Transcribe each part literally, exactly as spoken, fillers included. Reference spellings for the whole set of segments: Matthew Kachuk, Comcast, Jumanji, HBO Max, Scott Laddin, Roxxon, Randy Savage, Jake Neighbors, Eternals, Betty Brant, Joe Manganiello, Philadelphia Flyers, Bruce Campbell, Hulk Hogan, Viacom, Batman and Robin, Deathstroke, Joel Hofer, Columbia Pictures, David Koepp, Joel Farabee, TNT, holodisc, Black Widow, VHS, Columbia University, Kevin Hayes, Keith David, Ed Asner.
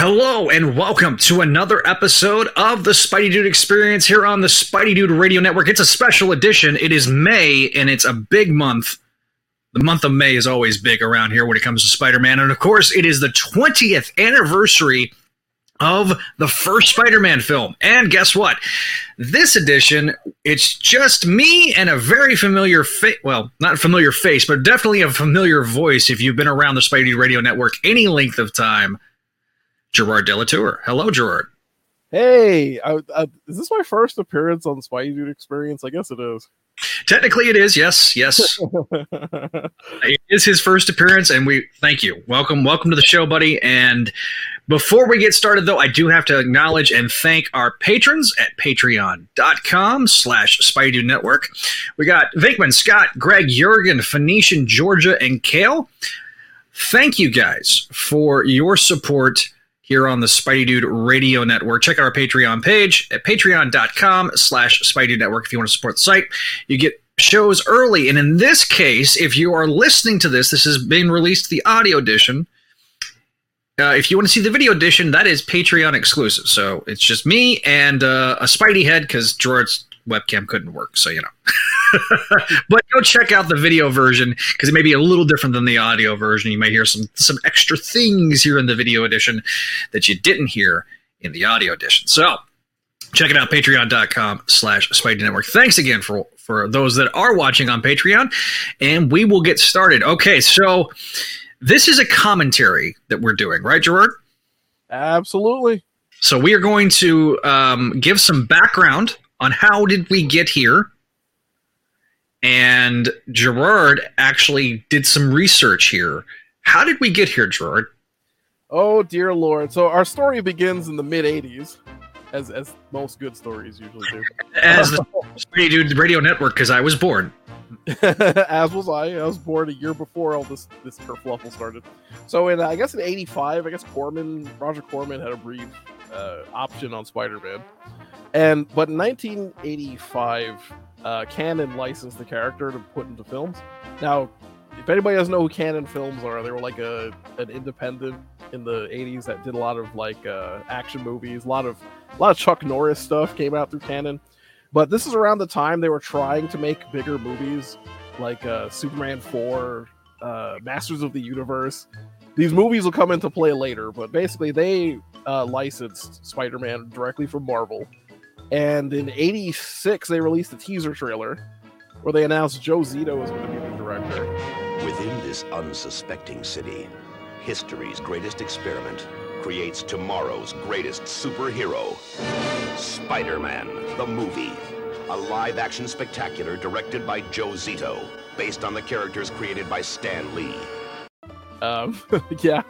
Hello and welcome to another episode of the Spidey Dude Experience here on the Spidey Dude Radio Network. It's a special edition. It is May and it's a big month. The month of May is always big around here when it comes to Spider-Man. And of course, it is the twentieth anniversary of the first Spider-Man film. And guess what? This edition, it's just me and a very familiar face. Well, not a familiar face, but definitely a familiar voice if you've been around the Spidey Dude Radio Network any length of time. Gerard Delatour. Hello, Gerard. Hey, I, I, is this my first appearance on Spidey Dude Experience? I guess it is. Technically, it is. Yes, yes. It is his first appearance, and we thank you. Welcome, welcome to the show, buddy. And before we get started, though, I do have to acknowledge and thank our patrons at patreon.com slash Spidey Dude Network. We got Vinkman, Scott, Greg, Jurgen, Phoenician, Georgia, and Kale. Thank you guys for your support here on the Spidey Dude Radio Network. Check out our Patreon page at patreon.com slash Spidey Dude Network if you want to support the site. You get shows early, and in this case, if you are listening to this, this has been released the audio edition. Uh, if you want to see the video edition, that is Patreon exclusive. So it's just me and uh, a Spidey head because Gerard's webcam couldn't work, so you know. But go check out the video version because it may be a little different than the audio version. You may hear some some extra things here in the video edition that you didn't hear in the audio edition. So check it out, patreon.com slash Spidey Network. Thanks again for, for those that are watching on Patreon, and we will get started. Okay, so this is a commentary that we're doing, right, Gerard? Absolutely. So we are going to um, give some background on how did we get here, and Gerard actually did some research here. How did we get here, Gerard? Oh, dear Lord. So our story begins in the mid-eighties, as as most good stories usually do. As the Spidey Dude Radio Network, because I was born. As was I. I was born a year before all this, this kerfluffle started. So in, I guess in eighty-five, I guess Corman, Roger Corman had a brief uh, option on Spider-Man. And but in nineteen eighty-five, uh, Cannon licensed the character to put into films. Now, if anybody doesn't know who Cannon films are, they were like a an independent in the eighties that did a lot of like uh, action movies, a lot of a lot of Chuck Norris stuff came out through Cannon. But this is around the time they were trying to make bigger movies like uh, Superman four, uh, Masters of the Universe. These movies will come into play later, but basically they uh, licensed Spider-Man directly from Marvel. And in eighty-six, they released a teaser trailer where they announced Joe Zito was going to be the director. Within this unsuspecting city, history's greatest experiment creates tomorrow's greatest superhero, Spider-Man, the movie. A live-action spectacular directed by Joe Zito, based on the characters created by Stan Lee. Um, yeah.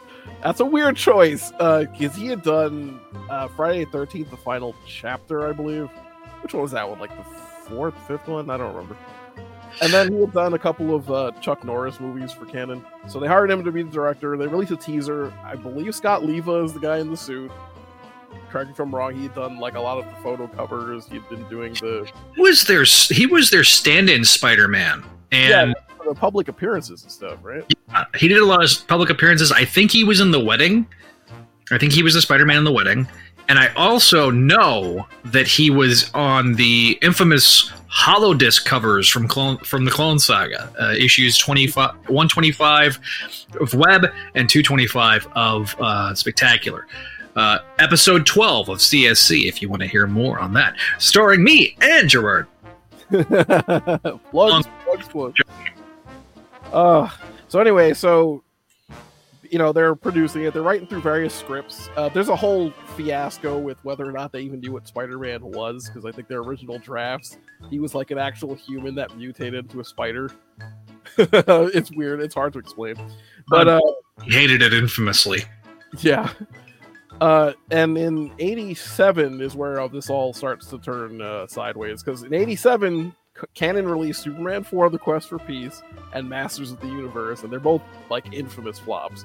That's a weird choice, because uh, he had done uh, Friday the thirteenth, the final chapter, I believe. Which one was that one? Like the fourth, fifth one? I don't remember. And then he had done a couple of uh, Chuck Norris movies for Cannon. So they hired him to be the director. They released a teaser. I believe Scott Leva is the guy in the suit. Correct me if I'm wrong. He had done like a lot of the photo covers. He had been doing the... He was their, he was their stand-in Spider-Man. And... Yeah. The public appearances and stuff, right? Yeah, he did a lot of public appearances. I think he was in The Wedding. I think he was the Spider-Man in The Wedding. And I also know that he was on the infamous holodisc covers from Clone, from the Clone Saga, uh, issues one twenty-five of Web and two twenty-five of uh, Spectacular. Uh, episode twelve of C S C, if you want to hear more on that. Starring me and Gerard. Plugs, plugs, plugs. Uh, so anyway, so, you know, they're producing it. They're writing through various scripts. Uh, there's a whole fiasco with whether or not they even knew what Spider-Man was, because I think their original drafts, he was like an actual human that mutated into a spider. It's weird. It's hard to explain. But uh, he hated it infamously. Yeah. Uh, and in eighty-seven is where all this all starts to turn uh, sideways, because in eighty-seven... Cannon released Superman four, The Quest for Peace, and Masters of the Universe, and they're both, like, infamous flops.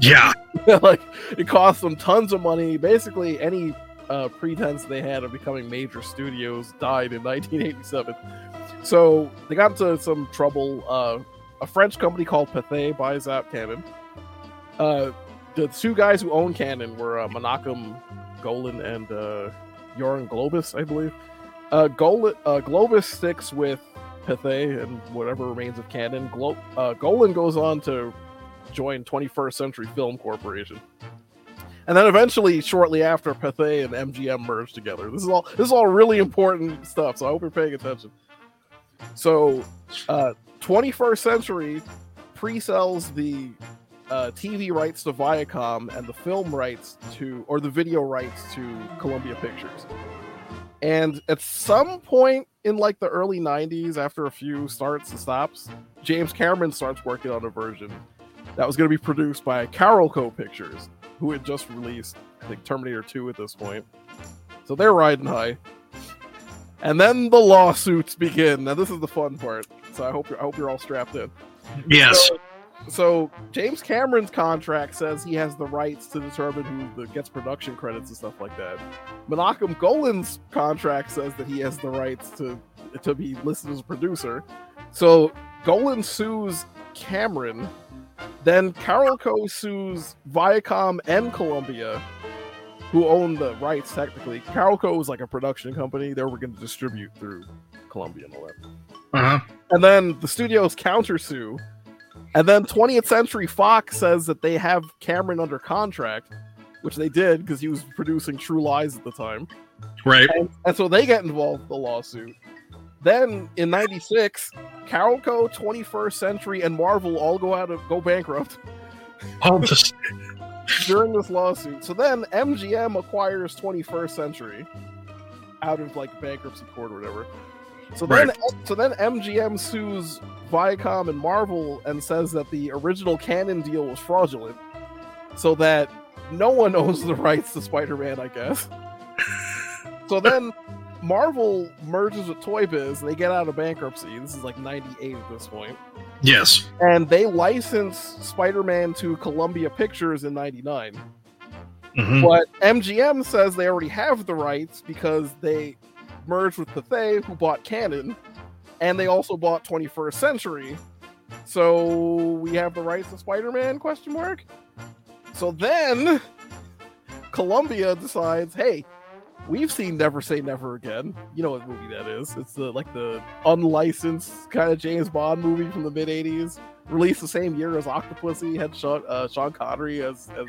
Yeah. Like, it cost them tons of money. Basically, any uh, pretense they had of becoming major studios died in nineteen eighty-seven. So, they got into some trouble. Uh, a French company called Pathé buys out Cannon. Uh, the two guys who own Cannon were uh, Menachem Golan and uh, Yoram Globus, I believe. Uh, Golan, uh, Globus sticks with Pathé and whatever remains of Cannon. Glo- uh, Golan goes on to join twenty-first Century Film Corporation. And then eventually, shortly after, Pathé and M G M merged together. This is all this is all really important stuff, so I hope you're paying attention. So, uh, twenty-first Century pre-sells the uh, T V rights to Viacom and the film rights to, or the video rights to Columbia Pictures. And at some point in like the early nineties, after a few starts and stops, James Cameron starts working on a version that was going to be produced by Carolco Pictures, who had just released, I think, Terminator two at this point. So they're riding high. And then the lawsuits begin. Now, this is the fun part, so I hope you're, I hope you're all strapped in. Yes. So, so James Cameron's contract says he has the rights to determine who gets production credits and stuff like that. Menachem Golan's contract says that he has the rights to, to be listed as a producer. So Golan sues Cameron. Then Carolco sues Viacom and Columbia, who own the rights technically. Carolco was like a production company. They were going to distribute through Columbia and all that. Uh-huh. And then the studios countersue. And then twentieth Century Fox says that they have Cameron under contract, which they did because he was producing True Lies at the time. Right. And, and so they get involved in the lawsuit. Then in ninety-six, Carolco, twenty-first Century, and Marvel all go out of go bankrupt. Oh, just... during this lawsuit. So then M G M acquires twenty-first Century out of like bankruptcy court or whatever. So right. then so then M G M sues Viacom and Marvel and says that the original Cannon deal was fraudulent, so that no one owns the rights to Spider-Man, I guess. So then Marvel merges with Toy Biz and they get out of bankruptcy. This is like ninety-eight at this point. Yes. And they license Spider-Man to Columbia Pictures in ninety-nine. Mm-hmm. But M G M says they already have the rights because they merged with Pathé, who bought Cannon, and they also bought twenty-first Century. So we have the rights to Spider-Man, question mark? So then Columbia decides, hey, we've seen Never Say Never Again. You know what movie that is. It's the like the unlicensed kind of James Bond movie from the mid-eighties. Released the same year as Octopussy. Had Sean, uh, Sean Connery as, as...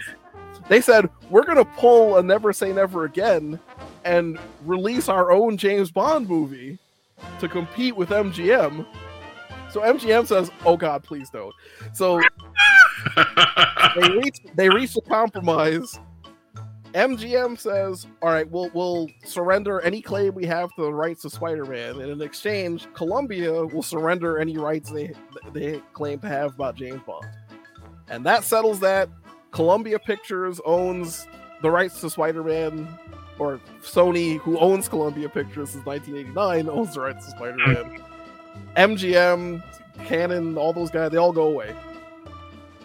They said, we're going to pull a Never Say Never Again and release our own James Bond movie to compete with M G M. So M G M says, oh God, please don't. So they reach, they reach a compromise. M G M says, all right, we'll, we'll surrender any claim we have to the rights of Spider-Man. And in exchange, Columbia will surrender any rights they they claim to have about James Bond. And that settles that. Columbia Pictures owns the rights to Spider-Man, or Sony, who owns Columbia Pictures since nineteen eighty-nine, owns the rights to Spider-Man. M G M, Cannon, all those guys, they all go away.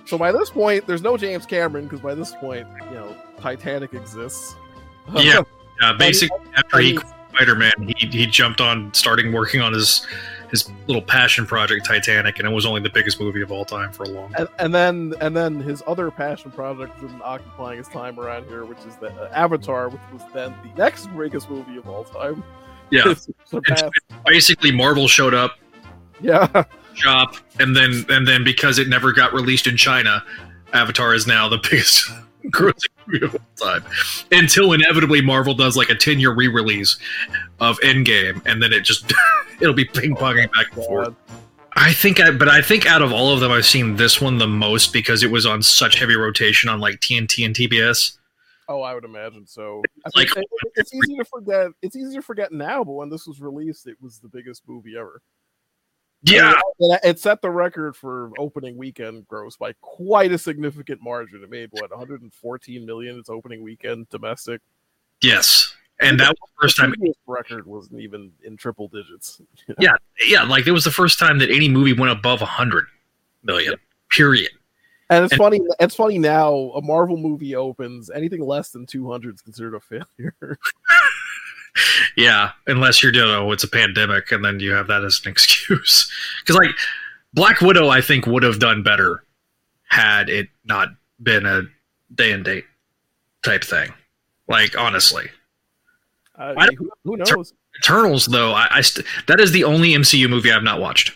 So by this point, there's no James Cameron, because by this point, you know, Titanic exists. Yeah, yeah. Basically, after he quit Spider-Man, he he jumped on starting working on his his little passion project, Titanic, and it was only the biggest movie of all time for a long time. And, and then and then his other passion project has been occupying his time around here, which is the uh, Avatar, which was then the next biggest movie of all time. Yeah, it's, it's basically Marvel showed up. Yeah. Shop and then and then because it never got released in China, Avatar is now the biggest grossing movie of all time. Until inevitably Marvel does like a ten-year re-release of Endgame, and then it just it'll be ping-ponging oh back and forth. I think I but I think out of all of them I've seen this one the most because it was on such heavy rotation on like T N T and T B S. Oh, I would imagine so. I like, think it, it's easy to forget it's easy to forget now, but when this was released, it was the biggest movie ever. Yeah, it set the record for opening weekend gross by quite a significant margin. It made what one hundred fourteen million its opening weekend domestic. Yes, and that was the first time the record wasn't even in triple digits. Yeah, yeah, like it was the first time that any movie went above one hundred million. Yeah. Period. And it's and, funny. It's funny now. A Marvel movie opens anything less than two hundred is considered a failure. Yeah, unless you're doing, oh, it's a pandemic, and then you have that as an excuse. Because, like, Black Widow, I think, would have done better had it not been a day and date type thing. Like, honestly. Uh, I who, who knows? Eternals, though, I, I st- that is the only M C U movie I've not watched.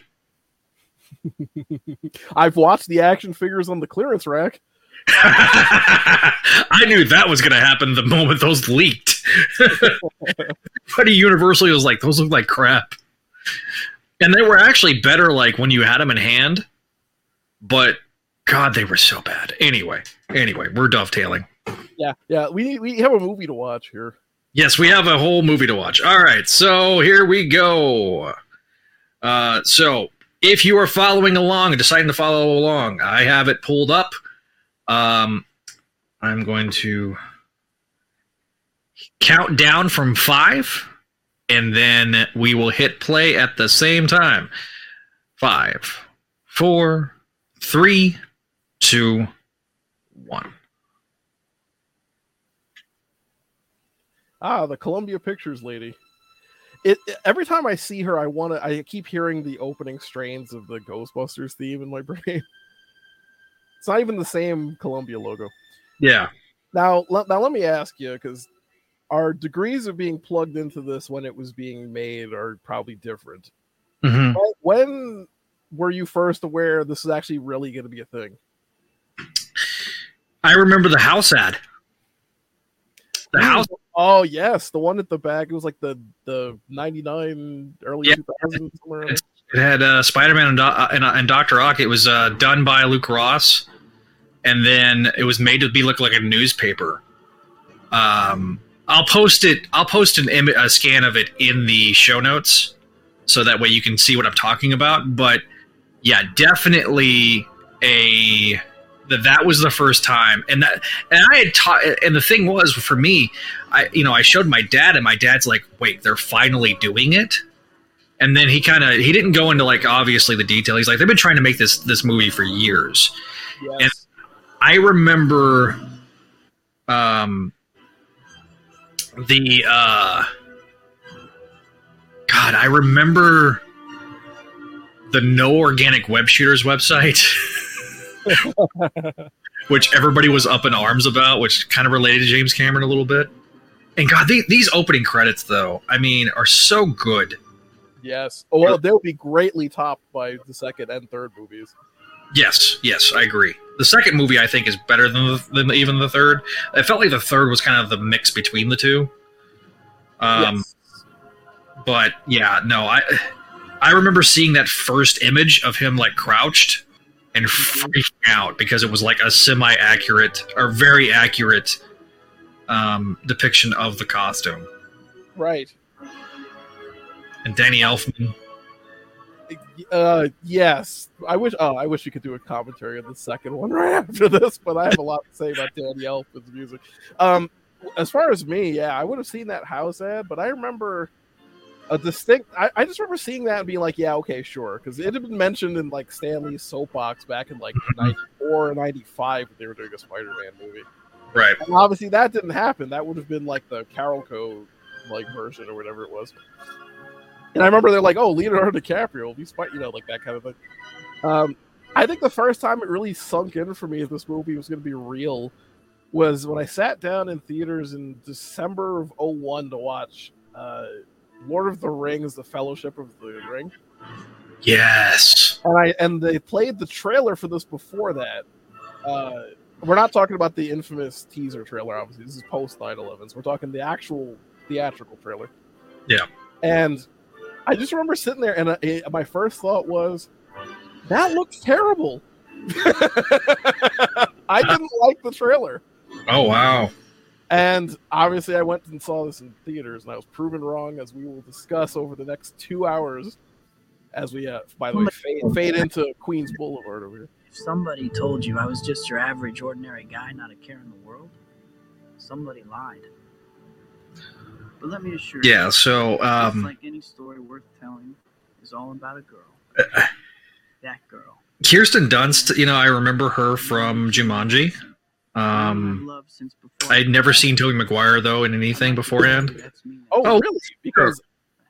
I've watched the action figures on the clearance rack. I knew that was going to happen the moment those leaked. Buddy Universally was like, those look like crap. And they were actually better, like, when you had them in hand. But, God, they were so bad. Anyway, anyway, we're dovetailing. Yeah, yeah, we we have a movie to watch here. Yes, we have a whole movie to watch. All right, so here we go. Uh, so, if you are following along and deciding to follow along, I have it pulled up. Um, I'm going to count down from five, and then we will hit play at the same time. Five, four, three, two, one. Ah, the Columbia Pictures lady. It, it every time I see her, I want to. I keep hearing the opening strains of the Ghostbusters theme in my brain. It's not even the same Columbia logo. Yeah. Now, le- now let me ask you, because our degrees of being plugged into this when it was being made are probably different. Mm-hmm. When were you first aware this is actually really going to be a thing? I remember the house ad. The oh, house. Oh yes, the one at the back. It was like the the ninety-nine early yeah. two thousand somewhere. It had uh, Spider-Man and, uh, and, uh, and Doctor Ock. It was uh, done by Luke Ross. And then it was made to be look like a newspaper. Um, I'll post it. I'll post an Im- a scan of it in the show notes, so that way you can see what I'm talking about. But yeah, definitely a that that was the first time, and that and I had taught. And the thing was for me, I you know I showed my dad, and my dad's like, "Wait, they're finally doing it." And then he kind of he didn't go into like obviously the detail. He's like, "They've been trying to make this this movie for years." Yes. And I remember um, the, uh, God, I remember the No Organic Web Shooters website, which everybody was up in arms about, which kind of related to James Cameron a little bit. And God, they, these opening credits, though, I mean, are so good. Yes. Oh, well, they'll be greatly topped by the second and third movies. Yes, yes, I agree. The second movie, I think, is better than the, than even the third. It felt like the third was kind of the mix between the two. Um, yes. But, yeah, no, I I remember seeing that first image of him, like, crouched and freaking out because it was, like, a semi-accurate or very accurate um, depiction of the costume. Right. And Danny Elfman. Uh yes, I wish. Oh, I wish you could do a commentary on the second one right after this. But I have a lot to say about Danny Elfman's music. Um, as far as me, yeah, I would have seen that house ad, but I remember a distinct. I, I just remember seeing that and being like, yeah, okay, sure, because it had been mentioned in like Stan Lee's soapbox back in like ninety-four or ninety-five when they were doing a Spider-Man movie. Right. And obviously, that didn't happen. That would have been like the Carolco like version or whatever it was. And I remember they're like, "Oh, Leonardo DiCaprio, he's fight," you know, like that kind of thing. Um, I think the first time it really sunk in for me that this movie was going to be real was when I sat down in theaters in December of oh one to watch uh, Lord of the Rings: The Fellowship of the Ring. Yes, and I and they played the trailer for this before that. Uh, we're not talking about the infamous teaser trailer, obviously. This is post nine eleven, so we're talking the actual theatrical trailer. Yeah, and I just remember sitting there, and I, my first thought was, that looks terrible. I didn't like the trailer. Oh, wow. And obviously, I went and saw this in theaters, and I was proven wrong, as we will discuss over the next two hours, as we, uh, by the way, fade, fade into Queens Boulevard over here. If somebody told you I was just your average, ordinary guy, not a care in the world, somebody lied. But let me assure yeah, you, so, um, just like any story worth telling is all about a girl. Uh, that girl. Kirsten Dunst, you know, I remember her from Jumanji. Um, I'd never seen Tobey Maguire, though, in anything beforehand. oh, oh, really? Because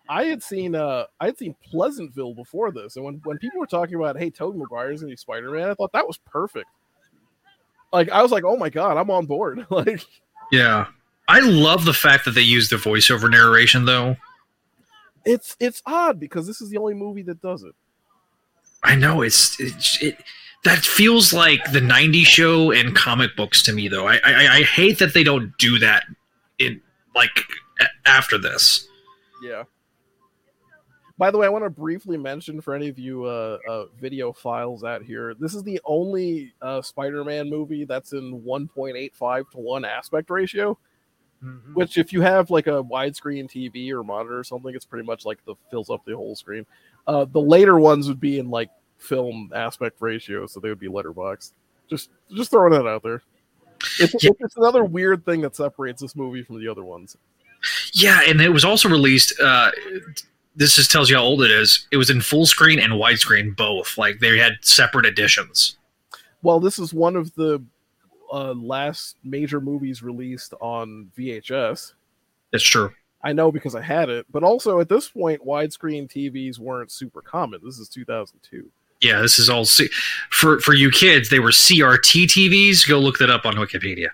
I had seen uh, I had seen Pleasantville before this. And when, when people were talking about, hey, Tobey Maguire is going to be Spider-Man, I thought that was perfect. Like, I was like, oh my God, I'm on board. Like, yeah. I love the fact that they use the voiceover narration, though. It's it's odd because this is the only movie that does it. I know. It's it, it that feels like the nineties show and comic books to me, though. I I, I hate that they don't do that in like a- after this. Yeah. By the way, I want to briefly mention for any of you uh, uh, video files out here, this is the only uh, Spider-Man movie that's in one point eight five to one aspect ratio. Mm-hmm. Which, if you have like a widescreen T V or monitor or something, it's pretty much like the fills up the whole screen. Uh, the later ones would be in like film aspect ratio, so they would be letterboxed. Just, just throwing that out there. It's, yeah. it's another weird thing that separates this movie from the other ones. Yeah, and it was also released. Uh, this just tells you how old it is. It was in full screen and widescreen both. Like they had separate editions. Well, this is one of the. Uh, last major movies released on V H S. That's true. I know because I had it, but also at this point, widescreen T Vs weren't super common. This is two thousand two. Yeah, this is all C- for for you kids. They were C R T T Vs. Go look that up on Wikipedia.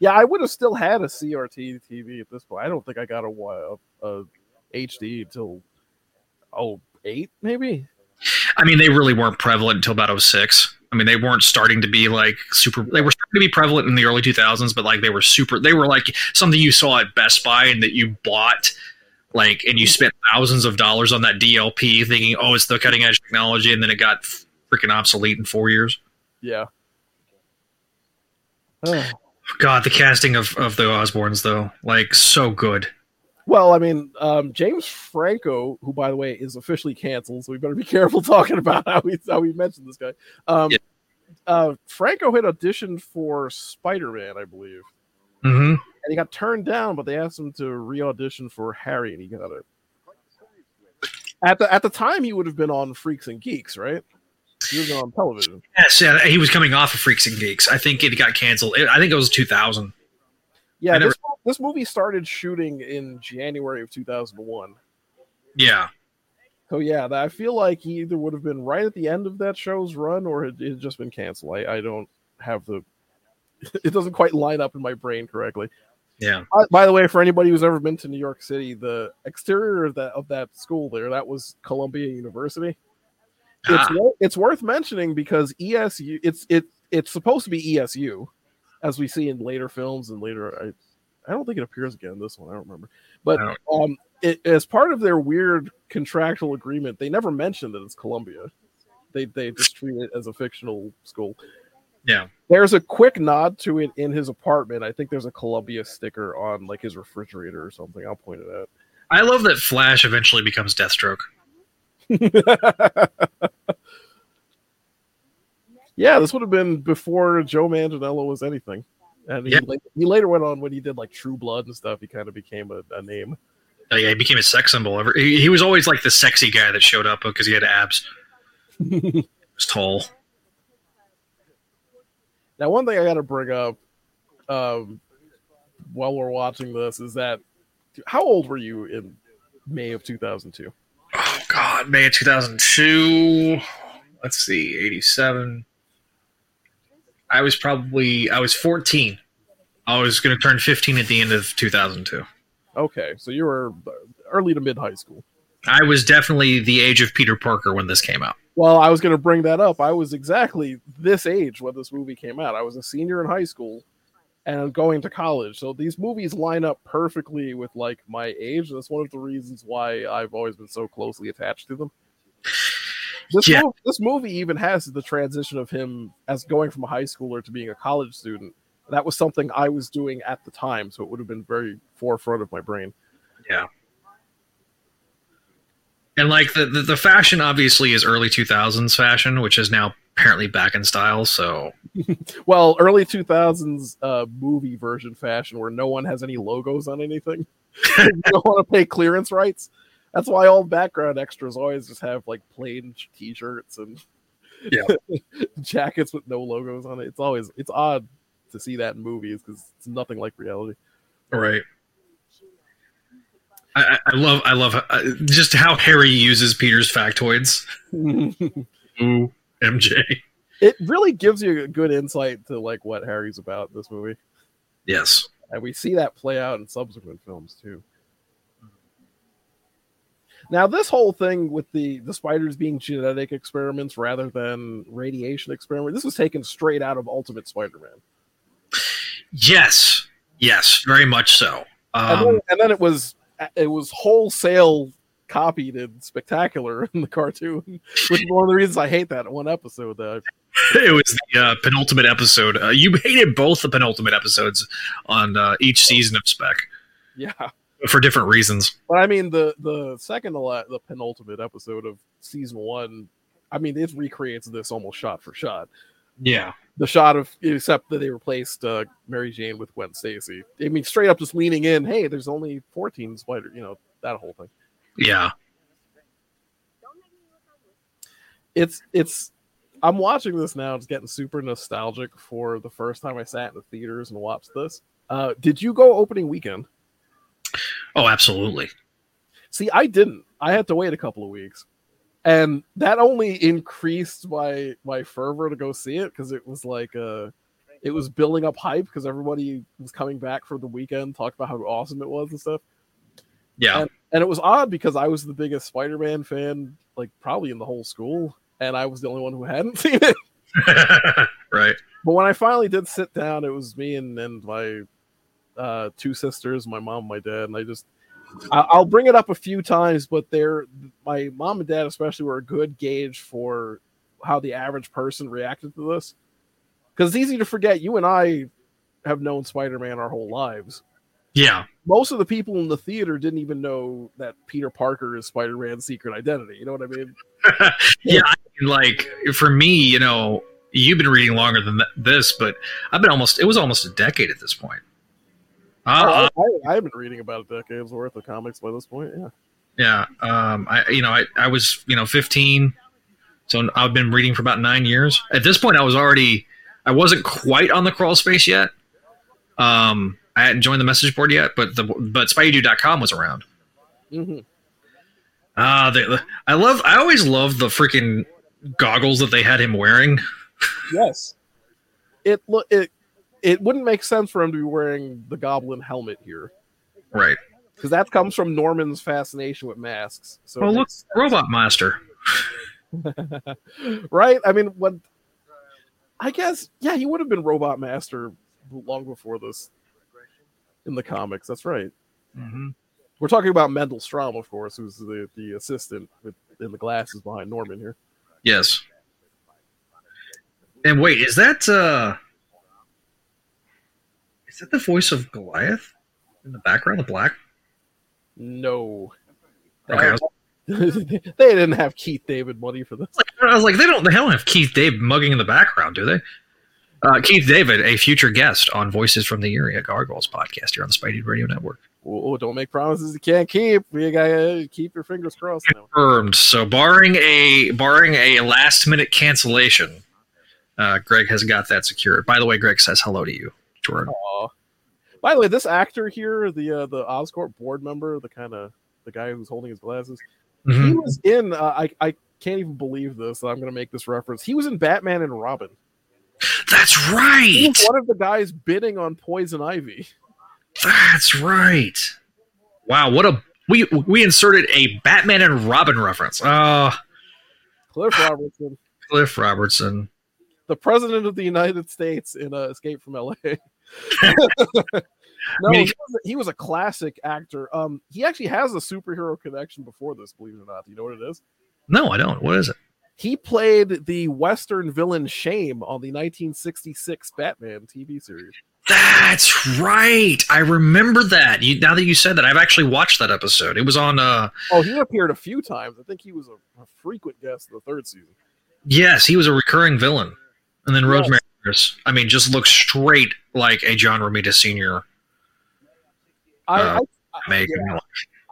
Yeah, I would have still had a C R T T V at this point. I don't think I got a, a, a H D until oh eight maybe. I mean, they really weren't prevalent until about oh six. I mean, they weren't starting to be like super. They were starting to be prevalent in the early two thousands, but like they were super. They were like something you saw at Best Buy and that you bought, like, and you spent thousands of dollars on that D L P, thinking, "Oh, it's the cutting edge technology," and then it got freaking obsolete in four years. Yeah. Oh. God, the casting of of the Osbournes, though, like, so good. Well, I mean, um, James Franco, who, by the way, is officially canceled, so we better be careful talking about how we how we mentioned this guy. Um, yeah. uh, Franco had auditioned for Spider-Man, I believe, mm-hmm. and he got turned down, but they asked him to re-audition for Harry, and he got it. At the at the time, he would have been on Freaks and Geeks, right? He was on television. Yes, yeah, he was coming off of Freaks and Geeks. I think it got canceled. It, I think it was two thousand. Yeah, never... this, this movie started shooting in January of two thousand one. Yeah. So, yeah, I feel like he either would have been right at the end of that show's run or it had just been canceled. I, I don't have the... It doesn't quite line up in my brain correctly. Yeah. By, by the way, for anybody who's ever been to New York City, the exterior of that, of that school there, that was Columbia University. Ah. It's, it's worth mentioning because E S U... It's, it, it's supposed to be E S U. As we see in later films and later, I, I don't think it appears again in this one. I don't remember. But don't. Um, it, as part of their weird contractual agreement, they never mention that it's Columbia. They they just treat it as a fictional school. Yeah. There's a quick nod to it in his apartment. I think there's a Columbia sticker on like his refrigerator or something. I'll point it out. I love that Flash eventually becomes Deathstroke. Yeah, this would have been before Joe Manganiello was anything. And he, yeah. later, he later went on when he did like True Blood and stuff. He kind of became a, a name. Oh, yeah, he became a sex symbol. He, he was always like the sexy guy that showed up because he had abs. He was tall. Now, one thing I got to bring up um, while we're watching this is that how old were you in May of two thousand two? Oh, God, May of two thousand two. Let's see, eighty-seven. I was probably, I was fourteen. I was going to turn fifteen at the end of two thousand two. Okay, so you were early to mid-high school. I was definitely the age of Peter Parker when this came out. Well, I was going to bring that up. I was exactly this age when this movie came out. I was a senior in high school and going to college. So these movies line up perfectly with, like, my age. That's one of the reasons why I've always been so closely attached to them. This, yeah. movie, this movie even has the transition of him as going from a high schooler to being a college student. That was something I was doing at the time, so it would have been very forefront of my brain. Yeah. And like the, the, the fashion obviously is early two thousands fashion, which is now apparently back in style. So, well, early two thousands uh, movie version fashion where no one has any logos on anything. You don't want to pay clearance rights. That's why all background extras always just have like plain t-shirts and yeah. jackets with no logos on it. It's always it's odd to see that in movies because it's nothing like reality. Right. I, I love I love uh, just how Harry uses Peter's factoids. Ooh, M J. it really gives you a good insight to like what Harry's about in this movie. Yes. And we see that play out in subsequent films too. Now, this whole thing with the, the spiders being genetic experiments rather than radiation experiments, this was taken straight out of Ultimate Spider-Man. Yes. Yes, very much so. Um, and, then, and then it was it was wholesale copied in Spectacular in the cartoon, which is one of the reasons I hate that one episode. That I- it was the uh, penultimate episode. Uh, you hated both the penultimate episodes on uh, each season of Spec. Yeah. For different reasons. But I mean, the, the second, the penultimate episode of season one, I mean, it recreates this almost shot for shot. Yeah. The shot of, except that they replaced uh, Mary Jane with Gwen Stacy. I mean, straight up just leaning in, hey, there's only fourteen spiders, you know, that whole thing. Yeah. It's, it's, I'm watching this now. It's getting super nostalgic for the first time I sat in the theaters and watched this. Uh, did you go opening weekend? Oh, absolutely. See, I didn't. I had to wait a couple of weeks. And that only increased my, my fervor to go see it, because it was like uh, it was building up hype because everybody was coming back for the weekend, talked about how awesome it was and stuff. Yeah. And, and it was odd because I was the biggest Spider-Man fan, like probably in the whole school, and I was the only one who hadn't seen it. Right. But when I finally did sit down, it was me and, and my uh two sisters, my mom, my dad, and I just I, I'll bring it up a few times, but they're my mom and dad especially were a good gauge for how the average person reacted to this, because it's easy to forget you and I have known Spider-Man our whole lives. Yeah, most of the people in the theater didn't even know that Peter Parker is Spider-Man's secret identity, you know what I mean? Yeah, I mean, like for me, you know, you've been reading longer than this, but I've been almost it was almost a decade at this point. Uh, I, I, I've been reading about a decade's worth of comics by this point. Yeah, yeah. Um, I, you know, I, I was, you know, fifteen, so I've been reading for about nine years. At this point, I was already, I wasn't quite on the crawl space yet. Um, I hadn't joined the message board yet, but the but Spidey Dude dot com was around. Mm-hmm. Uh, they, I love. I always loved the freaking goggles that they had him wearing. Yes, it look it. It wouldn't make sense for him to be wearing the goblin helmet here. Right. Because that comes from Norman's fascination with masks. So well, look, Robot Master. Right? I mean, when, I guess, yeah, he would have been Robot Master long before this in the comics. That's right. Mm-hmm. We're talking about Mendelstrom, of course, who's the, the assistant with, in the glasses behind Norman here. Yes. And wait, is that... Uh... Is that the voice of Goliath in the background, the black? No. Okay. They didn't have Keith David money for this. I was like, they don't, they don't have Keith David mugging in the background, do they? Uh, Keith David, a future guest on Voices from the Area Gargoyles podcast here on the Spidey Radio Network. Oh, don't make promises you can't keep. You gotta keep your fingers crossed. Confirmed. Now. So barring a barring a last minute cancellation, uh, Greg has got that secured. By the way, Greg says hello to you. Aww. By the way, this actor here, the uh, the Oscorp board member, the kind of the guy who's holding his glasses, mm-hmm. he was in. Uh, I I can't even believe this. I'm gonna make this reference. He was in Batman and Robin. That's right. He was one of the guys bidding on Poison Ivy. That's right. Wow, what a we we inserted a Batman and Robin reference. Uh Cliff Robertson. Cliff Robertson. The president of the United States in uh, Escape from L A. No, he was, a, he was a classic actor. Um, he actually has a superhero connection before this, believe it or not. Do you know what it is? No, I don't. What is it? He played the Western villain Shame on the nineteen sixty-six Batman T V series. That's right. I remember that. You, now that you said that, I've actually watched that episode. It was on... Uh... Oh, he appeared a few times. I think he was a, a frequent guest in the third season. Yes, he was a recurring villain. And then Rosemary, yes. I mean, just looks straight like a John Romita Senior I, uh, I, I, yeah.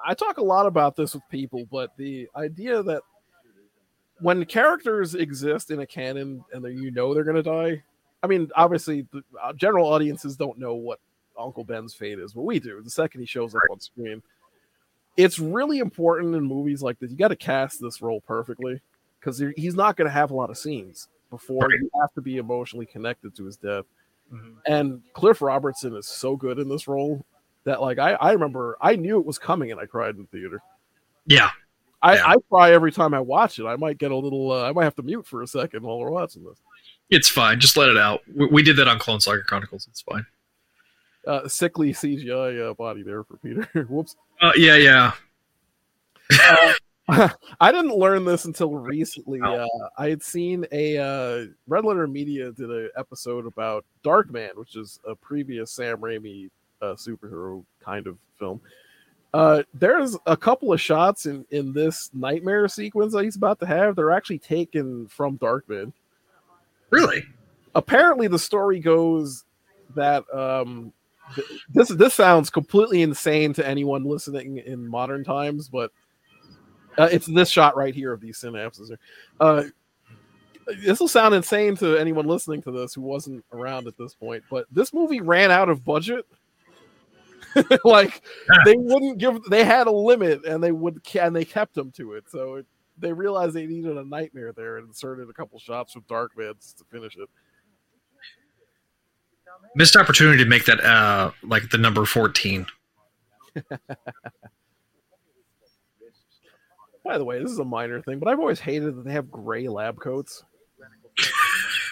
I talk a lot about this with people, but the idea that when characters exist in a canon and you know they're going to die, I mean, obviously, the general audiences don't know what Uncle Ben's fate is, but we do. The second he shows up right. on screen, it's really important in movies like this. You got to cast this role perfectly because he's not going to have a lot of scenes. before. Right. You have to be emotionally connected to his death. Mm-hmm. And Cliff Robertson is so good in this role that, like, I, I remember I knew it was coming and I cried in the theater. Yeah. I, yeah. I cry every time I watch it. I might get a little, uh, I might have to mute for a second while we're watching this. It's fine. Just let it out. We, we did that on Clone Saga Chronicles. It's fine. Uh, sickly C G I uh, body there for Peter. Whoops. Uh, yeah, yeah. uh, I didn't learn this until recently. Uh, I had seen a uh, Red Letter Media did an episode about Darkman, which is a previous Sam Raimi uh, superhero kind of film. Uh, there's a couple of shots in, in this nightmare sequence that he's about to have. They're actually taken from Darkman. Really? Apparently, the story goes that um, th- this this sounds completely insane to anyone listening in modern times, but uh, it's this shot right here of these synapses. Uh, this will sound insane to anyone listening to this who wasn't around at this point, but this movie ran out of budget. Like, they wouldn't give, they had a limit, and they would, and they kept them to it. So it, they realized they needed a nightmare there and inserted a couple shots from Darkman to finish it. Missed opportunity to make that uh, like the number fourteen. By the way, this is a minor thing, but I've always hated that they have gray lab coats.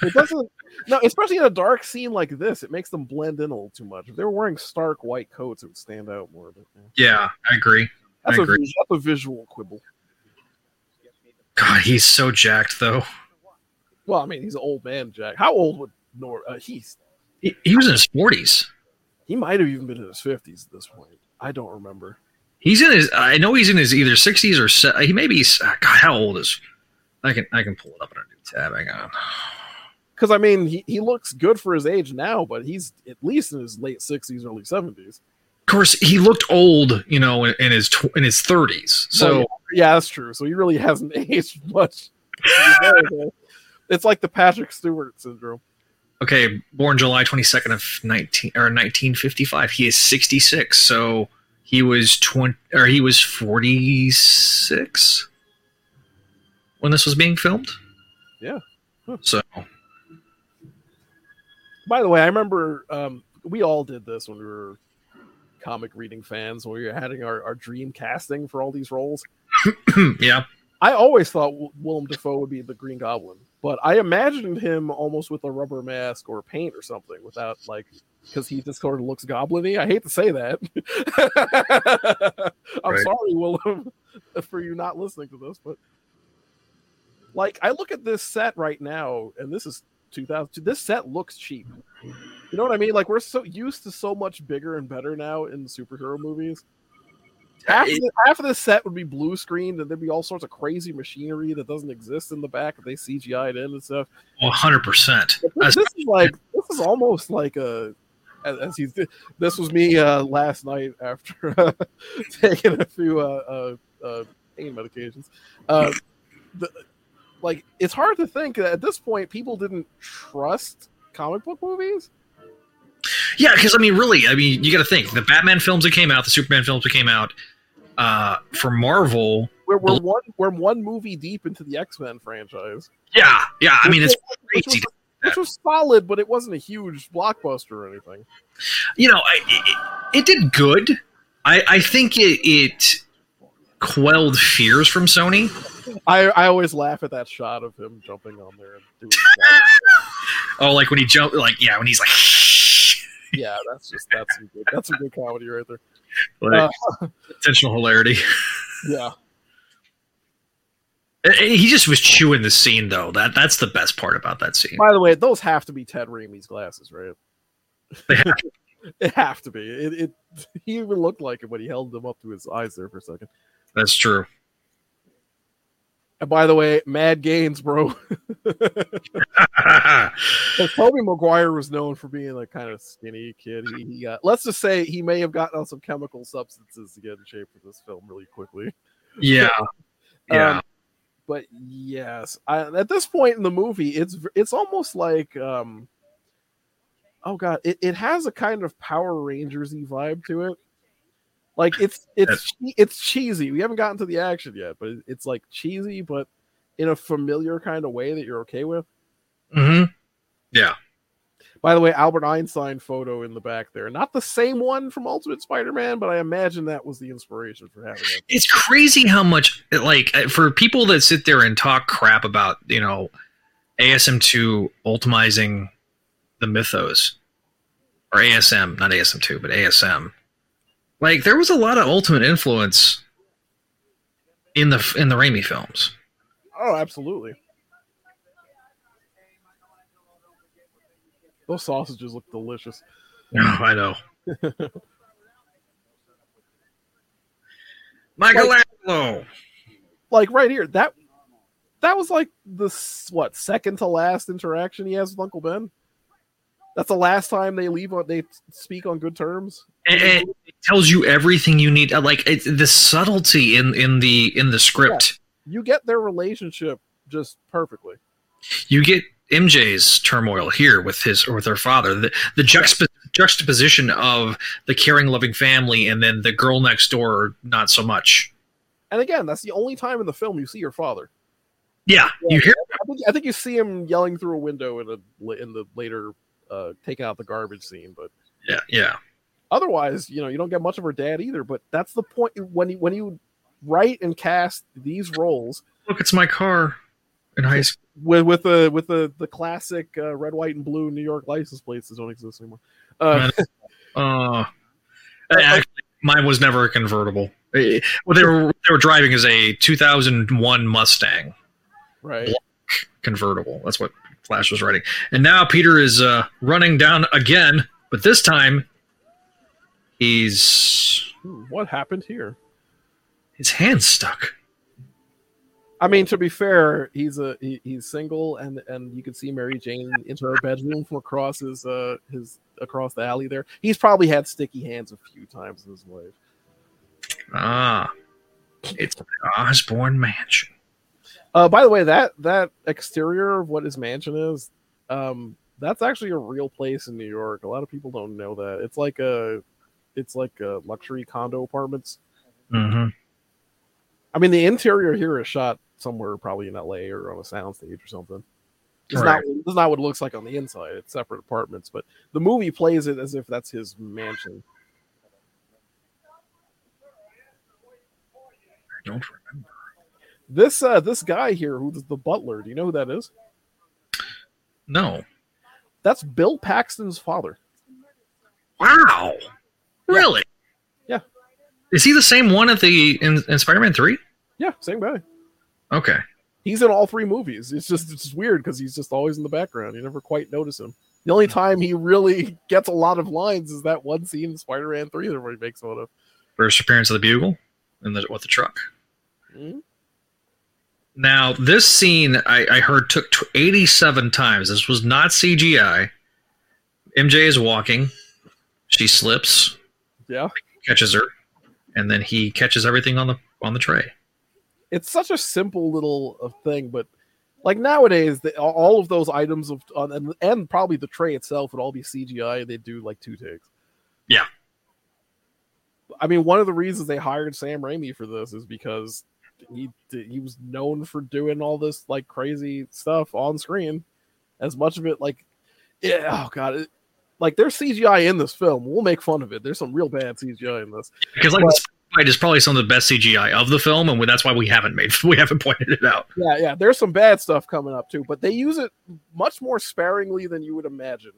It doesn't. No, especially in a dark scene like this, it makes them blend in a little too much. If they were wearing stark white coats, it would stand out more. But, yeah. yeah, I agree. That's, I agree. A, that's a visual quibble. God, he's so jacked, though. Well, I mean, he's an old man, Jack. How old would Nor? Uh, he's he, he was in his forties. He might have even been in his fifties at this point. I don't remember. He's in his. I know he's in his either sixties or he maybe. God, how old is? I can I can pull it up in a new tab. Hang on. Because, I mean, he, he looks good for his age now, but he's at least in his late sixties, early seventies. Of course, he looked old, you know, in, in his tw- in his thirties. So well, yeah, that's true. So he really hasn't aged much. It's like the Patrick Stewart syndrome. Okay, born July twenty second of nineteen or nineteen fifty five. He is sixty six. So he was twenty or he was forty six when this was being filmed. Yeah. Huh. So. By the way, I remember um, we all did this when we were comic reading fans, when we were having our, our dream casting for all these roles. Yeah. I always thought Willem Dafoe would be the Green Goblin, but I imagined him almost with a rubber mask or paint or something without, like, because he just sort of looks goblin-y. I hate to say that. I'm right. sorry, Willem, for you not listening to this, but, like, I look at this set right now, and this is two thousand two. This set looks cheap. You know what I mean? Like, we're so used to so much bigger and better now in superhero movies. Half, it, of, the, half of the set would be blue screened, and there'd be all sorts of crazy machinery that doesn't exist in the back that they C G I'd in and stuff. one hundred percent. This, this is like this is almost like a. As, as he's this was me uh, last night after uh, taking a few uh, uh, uh, pain medications. Uh, the, Like, it's hard to think that at this point people didn't trust comic book movies. Yeah, because I mean, really, I mean, you got to think the Batman films that came out, the Superman films that came out uh, for Marvel. We're we're one we're one movie deep into the X-Men franchise. Yeah, yeah. I mean, it's which crazy. Was, which was solid, but it wasn't a huge blockbuster or anything. You know, I, it, it did good. I I think it. it quelled fears from Sony. I, I always laugh at that shot of him jumping on there and doing oh, like when he jumped, like yeah, when he's like, yeah, that's just that's some good, that's some good comedy right there. Like, uh, intentional hilarity. Yeah, it, it, he just was chewing the scene though. That that's the best part about that scene. By the way, those have to be Ted Raimi's glasses, right? They have. It have to be. It, it he even looked like it when he held them up to his eyes there for a second. That's true. And by the way, mad gains, bro. Tobey Maguire was known for being a kind of skinny kid. He, he got, let's just say he may have gotten on some chemical substances to get in shape for this film really quickly. Yeah. yeah. Um, but yes, I, at this point in the movie, it's it's almost like um, oh god, it, it has a kind of Power Rangers-y vibe to it. Like, it's it's it's cheesy. We haven't gotten to the action yet, but it's like cheesy, but in a familiar kind of way that you're okay with. Mm-hmm. Yeah. By the way, Albert Einstein photo in the back there. Not the same one from Ultimate Spider-Man, but I imagine that was the inspiration for having it. It's crazy how much, like, for people that sit there and talk crap about, you know, A S M two ultimizing the mythos, or A S M, not A S M two, but A S M. Like, there was a lot of Ultimate influence in the in the Raimi films. Oh, absolutely. Those sausages look delicious. No, oh, I know. Michelangelo. Like, like right here, that that was like the what second to last interaction he has with Uncle Ben. That's the last time they leave. They speak on good terms. And, and it tells you everything you need. Like it, the subtlety in, in the in the script. Yeah, you get their relationship just perfectly. You get M J's turmoil here with his or with her father. The, the juxtap- juxtaposition of the caring, loving family, and then the girl next door, not so much. And again, that's the only time in the film you see her father. Yeah, yeah you hear. I think, I think you see him yelling through a window in a in the later. Uh, taking out the garbage scene, but yeah, yeah. Otherwise, you know, you don't get much of her dad either. But that's the point when you when you write and cast these roles. Look, it's my car in high school with with the with the the classic uh, red, white, and blue New York license plates that don't exist anymore. Uh, uh actually, mine was never a convertible. Well, they were they were driving as a two thousand one Mustang, right? Black convertible. That's what Flash was writing. And now Peter is uh, running down again, but this time he's... What happened here? His hand's stuck. I mean, to be fair, he's a he, he's single, and, and you can see Mary Jane into her bedroom from across his uh his across the alley there. He's probably had sticky hands a few times in his life. Ah. It's the Osborne Mansion. Uh, by the way, that that exterior of what his mansion is, um, that's actually a real place in New York. A lot of people don't know that. It's like a, it's like a luxury condo apartments. Mm-hmm. I mean, the interior here is shot somewhere probably in L A or on a soundstage or something. It's right. not it's not what it looks like on the inside. It's separate apartments, but the movie plays it as if that's his mansion. I don't remember. This uh, this guy here, who's the butler, do you know who that is? No. That's Bill Paxton's father. Wow. Really? Yeah. Is he the same one at the in, in Spider-Man three? Yeah, same guy. Okay. He's in all three movies. It's just it's weird because he's just always in the background. You never quite notice him. The only time he really gets a lot of lines is that one scene in Spider-Man three that everybody makes fun of. First appearance of the Bugle and the, with the truck. Mm-hmm. Now, this scene, I, I heard, took eighty-seven times. This was not C G I. M J is walking. She slips. Yeah. Catches her. And then he catches everything on the on the tray. It's such a simple little thing, but like nowadays, the, all of those items, of and, and probably the tray itself would all be C G I. They do like two takes. Yeah. I mean, one of the reasons they hired Sam Raimi for this is because... He he was known for doing all this like crazy stuff on screen, as much of it like, yeah, oh god, it, like there's C G I in this film. We'll make fun of it. There's some real bad C G I in this because like the fight is probably some of the best C G I of the film, and that's why we haven't made we haven't pointed it out. Yeah, yeah. There's some bad stuff coming up too, but they use it much more sparingly than you would imagine.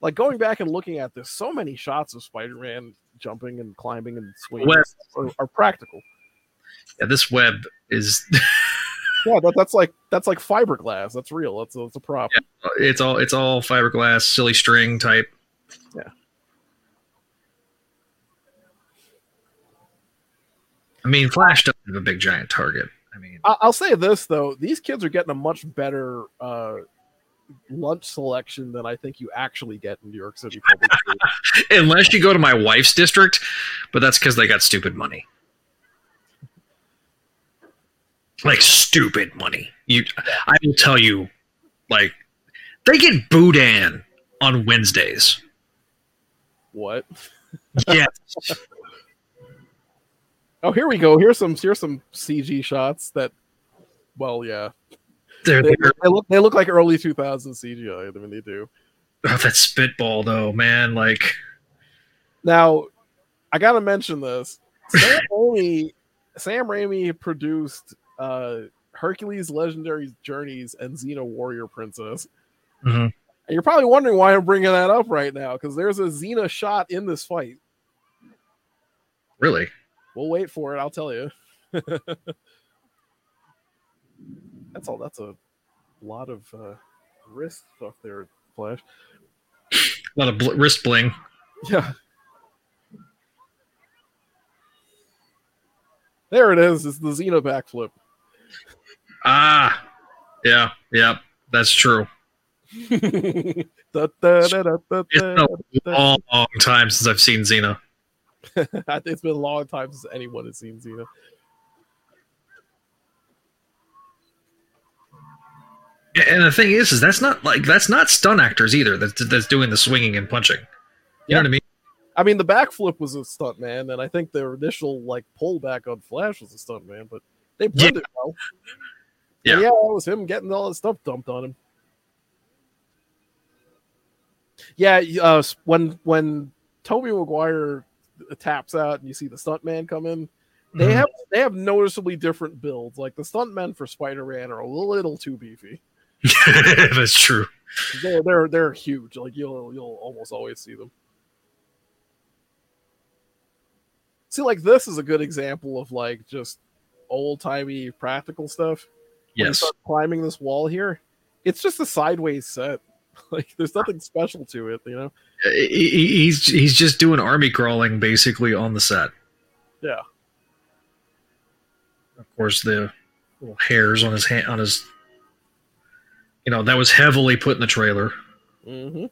Like going back and looking at this, so many shots of Spider-Man jumping and climbing and swinging are, are practical. Yeah, this web is. yeah, that, that's like that's like fiberglass. That's real. That's a, that's a prop. Yeah, it's all it's all fiberglass, silly string type. Yeah. I mean, Flash doesn't have a big giant target. I mean, I'll say this though: these kids are getting a much better uh, lunch selection than I think you actually get in New York City public schools. Unless you go to my wife's district, but that's because they got stupid money. Like stupid money. You, I will tell you, like they get boudin on Wednesdays. What? Yes. Oh, here we go. Here's some. Here's some C G shots that. Well, yeah. They're, they, they're, they look they look like early two thousands C G I. I mean, they do. Oh, that spitball though, man! Like, now I gotta mention this. Sam Raimi, Sam Raimi produced uh, Hercules, Legendary Journeys, and Xena Warrior Princess. Mm-hmm. And you're probably wondering why I'm bringing that up right now, because there's a Xena shot in this fight. Really? We'll wait for it. I'll tell you. That's all. That's a lot of uh, wrist stuff there, Flash. A lot of bl- wrist bling. Yeah. There it is. It's the Xena backflip. Ah. Yeah. Yeah. That's true. It's been a long, long time since I've seen Xena. I think it's been a long time since anyone has seen Xena. And the thing is, is that's not like that's not stunt actors either. That's that's doing the swinging and punching. You yeah. know what I mean? I mean, the backflip was a stunt man, and I think their initial like pullback on Flash was a stunt man, but they blended yeah. well. Yeah, yeah, it was him getting all that stuff dumped on him. Yeah, uh, when when Tobey Maguire taps out and you see the stuntman come in, they mm-hmm. have they have noticeably different builds. Like the stuntmen for Spider-Man are a little too beefy. That's true. They're, they're they're huge. Like you'll you'll almost always see them. See, like this is a good example of like just old timey practical stuff. Yes. When you start climbing this wall here, it's just a sideways set. Like there's nothing special to it, you know. He, he's he's just doing army crawling basically on the set. Yeah. Of course, the little hairs on his hand on his. You know, that was heavily put in the trailer. Mm-hmm.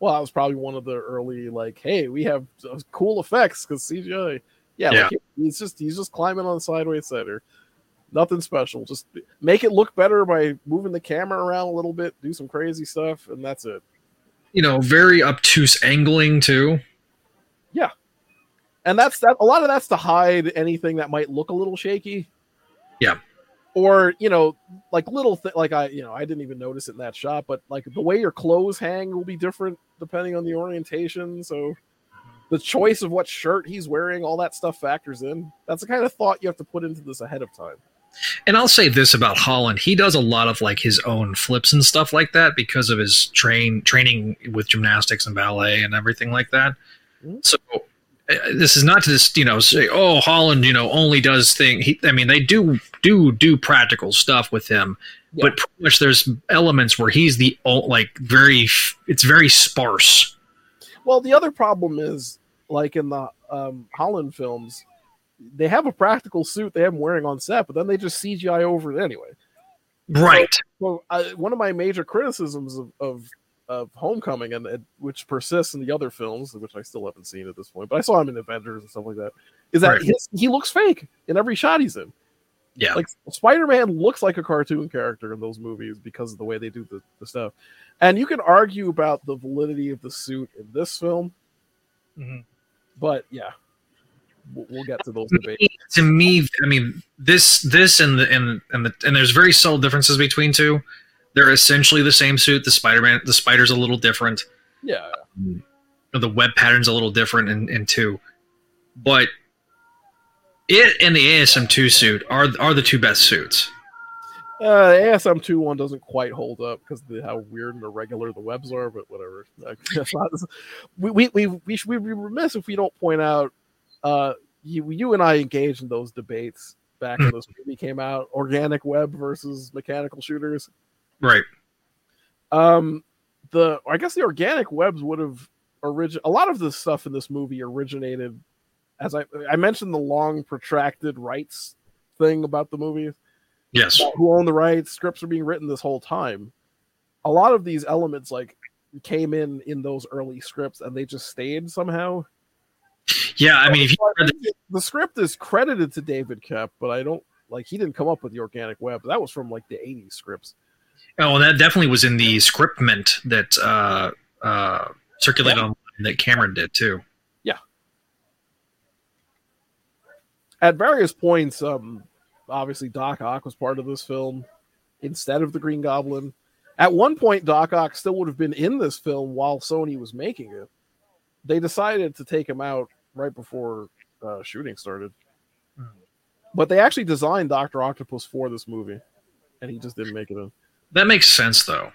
Well, that was probably one of the early, like, hey, we have cool effects because C G I. Yeah, yeah. Like, he's just he's just climbing on the sideways center. Nothing special. Just make it look better by moving the camera around a little bit, do some crazy stuff, and that's it. You know, very obtuse angling too. Yeah, and that's that. A lot of that's to hide anything that might look a little shaky. Yeah. Or, you know, like little thing, like I, you know, I didn't even notice it in that shot, but like the way your clothes hang will be different depending on the orientation. So the choice of what shirt he's wearing, all that stuff factors in. That's the kind of thought you have to put into this ahead of time. And I'll say this about Holland. He does a lot of like his own flips and stuff like that because of his train training with gymnastics and ballet and everything like that. Mm-hmm. So this is not to just, you know, say, oh, Holland, you know, only does thing. He, I mean, they do do do practical stuff with him, yeah. but pretty much there's elements where he's the like very it's very sparse. Well, the other problem is like in the um, Holland films, they have a practical suit they have him wearing on set, but then they just C G I over it anyway. Right. So, so I, one of my major criticisms of, of Of Homecoming, and, and which persists in the other films, which I still haven't seen at this point, but I saw him in Avengers and stuff like that, is that right. his, he looks fake in every shot he's in. Yeah, like Spider-Man looks like a cartoon character in those movies because of the way they do the, the stuff. And you can argue about the validity of the suit in this film, mm-hmm. but yeah, we'll, we'll get to those to debates. Me, to me, I mean, this, this, and the and and the and there's very subtle differences between two. They're essentially the same suit. The Spider-Man, the spider's a little different. Yeah. Um, the web pattern's a little different in, in two. But it and the A S M two suit are are the two best suits. Uh, the A S M two one doesn't quite hold up because of how weird and irregular the webs are, but whatever. we, we, we, we should be remiss if we don't point out uh, you, you and I engaged in those debates back when this movie came out. Organic web versus mechanical shooters. Right. Um, the I guess the organic webs would have origin. A lot of the stuff in this movie originated, as I I mentioned, the long protracted rights thing about the movie. Yes. Who owned the rights? Scripts are being written this whole time. A lot of these elements like came in in those early scripts, and they just stayed somehow. Yeah, I mean, if you read the-, the script is credited to David Koepp, but I don't like he didn't come up with the organic web. That was from like the eighties scripts. Oh, and that definitely was in the scriptment that uh, uh, circulated yeah. online that Cameron did, too. Yeah. At various points, um, obviously Doc Ock was part of this film. instead of the Green Goblin. At one point, Doc Ock still would have been in this film while Sony was making it. They decided to take him out right before uh, shooting started. Mm. But they actually designed Doctor Octopus for this movie, and he just didn't make it in. That makes sense, though.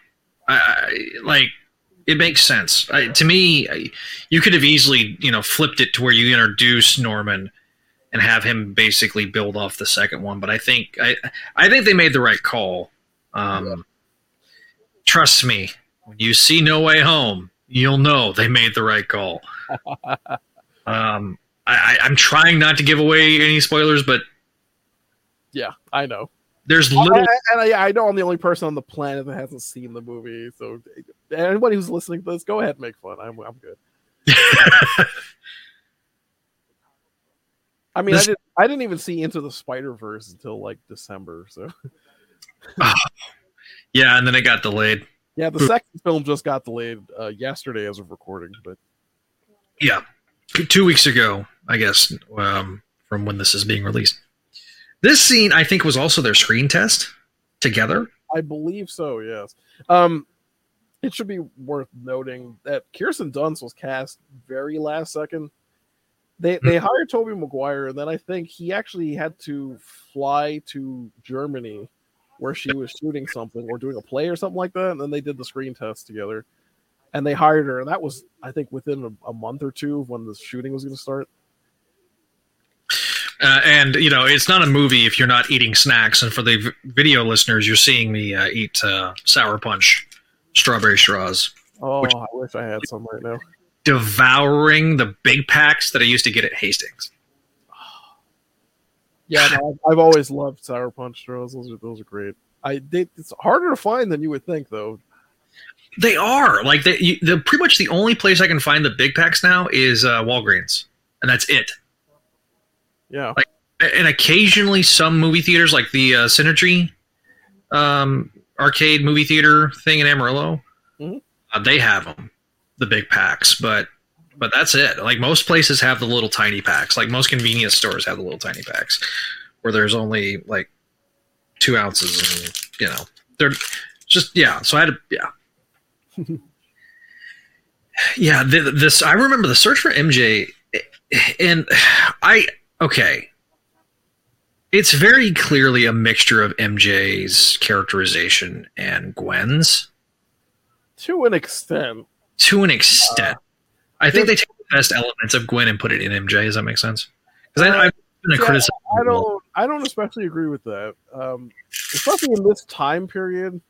I, I like, it makes sense. I, to me, I, you could have easily, you know, flipped it to where you introduce Norman and have him basically build off the second one. But I think I, I think they made the right call. Um, yeah. Trust me, when you see No Way Home, you'll know they made the right call. um, I, I'm trying not to give away any spoilers, but yeah, I know. There's little, and, and I, I know I'm the only person on the planet that hasn't seen the movie. So anybody who's listening to this, go ahead and make fun. I'm I'm good. I mean, this... I didn't I didn't even see Into the Spider-Verse until like December. So oh, yeah, and then it got delayed. Yeah, the Boop. second film just got delayed uh, yesterday as of recording, but yeah, two weeks ago, I guess, um, from when this is being released. This scene, I think, was also their screen test together. I believe so, yes. Um, it should be worth noting that Kirsten Dunst was cast very last second. They mm-hmm. they hired Tobey Maguire, and then I think he actually had to fly to Germany where she was shooting something or doing a play or something like that, and then they did the screen test together. And they hired her, and that was, I think, within a, a month or two of when the shooting was going to start. Uh, and, you know, it's not a movie if you're not eating snacks. And for the v- video listeners, you're seeing me uh, eat uh, Sour Punch, Strawberry Straws. Oh, I wish I had some right now. Devouring the big packs that I used to get at Hastings. Yeah, no, I've always loved Sour Punch Straws. Those are, those are great. I they, It's harder to find than you would think, though. They are. Like, they, you, they're pretty much the only place I can find the big packs now is uh, Walgreens. And that's it. Yeah, like, and occasionally some movie theaters, like the uh, Synergy um, arcade movie theater thing in Amarillo, mm-hmm. uh, they have them, the big packs. But but that's it. Like most places have the little tiny packs. Like most convenience stores have the little tiny packs, where there's only like two ounces, and you know they're just yeah. So I had to yeah, yeah. Th- this I remember the search for M J, and I. Okay, it's very clearly a mixture of M J's characterization and Gwen's. To an extent. To an extent. Uh, I think they take the best elements of Gwen and put it in M J. Does that make sense? Because uh, I, I've been a yeah, criticism. I don't, I don't especially agree with that. Um, especially in this time period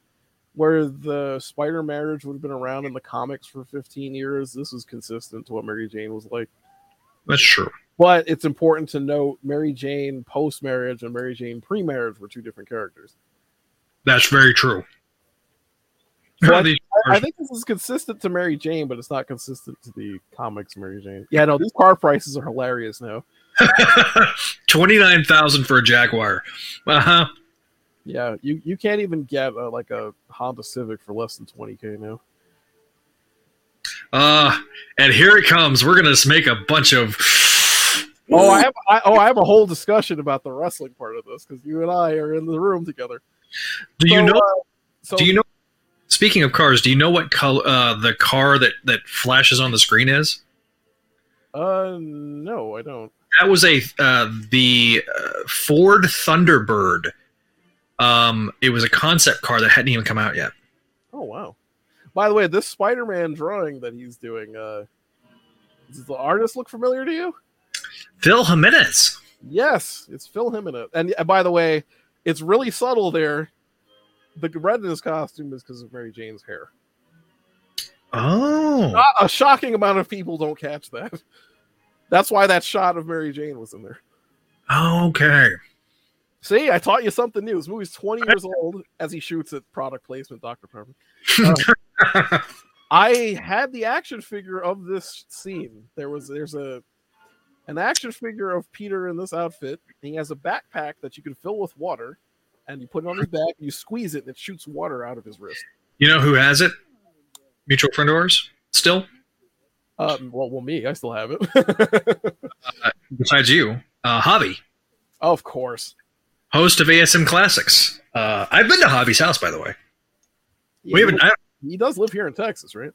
where the spider marriage would have been around in the comics for fifteen years, this is consistent to what Mary Jane was like. That's true. But it's important to note Mary Jane post-marriage and Mary Jane pre-marriage were two different characters. That's very true. So I, I think this is consistent to Mary Jane, but it's not consistent to the comics Mary Jane. Yeah, no, these car prices are hilarious now. twenty-nine thousand dollars for a Jaguar. Uh-huh. Yeah, you, you can't even get a, like a Honda Civic for less than twenty K now. Uh, and here it comes. We're going to make a bunch of... Oh, I have I, oh, I have a whole discussion about the wrestling part of this because you and I are in the room together. Do so, you know? Uh, so do you know? Speaking of cars, do you know what color uh, the car that, that flashes on the screen is? Uh, no, I don't. That was a uh, the uh, Ford Thunderbird. Um, it was a concept car that hadn't even come out yet. Oh wow! By the way, this Spider-Man drawing that he's doing, uh, does the artist look familiar to you? Phil Jimenez. Yes, it's Phil Jimenez. And by the way, it's really subtle there. The red in his costume is because of Mary Jane's hair. Oh. Not a shocking amount of people don't catch that. That's why that shot of Mary Jane was in there. Okay. See, I taught you something new. This movie's twenty years old as he shoots at product placement, Doctor Pepper. Uh, I had the action figure of this scene. There was, there's a, An action figure of Peter in this outfit. He has a backpack that you can fill with water, and you put it on his back, you squeeze it, and it shoots water out of his wrist. You know who has it? Mutual friend of ours? Still? Um, well, well, me. I still have it. uh, besides you. Uh, Javi. Of course. Host of A S M Classics. Uh, I've been to Javi's house, by the way. Yeah, we haven't. I, he does live here in Texas, right?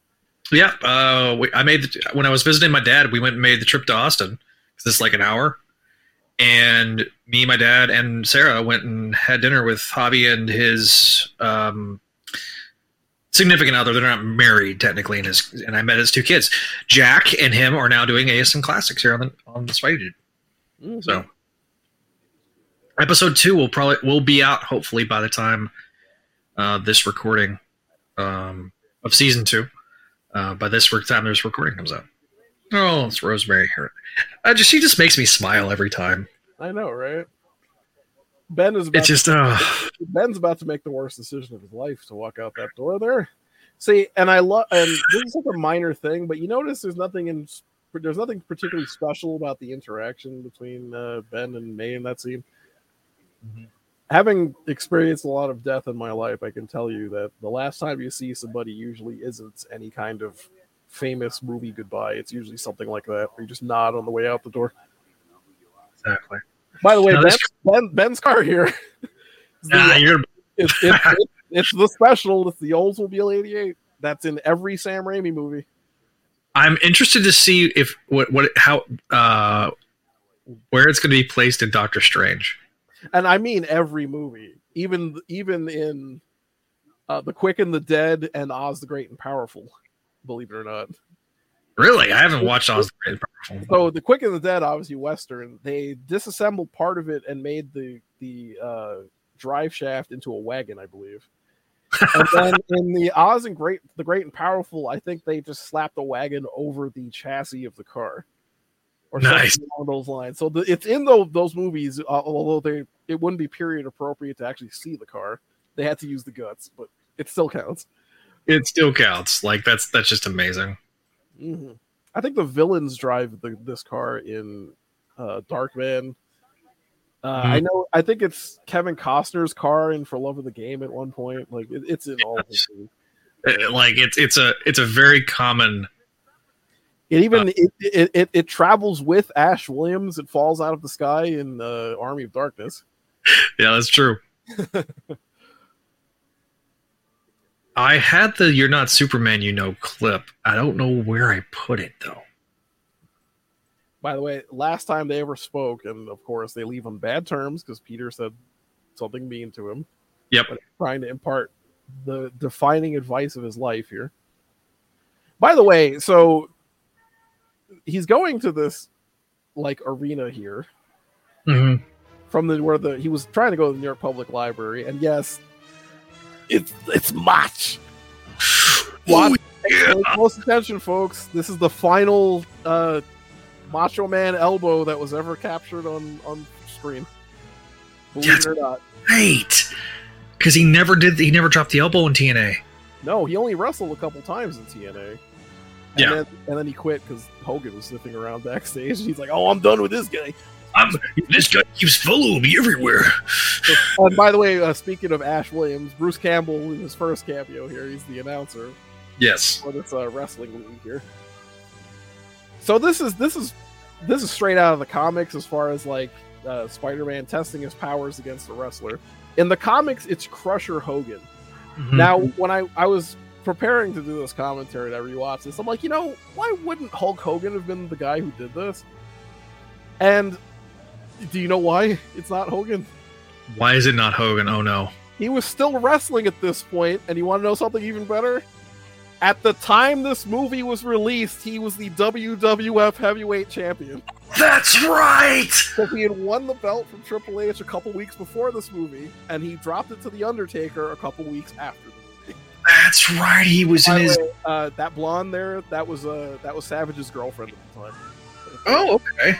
Yeah. Uh, we, I made the, when I was visiting my dad, we went and made the trip to Austin. It's like an hour, and me, my dad, and Sarah went and had dinner with Javi and his um, significant other. They're not married technically, and his and I met his two kids. Jack and him are now doing A S M Classics here on the on the Spidey Dude. Mm-hmm. So. Episode two will probably will be out hopefully by the time uh, this recording um, of season two. Uh, by this time this recording comes out. Oh, it's Rosemary here. I just she just makes me smile every time. I know, right? Ben is about it's just to, uh... Ben's about to make the worst decision of his life to walk out that door there. See, and I love and this is like a minor thing, but you notice there's nothing in there's nothing particularly special about the interaction between uh, Ben and May in that scene. Mm-hmm. Having experienced a lot of death in my life, I can tell you that the last time you see somebody usually isn't any kind of famous movie goodbye. It's usually something like that, where you just nod on the way out the door. Exactly. By the way, no, Ben's, Ben, Ben's car here. Nah, the, you're... it's, it's, it's, it's the special. It's the Oldsmobile eighty-eight. That's in every Sam Raimi movie. I'm interested to see if what what how uh, where it's going to be placed in Doctor Strange. And I mean every movie, even even in uh, The Quick and the Dead and Oz the Great and Powerful, believe it or not. Really? I haven't watched Oz the Great and Powerful. So The Quick and the Dead, obviously Western, they disassembled part of it and made the, the uh, drive shaft into a wagon, I believe. And then in the Oz and Great, the Great and Powerful, I think they just slapped a wagon over the chassis of the car. Or nice. Something along those lines. So the, it's in those, those movies, uh, although they it wouldn't be period appropriate to actually see the car. They had to use the guts, but it still counts. It still counts. Like that's that's just amazing. Mm-hmm. I think the villains drive the, this car in uh, Darkman. Uh, mm-hmm. I know. I think it's Kevin Costner's car in For Love of the Game at one point. Like it, it's in yeah, all. It's, it, like it's it's a it's a very common. It even uh, it, it, it it travels with Ash Williams. It falls out of the sky in the uh, Army of Darkness. Yeah, that's true. I had the "You're Not Superman, You Know" clip. I don't know where I put it though. By the way, last time they ever spoke, and of course they leave on bad terms because Peter said something mean to him. Yep, but trying to impart the defining advice of his life here. By the way, so. He's going to this like arena here mm-hmm. from the where the he was trying to go to the New York Public Library, and yes, it's it's Mach. Watch, yeah. Pay close attention, folks. This is the final uh, Macho Man elbow that was ever captured on, on screen. Believe That's it or not, right? Because he never did. He never dropped the elbow in T N A. No, he only wrestled a couple times in T N A. And, yeah. then, and then he quit because Hogan was sniffing around backstage. And he's like, oh, I'm done with this guy. I'm, this guy keeps following me everywhere. So, and by the way, uh, speaking of Ash Williams, Bruce Campbell in his first cameo here. He's the announcer. Yes. For this uh, wrestling league here. So this is this is this is straight out of the comics as far as like uh, Spider-Man testing his powers against the wrestler. In the comics, it's Crusher Hogan. Mm-hmm. Now, when I, I was. preparing to do this commentary and I rewatched this, I'm like, you know, why wouldn't Hulk Hogan have been the guy who did this? And do you know why it's not Hogan? Why is it not Hogan? Oh no. He was still wrestling at this point, and you want to know something even better? At the time this movie was released, he was the W W F Heavyweight Champion. That's right! So he had won the belt from Triple H a couple weeks before this movie, and he dropped it to The Undertaker a couple weeks after. That's right. He was By in his way, uh, that blonde there. That was uh, that was Savage's girlfriend at the time. Oh, okay.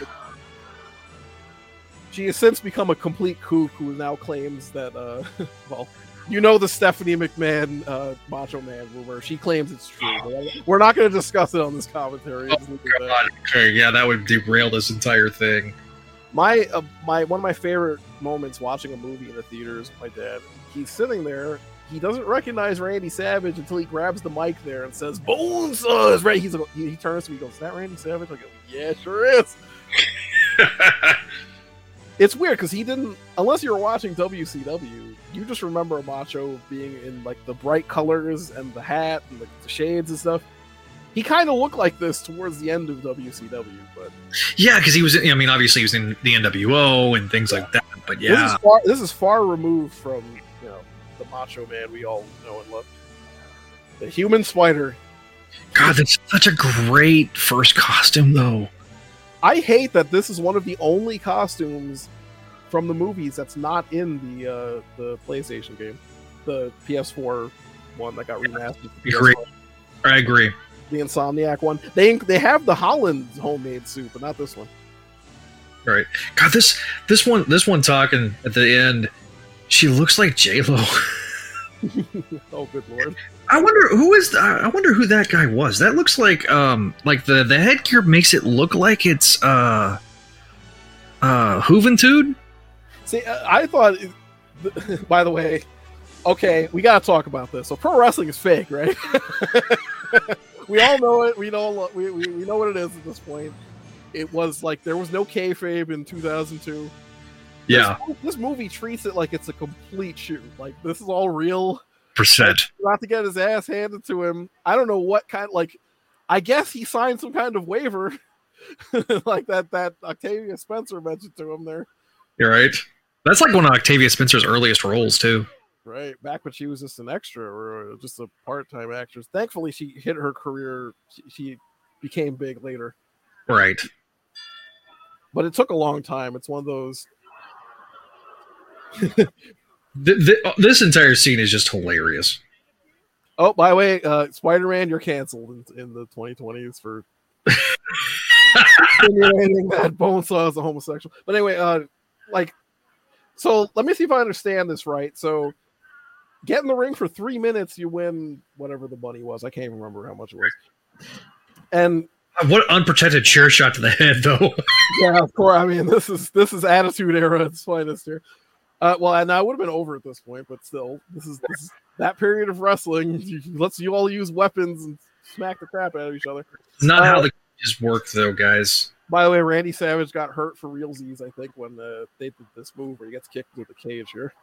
She has since become a complete kook who now claims that. Uh, well, you know the Stephanie McMahon uh, Macho Man rumor. She claims it's true. Oh. We're not going to discuss it on this commentary. Oh, God. Okay, yeah, that would derail this entire thing. My uh, my one of my favorite moments watching a movie in the theaters with my dad. He's sitting there. He doesn't recognize Randy Savage until he grabs the mic there and says, "Bonesaw is right." He's a, he, he turns to me, he goes, "Is that Randy Savage?" I go, "Yeah, sure is." It's weird because he didn't, unless you were watching W C W, you just remember Macho being in like the bright colors and the hat and like, the shades and stuff. He kind of looked like this towards the end of W C W, but yeah, because he was. I mean, obviously he was in the N W O and things yeah. like that. But yeah, this is, far, this is far removed from you know the Macho Man we all know and love. The Human Spider. God, that's such a great first costume, though. I hate that this is one of the only costumes from the movies that's not in the uh, the PlayStation game, the P S four one that got remastered. Yeah, I agree. I agree. The Insomniac one. They they have the Holland homemade suit, but not this one. Right. God, this this one this one talking at the end, she looks like J-Lo. Oh, good lord! I wonder who is. The, I wonder who that guy was. That looks like um, like the the headgear makes it look like it's uh, uh, Juventude. See, I thought. By the way, okay, we gotta talk about this. So pro wrestling is fake, right? We all know it. We know we we know what it is at this point. It was like there was no kayfabe in two thousand two. Yeah, this, this movie treats it like it's a complete shoot. Like this is all real. Percent. About to get his ass handed to him. I don't know what kind. Like, I guess he signed some kind of waiver, like that that Octavia Spencer mentioned to him there. You're right. That's like one of Octavia Spencer's earliest roles too. Right, back when she was just an extra or just a part-time actress. Thankfully, she hit her career. She, she became big later. Right. But it took a long time. It's one of those. the, the, this entire scene is just hilarious. Oh, by the way, uh, Spider-Man, you're canceled in, in the twenty twenties for insinuating that Bonesaw is a homosexual. But anyway, uh, like, so let me see if I understand this right. So, get in the ring for three minutes, you win whatever the money was. I can't even remember how much it was. And what unprotected chair shot to the head, though. Yeah, of course. I mean, this is this is Attitude Era. It's finest here. Uh, well, and I would have been over at this point, but still, this is, this is that period of wrestling. You, let's you all use weapons and smack the crap out of each other. It's not uh, how the matches work, though, guys. By the way, Randy Savage got hurt for realsies, I think, when uh, they did this move where he gets kicked into the cage here.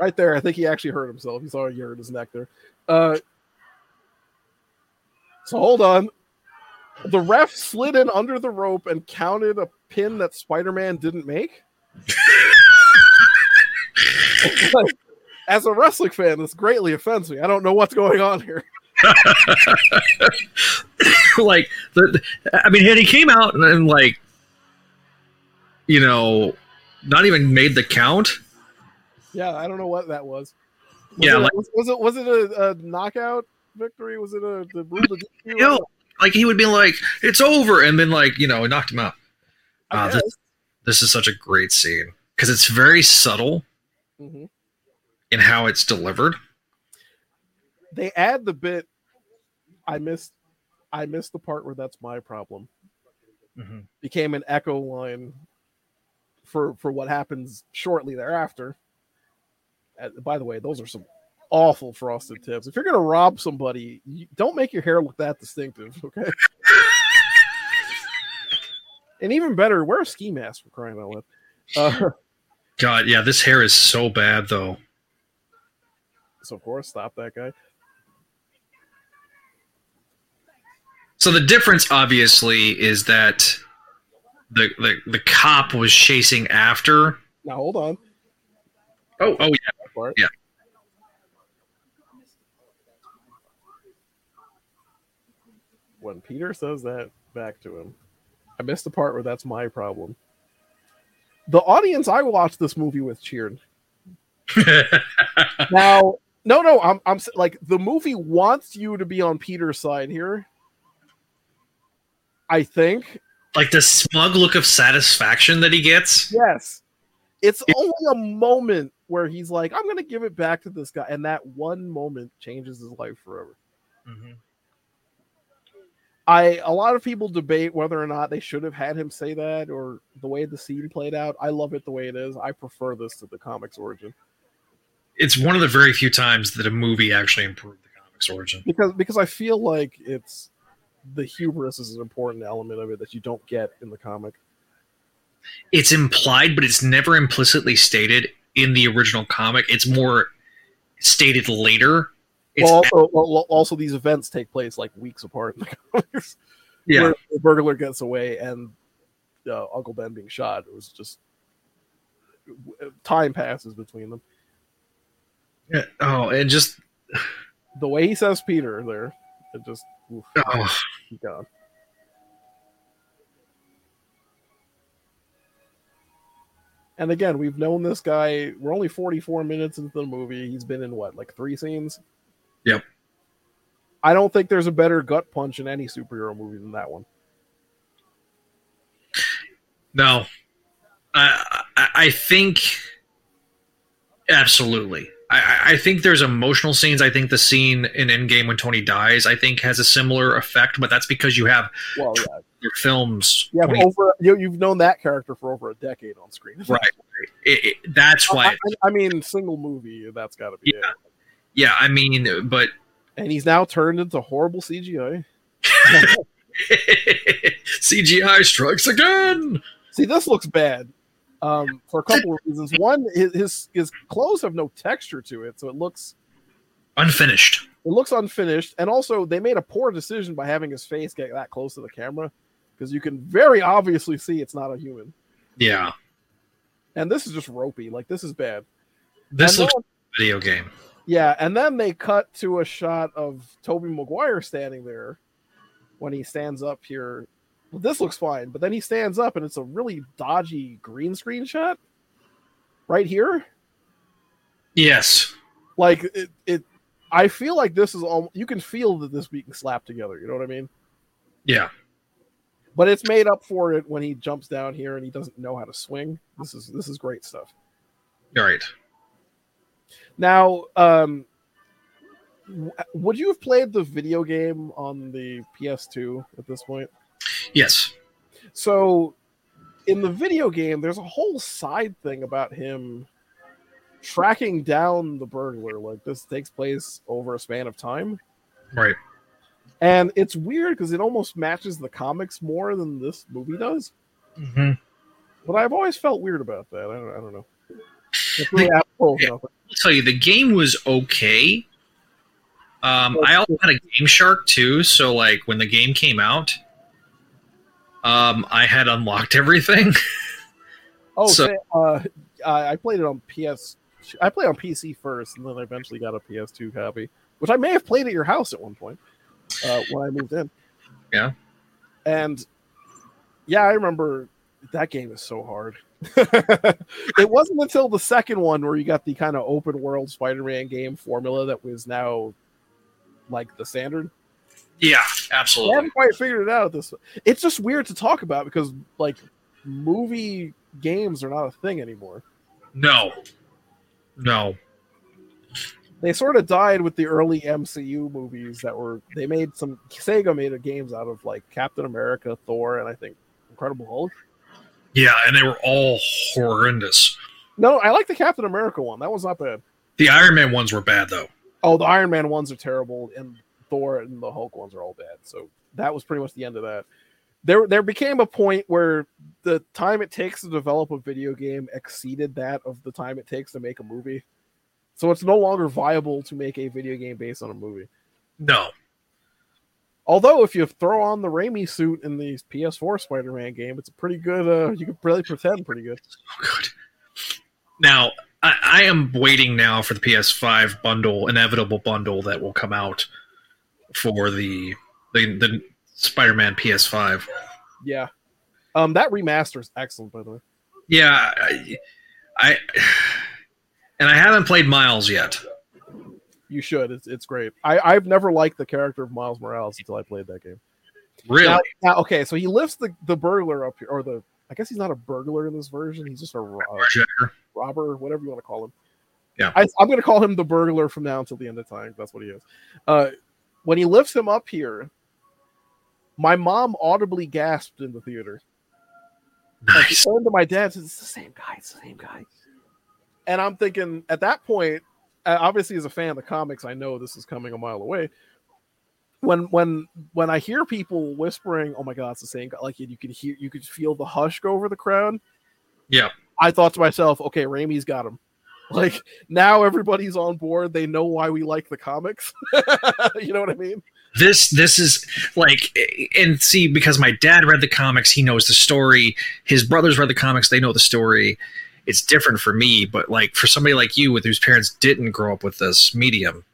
Right there, I think he actually hurt himself. He's already hurt his neck there. Uh, so hold on. The ref slid in under the rope and counted a pin that Spider-Man didn't make. Like, as a wrestling fan, this greatly offends me. I don't know what's going on here. Like, the, I mean, had he came out and, and like, you know, not even made the count. Yeah, I don't know what that was. was yeah, it, like, was, was it was it a, a knockout victory? Was it a the brutal? No. Like, he would be like, it's over, and then, like, you know, knocked him out. Uh, this, this is such a great scene, because it's very subtle mm-hmm. in how it's delivered. They add the bit, I missed I missed the part where that's my problem. Mm-hmm. Became an echo line for, for what happens shortly thereafter. And, by the way, those are some awful frosted tips. If you're gonna rob somebody, you don't make your hair look that distinctive, okay? And even better, wear a ski mask for crying out loud. Uh, God, yeah, this hair is so bad though. So of course, stop that guy. So the difference, obviously, is that the the, the cop was chasing after. Now hold on. Oh, oh yeah, yeah. When Peter says that back to him, I missed the part where that's my problem. The audience I watched this movie with cheered. Now, no, no, I'm, I'm like the movie wants you to be on Peter's side here. I think, like the smug look of satisfaction that he gets. Yes, it's it- only a moment where he's like, "I'm going to give it back to this guy," and that one moment changes his life forever. Mm-hmm. I, a lot of people debate whether or not they should have had him say that or the way the scene played out. I love it the way it is. I prefer this to the comics origin. It's one of the very few times that a movie actually improved the comics origin. Because because I feel like it's the hubris is an important element of it that you don't get in the comic. it's implied, but it's never implicitly stated in the original comic. It's more stated later. It's well, also, well, also, these events take place like weeks apart in the comics. Yeah, where the burglar gets away and uh, Uncle Ben being shot. It was just time passes between them. Yeah. Oh, and just the way he says Peter there, it just oof, oh. God. And again, we've known this guy. We're only forty-four minutes into the movie. He's been in what, like three scenes? Yep. I don't think there's a better gut punch in any superhero movie than that one. No. I I, I think absolutely. I, I think there's emotional scenes. I think the scene in Endgame when Tony dies, I think, has a similar effect, but that's because you have... Well, yeah. Your films, yeah, but over you, you've known that character for over a decade on screen, right? It, it, that's why. I, I, I mean, single movie, that's got to be yeah. it. Yeah, I mean, but and he's now turned into horrible C G I. C G I strikes again. See, this looks bad um, for a couple of reasons. One, his, his his clothes have no texture to it, so it looks unfinished. It looks unfinished, and also they made a poor decision by having his face get that close to the camera, because you can very obviously see it's not a human. Yeah. And this is just ropey. Like, this is bad. This and looks then, like a video game. Yeah, and then they cut to a shot of Tobey Maguire standing there when he stands up here. Well, this looks fine, but then he stands up, and it's a really dodgy green screen shot right here. Yes. Like, it... it I feel like this is all you can feel that this being slapped together. You know what I mean? Yeah. But it's made up for it when he jumps down here and he doesn't know how to swing. This is, this is great stuff. All right. Now, um, w- would you have played the video game on the P S two at this point? Yes. So in the video game, there's a whole side thing about him tracking down the burglar. Like, this takes place over a span of time, right? And it's weird because it almost matches the comics more than this movie does. Mm-hmm. But I've always felt weird about that. I don't, I don't know. It's really I, I'll tell you, the game was okay. Um, I also had a Game Shark too, so like when the game came out, um, I had unlocked everything. Oh, so okay. uh, I played it on P S. I played on P C first, and then I eventually got a P S two copy, which I may have played at your house at one point uh, when I moved in. Yeah. And, yeah, I remember that game is so hard. It wasn't until the second one where you got the kind of open-world Spider-Man game formula that was now, like, the standard. Yeah, absolutely. I haven't quite figured it out at this one. It's just weird to talk about because, like, movie games are not a thing anymore. No. No. They sort of died with the early M C U movies that were, they made some, Sega made a games out of like Captain America, Thor, and I think Incredible Hulk. Yeah, and they were all horrendous. No, I like the Captain America one. That was not bad. The Iron Man ones were bad though. Oh, the Iron Man ones are terrible, and Thor and the Hulk ones are all bad. So that was pretty much the end of that. There there became a point where the time it takes to develop a video game exceeded that of the time it takes to make a movie. So it's no longer viable to make a video game based on a movie. No. Although if you throw on the Raimi suit in the P S four Spider-Man game, it's a pretty good, uh, you can really pretend pretty good. Oh, good. Now, I, I am waiting now for the P S five bundle, inevitable bundle that will come out for the the, the Spider-Man P S five. Yeah. Um, that remaster is excellent, by the way. Yeah. I, I and I haven't played Miles yet. You should. It's it's great. I, I've never liked the character of Miles Morales until I played that game. Really? Now, now, okay, so he lifts the, the burglar up here, or the, I guess he's not a burglar in this version. He's just a robber, robber whatever you want to call him. Yeah. I, I'm going to call him the burglar from now until the end of time. That's what he is. Uh, when he lifts him up here, my mom audibly gasped in the theater. Nice. She turned to my dad and said, it's the same guy, it's the same guy. And I'm thinking, at that point, obviously as a fan of the comics, I know this is coming a mile away. when when when I hear people whispering, "Oh my God, it's the same guy," like you could hear, you could feel the hush go over the crowd. Yeah, I thought to myself, "Okay, Raimi's got him." Like now everybody's on board. They know why we like the comics. You know what I mean? This this is like, and see, because my dad read the comics, he knows the story. His brothers read the comics, they know the story. It's different for me, but like for somebody like you, with whose parents didn't grow up with this medium,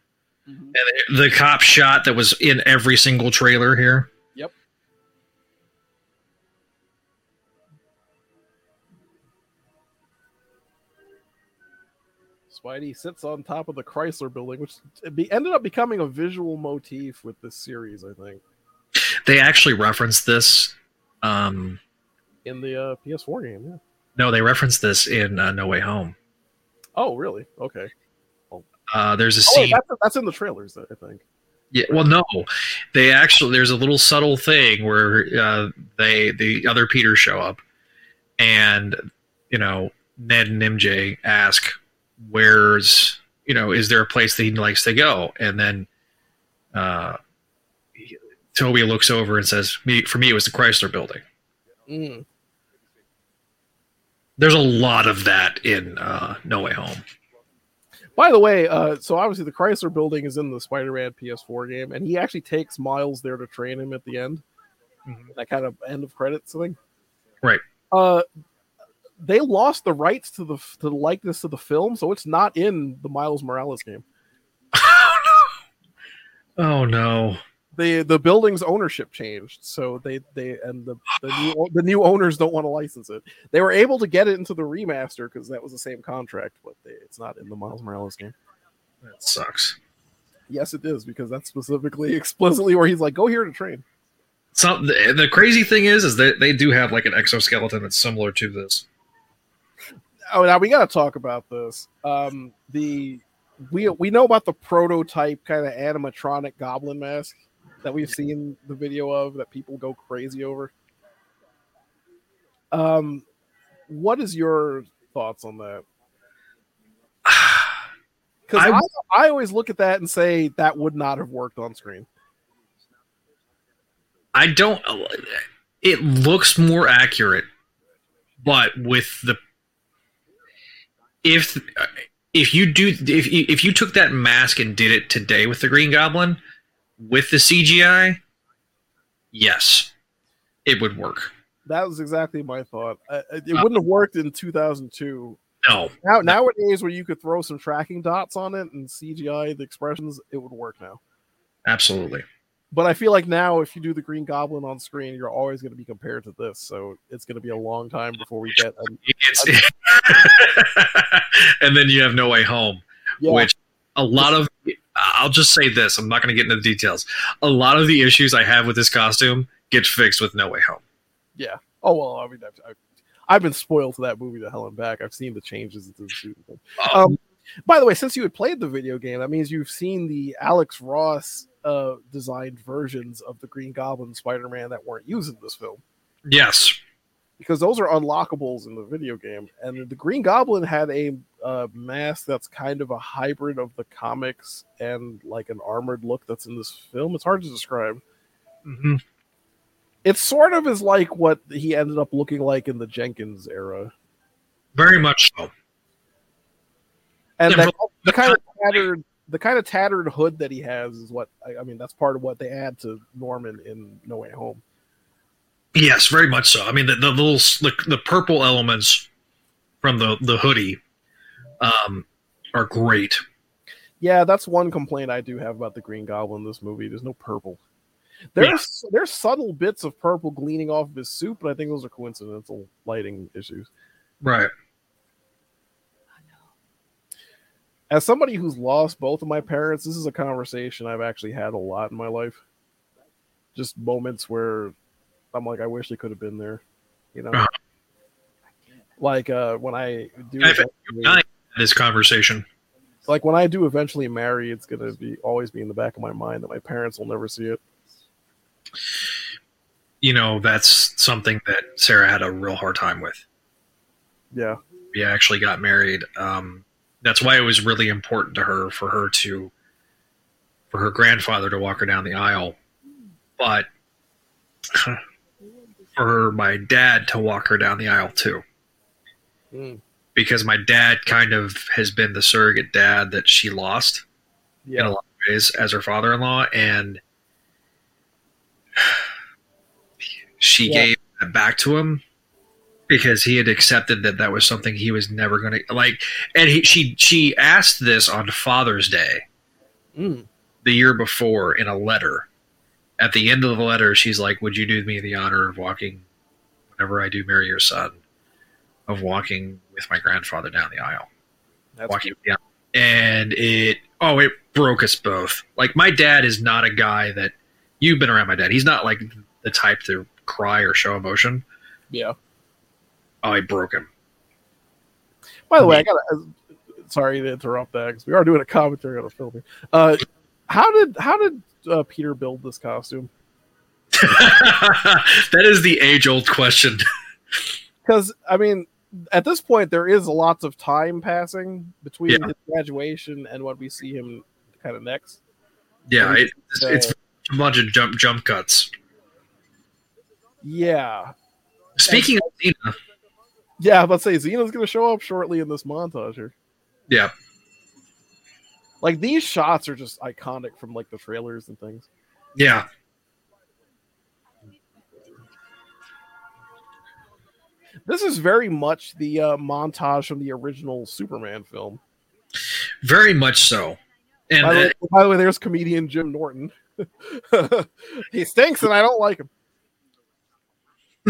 mm-hmm. and the cop shot that was in every single trailer here. Yep. Spidey sits on top of the Chrysler Building, which ended up becoming a visual motif with this series. I think they actually referenced this um, in the uh, P S four game. Yeah. No, they referenced this in uh, No Way Home. Oh, really? Okay. Oh. Uh, there's a oh, scene... Wait, that's, that's in the trailers, I think. Yeah. Well, no. They actually... There's a little subtle thing where uh, they the other Peters show up and, you know, Ned and M J ask, where's... You know, is there a place that he likes to go? And then uh, Toby looks over and says, "Me, for me, it was the Chrysler Building." Mm. There's a lot of that in uh, No Way Home. By the way, uh, so obviously the Chrysler Building is in the Spider-Man P S four game, and he actually takes Miles there to train him at the end. Mm-hmm. That kind of end of credits thing. Right. Uh, they lost the rights to the to the likeness of the film, so it's not in the Miles Morales game. Oh, no! Oh, no. The the building's ownership changed, so they, they and the the new, the new owners don't want to license it. They were able to get it into the remaster because that was the same contract, but they, it's not in the Miles Morales game. That sucks. Yes, it is, because that's specifically explicitly where he's like, "Go here to train." So the, the crazy thing is, is that they do have like an exoskeleton that's similar to this. Oh, now we got to talk about this. Um, the we we know about the prototype kind of animatronic goblin mask that we've seen the video of that people go crazy over. Um, what is your thoughts on that? Because I, I, I always look at that and say that would not have worked on screen. I don't. It looks more accurate, but with the if if you do if if you took that mask and did it today with the Green Goblin. With the C G I, yes, it would work. That was exactly my thought. I, it uh, wouldn't have worked in two thousand two. No. Now, nowadays, where you could throw some tracking dots on it and C G I the expressions, it would work now. Absolutely. But I feel like now, if you do the Green Goblin on screen, you're always going to be compared to this. So it's going to be a long time before we get... A, a, and then you have No Way Home, yeah. Which a lot of... I'll just say this. I'm not going to get into the details. A lot of the issues I have with this costume get fixed with No Way Home. Yeah. Oh, well, I mean, I've, I've been spoiled to that movie to hell and back. I've seen the changes to the suit. Oh. Um, by the way, since you had played the video game, that means you've seen the Alex Ross uh, designed versions of the Green Goblin Spider-Man that weren't used in this film. Yes. Because those are unlockables in the video game. And the Green Goblin had a uh, mask that's kind of a hybrid of the comics and like an armored look that's in this film. It's hard to describe. Mm-hmm. It sort of is like what he ended up looking like in the Jenkins era. Very much so. And yeah, that, but- the, kind of tattered, the kind of tattered hood that he has is what, I mean, that's part of what they add to Norman in No Way Home. Yes, very much so. I mean, the, the little the, the purple elements from the the hoodie um, are great. Yeah, that's one complaint I do have about the Green Goblin in this movie. There's no purple. There's yeah. there's subtle bits of purple gleaning off of his suit, but I think those are coincidental lighting issues. Right. As somebody who's lost both of my parents, this is a conversation I've actually had a lot in my life. Just moments where I'm like, I wish they could have been there, you know. Uh-huh. Like uh, when I do I this conversation, like when I do eventually marry, it's gonna be always be in the back of my mind that my parents will never see it. You know, that's something that Sarah had a real hard time with. Yeah, we actually got married. Um, that's why it was really important to her for her to for her grandfather to walk her down the aisle, but for her, my dad to walk her down the aisle too. Mm. Because my dad kind of has been the surrogate dad that she lost yeah. in a lot of ways as her father-in-law, and she yeah. gave that back to him because he had accepted that that was something he was never going to like. And he, she, she asked this on Father's Day mm. the year before in a letter. At the end of the letter, she's like, "Would you do me the honor of walking, whenever I do marry your son, of walking with my grandfather down the aisle?" That's walking down. And it, oh, it broke us both. Like, my dad is not a guy that, you've been around my dad. He's not like the type to cry or show emotion. Yeah. Oh, I broke him. By the I mean, way, I gotta, sorry to interrupt that because we are doing a commentary on a film. Uh, how did, how did, Uh, Peter build this costume? That is the age-old question. Because I mean, at this point, there is lots of time passing between yeah. his graduation and what we see him kind of next. Yeah, it, it's, uh, it's a bunch of jump jump cuts. Yeah. Speaking and, of Xena, yeah, let's say Xena's going to show up shortly in this montage here. Yeah. Like, these shots are just iconic from, like, the trailers and things. Yeah. This is very much the uh, montage from the original Superman film. Very much so. And by the, way, by the way, there's comedian Jim Norton. He stinks and I don't like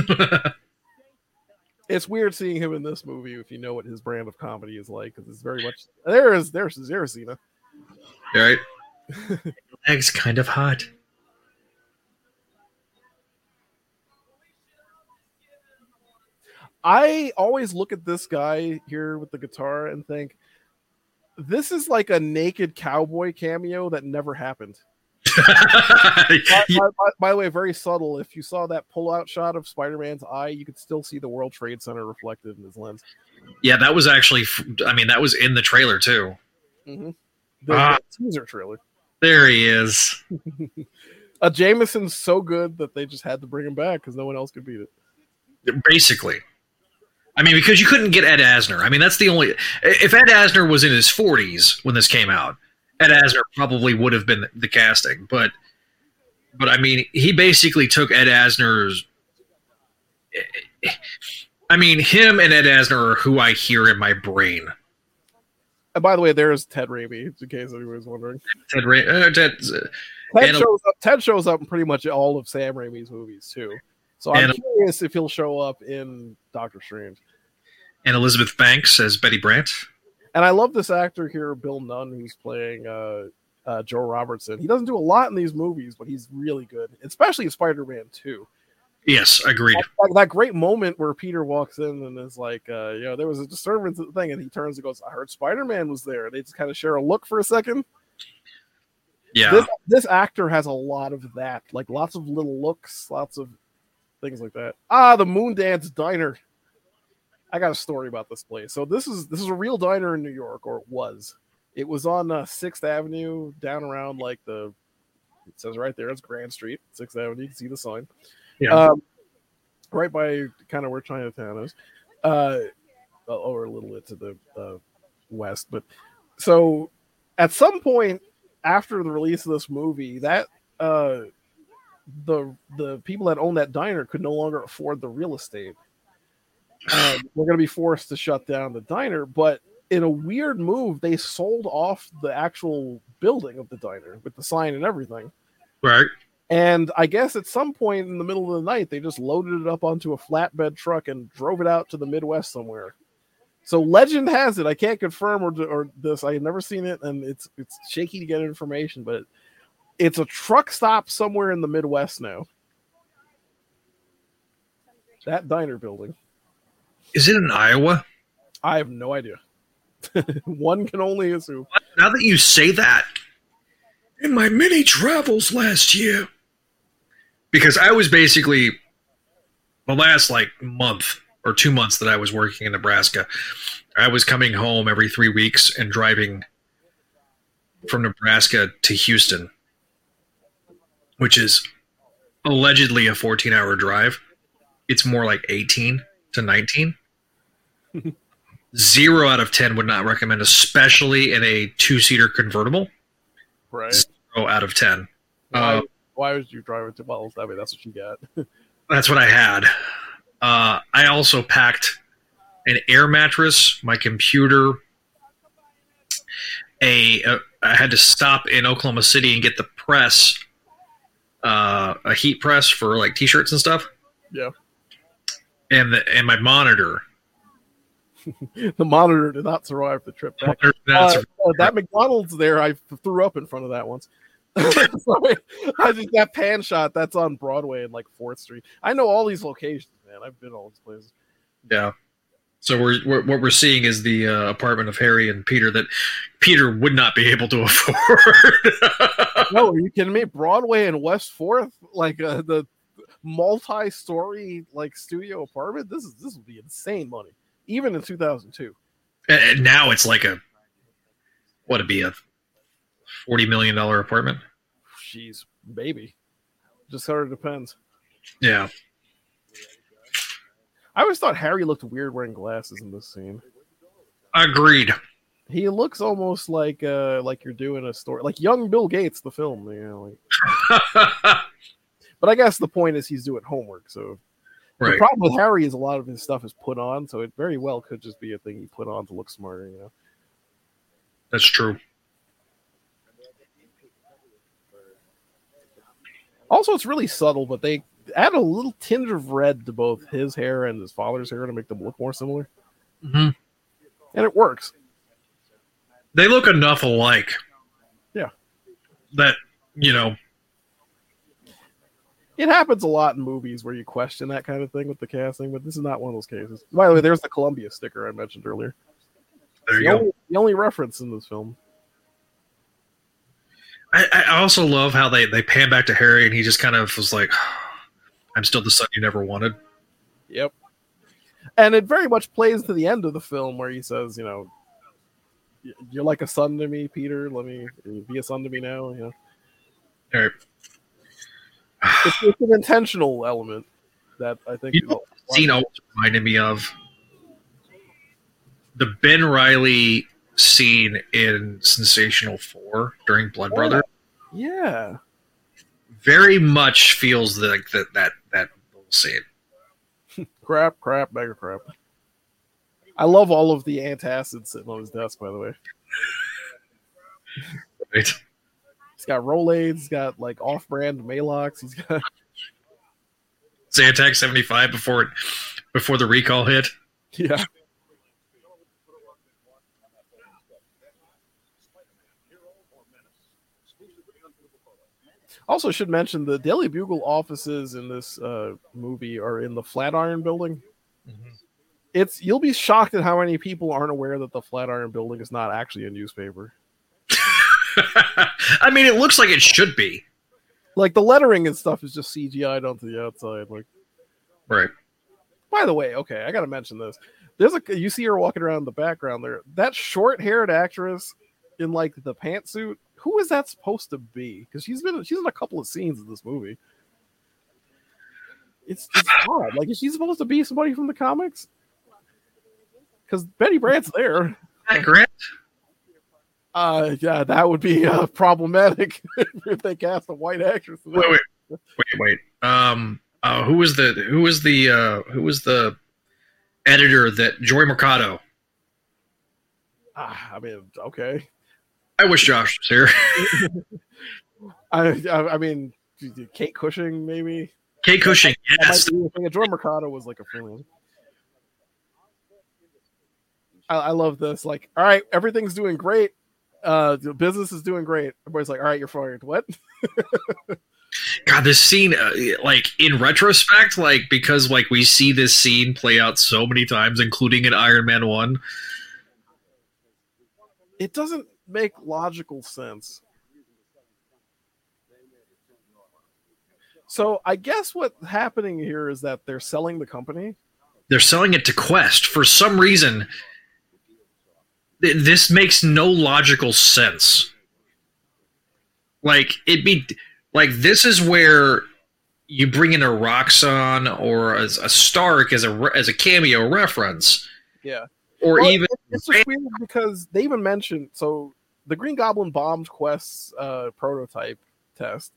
him. It's weird seeing him in this movie if you know what his brand of comedy is like, because it's very much... There is, there's, there's Xena. All right. Legs kind of hot. I always look at this guy here with the guitar and think, this is like a naked cowboy cameo that never happened. by, by, by the way, very subtle. If you saw that pull-out shot of Spider-Man's eye, you could still see the World Trade Center reflected in his lens. Yeah, that was actually... I mean, that was in the trailer, too. Mm-hmm. The, ah, the teaser trailer. There he is. A Jameson's so good that they just had to bring him back because no one else could beat it. Basically. I mean, because you couldn't get Ed Asner. I mean, that's the only... If Ed Asner was in his forties when this came out, Ed Asner probably would have been the casting, but but I mean, he basically took Ed Asner's... I mean, him and Ed Asner are who I hear in my brain. And by the way, there's Ted Raimi, in case anybody's wondering. Ted Raimi. Uh, Ted, uh, Ted, shows up, Ted shows up in pretty much all of Sam Raimi's movies, too. So I'm and, curious if he'll show up in Doctor Strange. And Elizabeth Banks as Betty Brant. And I love this actor here, Bill Nunn, who's playing uh, uh, Joe Robertson. He doesn't do a lot in these movies, but he's really good, especially in Spider-Man two. Yes, agreed. That, that, that great moment where Peter walks in and is like, uh, you know, there was a disturbance at the thing, and he turns and goes, "I heard Spider-Man was there." They just kind of share a look for a second. Yeah. This, this actor has a lot of that, like lots of little looks, lots of things like that. Ah, the Moondance Diner. I got a story about this place. So this is this is a real diner in New York, or it was. It was on uh, sixth Avenue, down around like the... It says right there, it's Grand Street, sixth Avenue. You can see the sign. Yeah. Um, right by kind of where Chinatown is. Uh, or a little bit to the uh, west. But so at some point after the release of this movie, that uh, the the people that owned that diner could no longer afford the real estate. Um, we're going to be forced to shut down the diner, but in a weird move, they sold off the actual building of the diner with the sign and everything. Right. And I guess at some point in the middle of the night, they just loaded it up onto a flatbed truck and drove it out to the Midwest somewhere. So legend has it, I can't confirm or, or this, I had never seen it, and it's it's shaky to get information, but it's a truck stop somewhere in the Midwest now. That diner building. Is it in Iowa? I have no idea. One can only assume. Now that you say that, in my many travels last year, because I was basically the last like month or two months that I was working in Nebraska, I was coming home every three weeks and driving from Nebraska to Houston which is allegedly a fourteen-hour drive. It's more like eighteen to nineteen. Zero out of ten would not recommend, especially in a two-seater convertible. Right. Zero out of ten. Why, uh, why would you drive it to miles that way? That's what you got. That's what I had. Uh, I also packed an air mattress, my computer. A, a I had to stop in Oklahoma City and get the press, uh, a heat press for like T-shirts and stuff. Yeah. And the, and my monitor. The monitor did not survive the trip back. Uh, uh, that McDonald's there, I threw up in front of that once. So I just that pan shot that's on Broadway and like Fourth Street. I know all these locations, man. I've been to all these places. Yeah. So we're, we're what we're seeing is the uh, apartment of Harry and Peter that Peter would not be able to afford. No, are you kidding me? Broadway and West Fourth, like uh, the multi-story like studio apartment. This is this would be insane money. Even in two thousand two. And now it's like a, what would be a forty million dollars apartment? Jeez, maybe. Just sort of depends. Yeah. I always thought Harry looked weird wearing glasses in this scene. Agreed. He looks almost like uh, like you're doing a story, like young Bill Gates, the film. You know, like. But I guess the point is he's doing homework, so. Right. The problem with Harry is a lot of his stuff is put on, so it very well could just be a thing he put on to look smarter, you know. That's true. Also, it's really subtle, but they add a little tinge of red to both his hair and his father's hair to make them look more similar. Mm-hmm. And it works. They look enough alike. Yeah. That, you know... It happens a lot in movies where you question that kind of thing with the casting, but this is not one of those cases. By the way, there's the Columbia sticker I mentioned earlier. There you the go. Only, the only reference in this film. I, I also love how they, they pan back to Harry and he just kind of was like, I'm still the son you never wanted. Yep. And it very much plays to the end of the film where he says, you know, you're like a son to me, Peter. Let me be a son to me now. You know? All right. It's, it's an intentional element that I think... You know, the scene always reminded me of the Ben Reilly scene in Sensational four during Blood yeah. Brother. Yeah. Very much feels like that that that little scene. crap, crap, mega crap. I love all of the antacids sitting on his desk, by the way. Right. He's got Rolaids, he's got like off-brand Malox, he's got Zantac seventy-five before it, before the recall hit. Yeah. Also, should mention the Daily Bugle offices in this uh, movie are in the Flatiron Building. Mm-hmm. It's you'll be shocked at how many people aren't aware that the Flatiron Building is not actually a newspaper. I mean, it looks like it should be. Like, the lettering and stuff is just C G I'd onto the outside. Like, right. By the way, okay, I gotta mention this. There's a you see her walking around in the background there. That short-haired actress in like the pantsuit. Who is that supposed to be? Because she's been she's in a couple of scenes in this movie. It's it's odd. Like, is she supposed to be somebody from the comics? Because Betty Brant's there. Hi, Grant. Uh, yeah, that would be uh, problematic if they cast a white actress. Wait, wait, wait, wait. Um, uh, who was the who was the uh, who was the editor that Joey Mercado? Uh, I mean, okay. I wish Josh was here. I, I, I mean, Kate Cushing, maybe. Kate Cushing, yes. Joey Mercado was like a freelance. I, I love this. Like, all right, everything's doing great. Uh, the business is doing great. Everybody's like, all right, you're fired. What? God, this scene, uh, like in retrospect, like because like we see this scene play out so many times, including in Iron Man one. It doesn't make logical sense. So I guess what's happening here is that they're selling the company. They're selling it to Quest for some reason. This makes no logical sense. Like, it'd be Like, this is where you bring in a Roxxon or a, a Stark as a as a cameo reference. Yeah. Or well, even it's just weird because they even mentioned so the Green Goblin bombed Quest's uh, prototype test,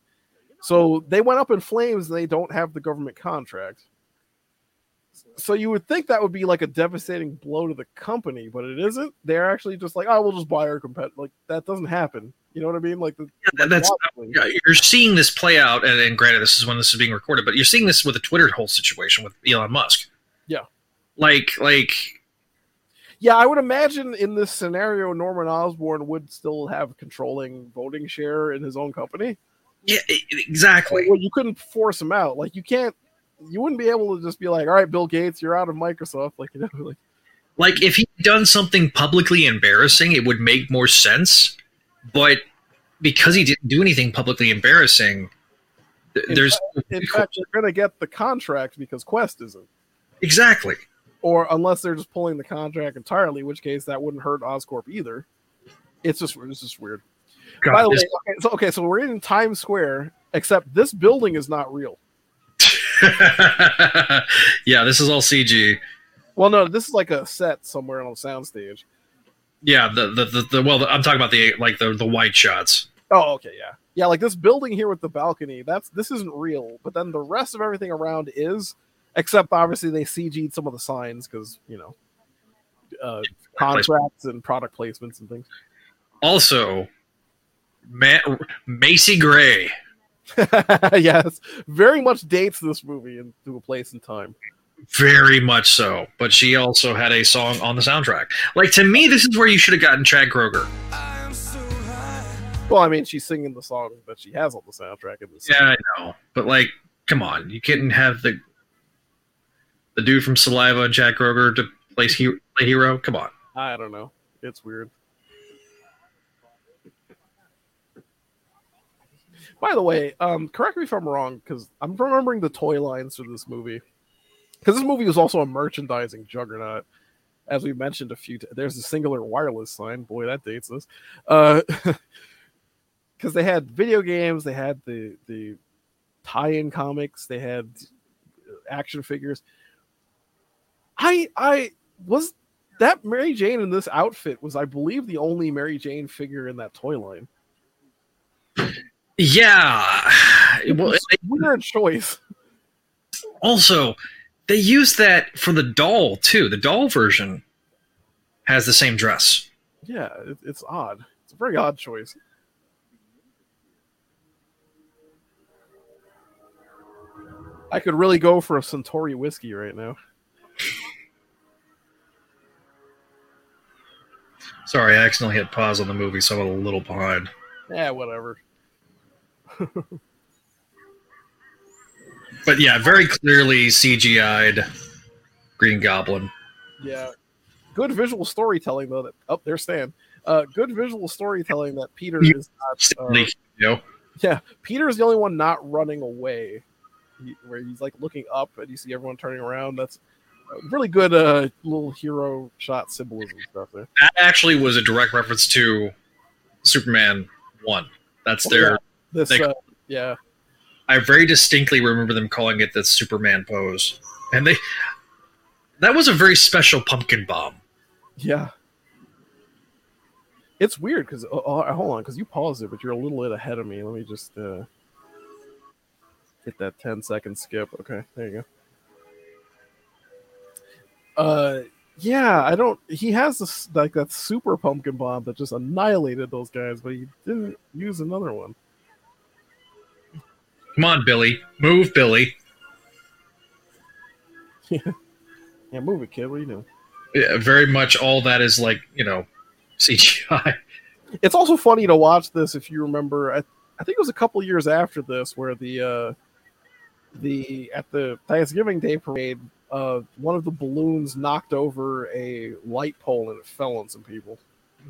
so they went up in flames and they don't have the government contract. So you would think that would be like a devastating blow to the company, but it isn't. They're actually just like, oh, we'll just buy our competitor. Like, that doesn't happen. You know what I mean? Like, the, yeah, like that's yeah, you're seeing this play out. And, and granted, this is when this is being recorded, but you're seeing this with the Twitter whole situation with Elon Musk. Yeah. Like, like, yeah, I would imagine in this scenario, Norman Osborn would still have controlling voting share in his own company. Yeah, exactly. Like, well, you couldn't force him out. Like, you can't, you wouldn't be able to just be like, all right, Bill Gates, you're out of Microsoft. Like, you know, like, like if he'd done something publicly embarrassing, it would make more sense. But because he didn't do anything publicly embarrassing, th- in there's fact, in fact you're going to get the contract because Quest isn't. Exactly. Or unless they're just pulling the contract entirely, in which case that wouldn't hurt Oscorp either. It's just it's just weird. God, by the this- way, okay so, okay, so we're in Times Square, except this building is not real. Yeah, this is all C G. Well, no, this is like a set somewhere on a soundstage. Yeah, the, the the the well, I'm talking about the like the the wide shots. Oh, okay, yeah, yeah. Like this building here with the balcony, that's this isn't real. But then the rest of everything around is, except obviously they C G'd some of the signs because you know uh, contracts and product placements and things. Also, Ma- Macy Gray. Yes, very much dates this movie into a place in time. Very much so, but she also had a song on the soundtrack. Like, to me, this is where you should have gotten Chad Kroeger. Well, I mean, she's singing the song that she has on the soundtrack. In the yeah, I know, but like, come on, you couldn't have the the dude from Saliva and Chad Kroeger to play he- play Hero. Come on, I don't know, it's weird. By the way, um, correct me if I'm wrong, because I'm remembering the toy lines for this movie. Because this movie was also a merchandising juggernaut, as we mentioned a few times. There's the Singular Wireless sign. Boy, that dates us. Because uh, they had video games, they had the, the tie-in comics, they had action figures. I I was that Mary Jane in this outfit was, I believe, the only Mary Jane figure in that toy line. Yeah. Well, weird choice. Also, they use that for the doll, too. The doll version has the same dress. Yeah, it, it's odd. It's a very odd choice. I could really go for a Centauri whiskey right now. Sorry, I accidentally hit pause on the movie, so I'm a little behind. Yeah, whatever. But yeah, very clearly C G I'd Green Goblin. Yeah, good visual storytelling though. That oh, there's Stan. Uh, good visual storytelling that Peter is not. Uh, no. Yeah, Peter is the only one not running away, he, where he's like looking up and you see everyone turning around. That's really good. Uh, little hero shot symbolism stuff there. That actually was a direct reference to Superman one. That's oh, their. Yeah. This, they, uh, yeah, I very distinctly remember them calling it the Superman pose, and they—that was a very special pumpkin bomb. Yeah, it's weird because oh, oh, hold on, because you paused it, but you're a little bit ahead of me. Let me just uh, hit that ten second skip. Okay, there you go. Uh, yeah, I don't. He has this like that super pumpkin bomb that just annihilated those guys, but he didn't use another one. Come on, Billy. Move, Billy. Yeah, yeah, move it, kid. What are you doing? Yeah, very much all that is like, you know, C G I. It's also funny to watch this if you remember. I, I think it was a couple years after this where the uh, the at the Thanksgiving Day parade, uh, one of the balloons knocked over a light pole and it fell on some people.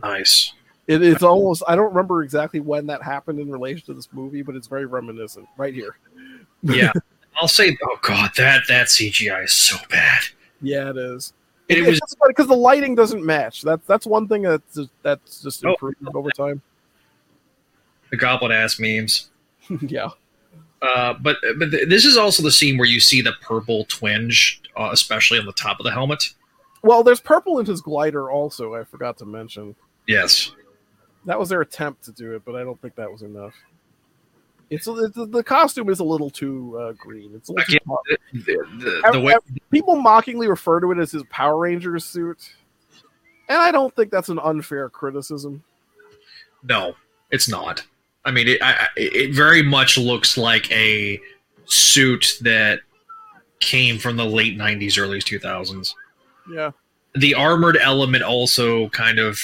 Nice. It, it's almost, I don't remember exactly when that happened in relation to this movie, but it's very reminiscent right here. Yeah. I'll say, oh God, that, that C G I is so bad. Yeah, it is. And it, it was because the lighting doesn't match. That's, that's one thing that's just, that's just improved oh, over time. The goblin ass memes. Yeah. Uh, but but th- this is also the scene where you see the purple twinge, uh, especially on the top of the helmet. Well, there's purple in his glider also, I forgot to mention. Yes. That was their attempt to do it, but I don't think that was enough. It's, it's the costume is a little too uh, green. It's a little too the, the, the, the way people mockingly refer to it as his Power Rangers suit, and I don't think that's an unfair criticism. No, it's not. I mean, it, I, it very much looks like a suit that came from the late nineties, early two thousands. Yeah. The armored element also kind of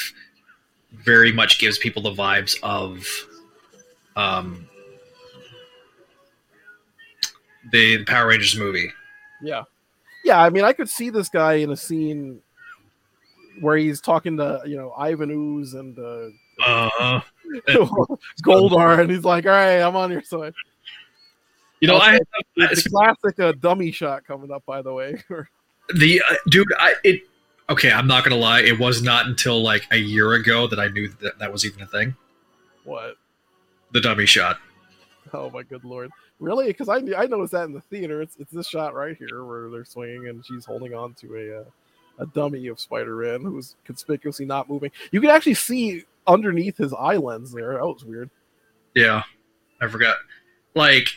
very much gives people the vibes of um, the Power Rangers movie. Yeah. Yeah, I mean, I could see this guy in a scene where he's talking to, you know, Ivan Ooze and... Uh, Uh, Goldar, and he's like, "All right, I'm on your side." You know, also, I have the classic uh, dummy shot coming up. By the way, the uh, dude, I it. Okay, I'm not gonna lie. It was not until like a year ago that I knew that that was even a thing. What? The dummy shot. Oh my good lord! Really? Because I I noticed that in the theater. It's it's this shot right here where they're swinging and she's holding on to a uh, a dummy of Spider-Man who's conspicuously not moving. You can actually see underneath his eye lens there. That was weird. Yeah, I forgot. Like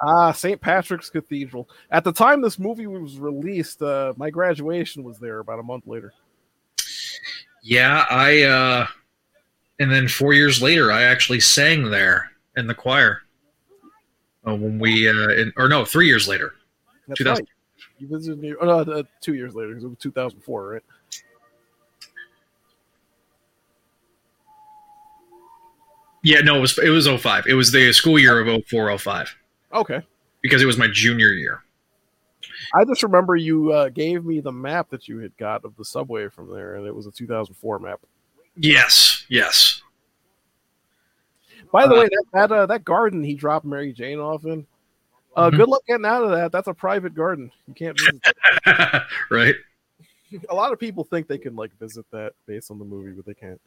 ah, uh, Saint Patrick's Cathedral. At the time this movie was released, uh, my graduation was there about a month later. Yeah, I. Uh, and then four years later, I actually sang there in the choir. Uh, when we, uh, in, or no, three years later. That's right. You visited me. Oh, no, uh, two years later because it was two thousand four, right? Yeah, no, it was it was oh five. It was the school year of oh four oh five. Okay. Because it was my junior year. I just remember you uh, gave me the map that you had got of the subway from there, and it was a two thousand four map. Yes, yes. By the uh, way, that that, uh, that garden he dropped Mary Jane off in, uh, mm-hmm. Good luck getting out of that. That's a private garden. You can't visit that. Right? A lot of people think they can like visit that based on the movie, but they can't.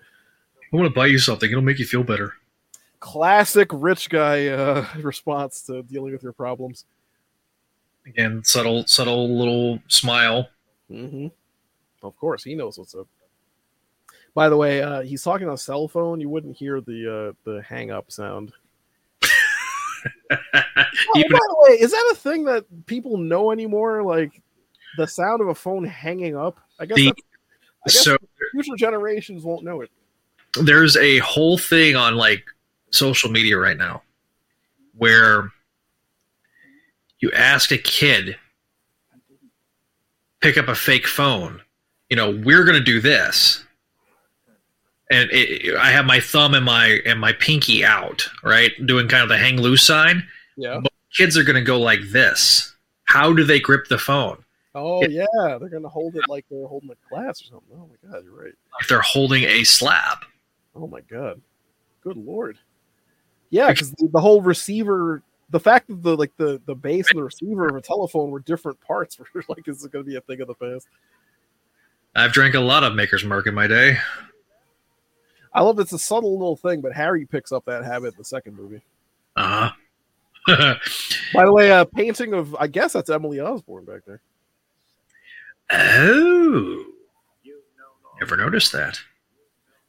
I want to buy you something. It'll make you feel better. Classic rich guy uh, response to dealing with your problems. Again, subtle, subtle little smile. Mm-hmm. Of course, he knows what's up. By the way, uh, he's talking on a cell phone. You wouldn't hear the uh, the hang up sound. Oh, by the way, is that a thing that people know anymore? Like the sound of a phone hanging up? I guess, the, that's, I guess so, future generations won't know it. There's a whole thing on like social media right now where you ask a kid, pick up a fake phone. You know, we're going to do this. And it, I have my thumb and my, and my pinky out, right? Doing kind of the hang loose sign. Yeah. But kids are going to go like this. How do they grip the phone? Oh, it, yeah. They're going to hold it like they're holding a glass or something. Oh, my God. You're right. Like they're holding a slab. Oh, my God. Good Lord. Yeah, because the whole receiver, the fact that the like the, the base and the receiver of a telephone were different parts, were like, is it going to be a thing of the past? I've drank a lot of Maker's Mark in my day. I love it's a subtle little thing, but Harry picks up that habit in the second movie. Uh-huh. By the way, a painting of, I guess that's Emily Osborne back there. Oh. Never noticed that.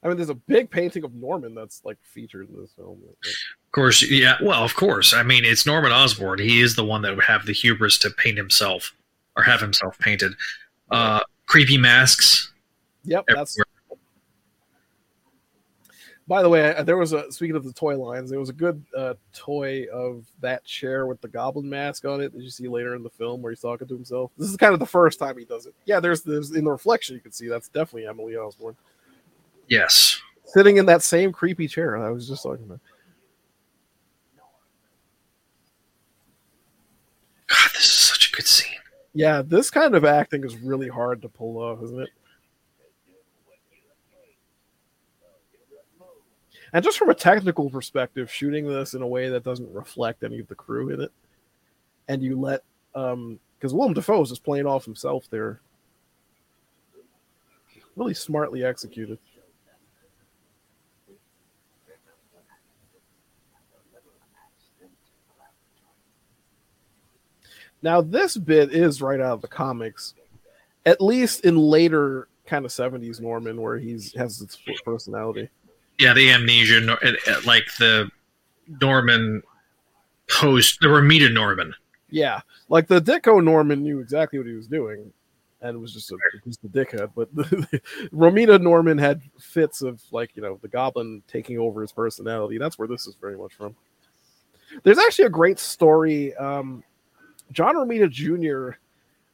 I mean, there's a big painting of Norman that's like featured in this film. Of course, yeah. Well, of course. I mean, it's Norman Osborn. He is the one that would have the hubris to paint himself or have himself painted. Uh, creepy masks. Yep. That's... By the way, there was a speaking of the toy lines, there was a good uh, toy of that chair with the goblin mask on it that you see later in the film where he's talking to himself. This is kind of the first time he does it. Yeah, there's, there's in the reflection you can see that's definitely Emily Osborne. Yes. Sitting in that same creepy chair I was just talking about. God, this is such a good scene. Yeah, this kind of acting is really hard to pull off, isn't it? And just from a technical perspective, shooting this in a way that doesn't reflect any of the crew in it. And you let... Because um, Willem Dafoe is just playing off himself there. Really smartly executed. Now, this bit is right out of the comics, at least in later kind of seventies Norman, where he's has his personality. Yeah, the amnesia, like the Norman post, the Romita Norman. Yeah, like the Ditko Norman knew exactly what he was doing, and was just a, just a dickhead. But Romita Norman had fits of, like, you know, the Goblin taking over his personality. That's where this is very much from. There's actually a great story. Um, John Romita Junior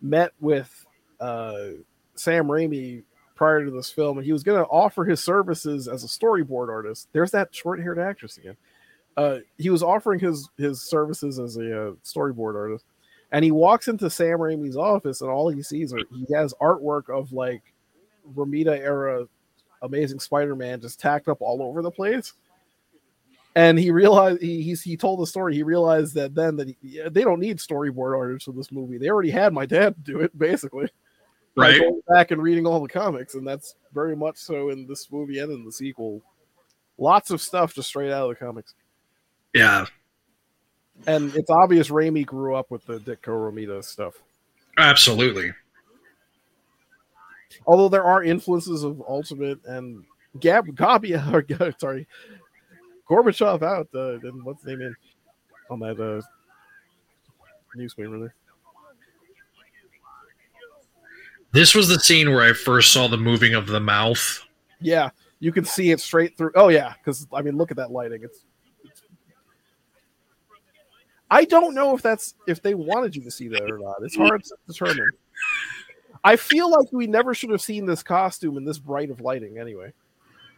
met with uh, Sam Raimi prior to this film, and he was going to offer his services as a storyboard artist. There's that short-haired actress again. Uh, he was offering his, his services as a uh, storyboard artist, and he walks into Sam Raimi's office, and all he sees are he has artwork of, like, Romita era Amazing Spider-Man just tacked up all over the place. And he realized he he's, he told the story. He realized that then that he, they don't need storyboard artists for this movie. They already had my dad do it, basically. Right. Going back and reading all the comics, and that's very much so in this movie and in the sequel. Lots of stuff just straight out of the comics. Yeah. And it's obvious Raimi grew up with the Ditko Romita stuff. Absolutely. Although there are influences of Ultimate and Gab Gabia, or sorry, Gorbachev out, uh, and what's the name in on that uh, newspaper there. This was the scene where I first saw the moving of the mouth. Yeah, you can see it straight through. Oh yeah, because I mean, look at that lighting. It's, it's. I don't know if that's if they wanted you to see that or not. It's hard to determine. I feel like we never should have seen this costume in this bright of lighting. Anyway,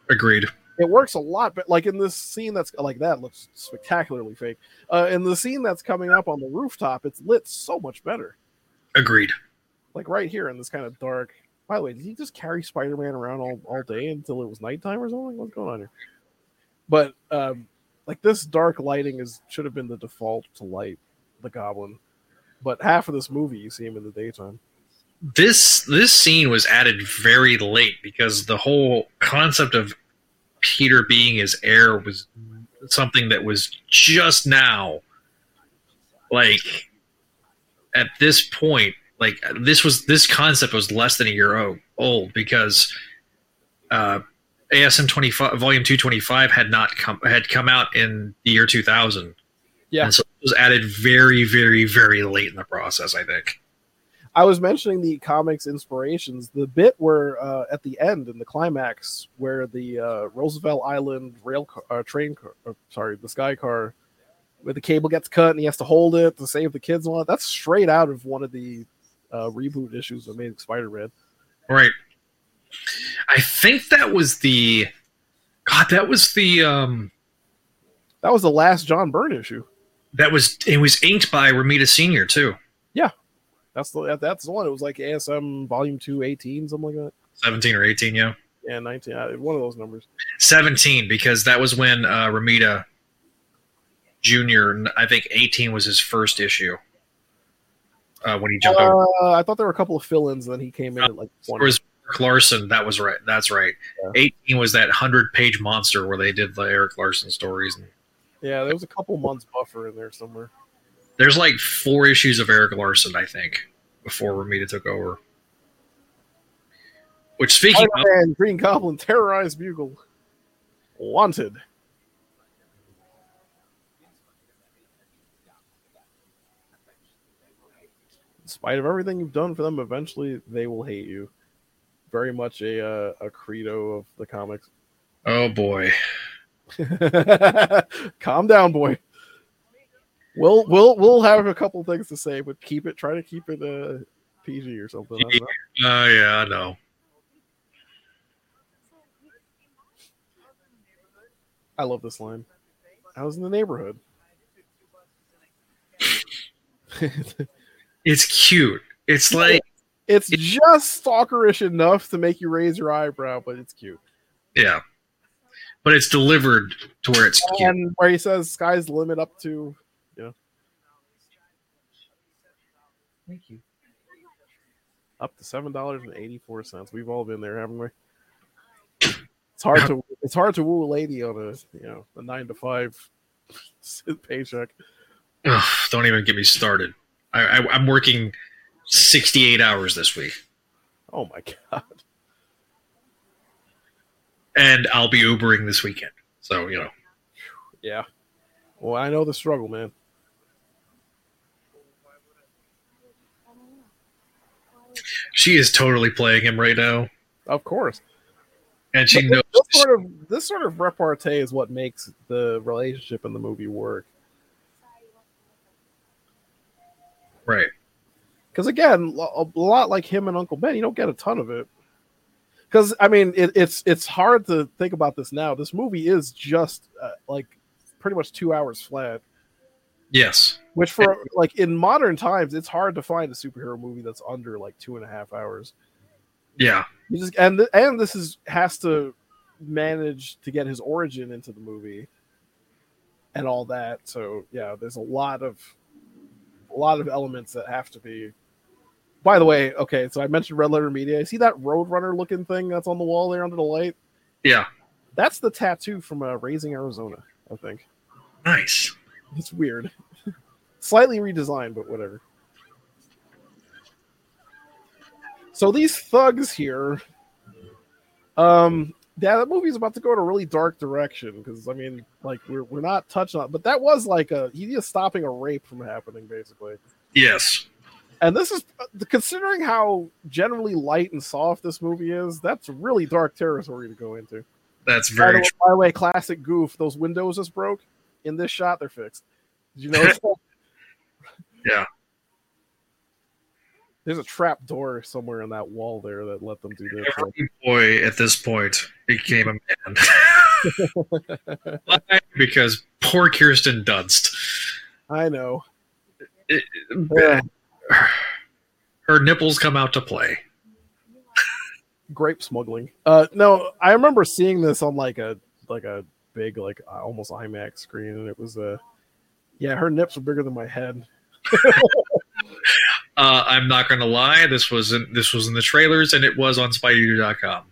agreed. It works a lot, but like in this scene that's like that looks spectacularly fake. Uh, in the scene that's coming up on the rooftop, it's lit so much better. Agreed. Like right here in this kind of dark. By the way, did he just carry Spider-Man around all, all day until it was nighttime or something? What's going on here? But um, like this dark lighting is should have been the default to light the Goblin. But half of this movie, you see him in the daytime. This this scene was added very late because the whole concept of Peter being his heir was something that was just now, like at this point, like this was this concept was less than a year old because uh, A S M twenty-five Volume two twenty-five had not come had come out in the year two thousand. Yeah, and so it was added very, very, very late in the process. I think I was mentioning the comics inspirations. The bit where uh, at the end in the climax, where the uh, Roosevelt Island rail car, uh, train, car, or, sorry, the sky car, where the cable gets cut and he has to hold it to save the kids and all that. That's straight out of one of the uh, reboot issues of Amazing Spider-Man. Right. I think that was the God. That was the um. That was the last John Byrne issue. That was it. Was inked by Romita Senior too. Yeah. That's the that's the one. It was like A S M Volume two, eighteen, something like that. seventeen or eighteen, yeah. Yeah, nineteen. One of those numbers. seventeen, because that was when uh, Romita Junior, I think eighteen was his first issue uh, when he jumped uh, over. I thought there were a couple of fill-ins, and then he came in uh, at like twenty. There was Eric Larson. That was right. That's right. Yeah. eighteen was that hundred-page monster where they did the Eric Larson stories. And yeah, there was a couple months buffer in there somewhere. There's like four issues of Eric Larson, I think, before Romita took over. Which, speaking of... Man, Green Goblin, terrorized Bugle. Wanted. In spite of everything you've done for them, eventually they will hate you. Very much a, uh, a credo of the comics. Oh, boy. Calm down, boy. We'll we'll we'll have a couple things to say, but keep it. Try to keep it a uh, P G or something. Oh uh, yeah, I know. I love this line. I was in the neighborhood. It's cute. It's like it's, it's just stalkerish enough to make you raise your eyebrow, but it's cute. Yeah, but it's delivered to where it's cute. And where he says, "Sky's the limit up to." Thank you. Up to seven dollars and eighty-four cents. We've all been there, haven't we? It's hard to it's hard to woo a lady on a you know a nine to five paycheck. Ugh, don't even get me started. I, I, I'm working sixty-eight hours this week. Oh my God. And I'll be Ubering this weekend. So, you know. Yeah. Well, I know the struggle, man. She is totally playing him right now. Of course. And she knows this, this sort of this sort of repartee is what makes the relationship in the movie work. Right. Because, again, a lot like him and Uncle Ben, you don't get a ton of it. Because, I mean, it, it's it's hard to think about this now. This movie is just, uh, like, pretty much two hours flat. Yes. Which, for, it, like, in modern times, it's hard to find a superhero movie that's under, like, two and a half hours. Yeah. You just, and th- and this is has to manage to get his origin into the movie and all that. So, yeah, there's a lot of a lot of elements that have to be... By the way, okay, so I mentioned Red Letter Media. See that Roadrunner-looking thing that's on the wall there under the light? Yeah. That's the tattoo from uh, Raising Arizona, I think. Nice. It's weird. Slightly redesigned, but whatever. So these thugs here... Um, yeah, that movie's about to go in a really dark direction, because, I mean, like, we're we're not touching on it, but that was like a... He is stopping a rape from happening, basically. Yes. And this is, considering how generally light and soft this movie is, that's really dark territory to go into. That's very by true. Way, by the way, classic goof. Those windows just broke. In this shot, they're fixed. Did you notice that? Yeah. There's a trap door somewhere in that wall there that let them do this. Every boy at this point became a man. Why? Because poor Kirsten Dunst. I know. It, it, yeah. Her nipples come out to play. Grape smuggling. Uh, no, I remember seeing this on like a like a big like almost IMAX screen, and it was a uh, yeah. Her nips were bigger than my head. uh, I'm not gonna lie. This was in, this was in the trailers, and it was on Spidey dot com.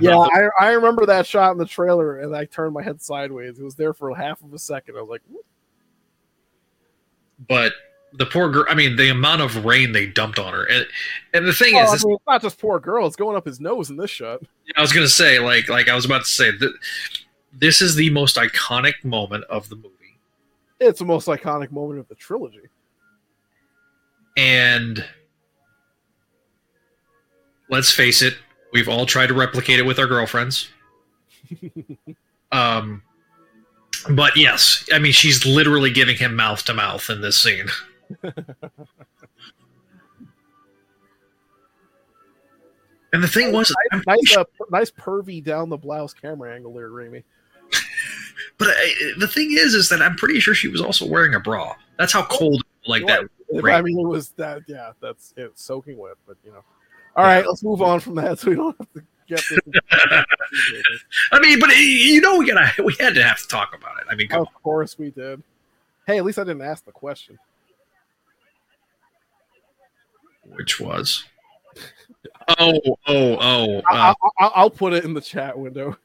Yeah, I, I remember that shot in the trailer, and I turned my head sideways. It was there for half of a second. I was like, whoop. But. The poor girl, I mean, the amount of rain they dumped on her. And, and the thing oh, is... I mean, it's not just poor girl. It's going up his nose in this shot. I was going to say, like, like I was about to say, th- this is the most iconic moment of the movie. It's the most iconic moment of the trilogy. And let's face it, we've all tried to replicate it with our girlfriends. um, But yes, I mean, she's literally giving him mouth-to-mouth in this scene. And the thing oh, was, nice, nice, uh, nice pervy down the blouse camera angle there, Raimi. But I, the thing is, is that I'm pretty sure she was also wearing a bra. That's how cold, like that. I mean, it was that. Yeah, that's it, soaking wet. But you know, all right, let's move on from that so we don't have to get this. I mean, but you know, we gotta, we had to have to talk about it. I mean, of course on. We did. Hey, at least I didn't ask the question. Which was? Oh, oh, oh. Uh, I, I, I'll put it in the chat window.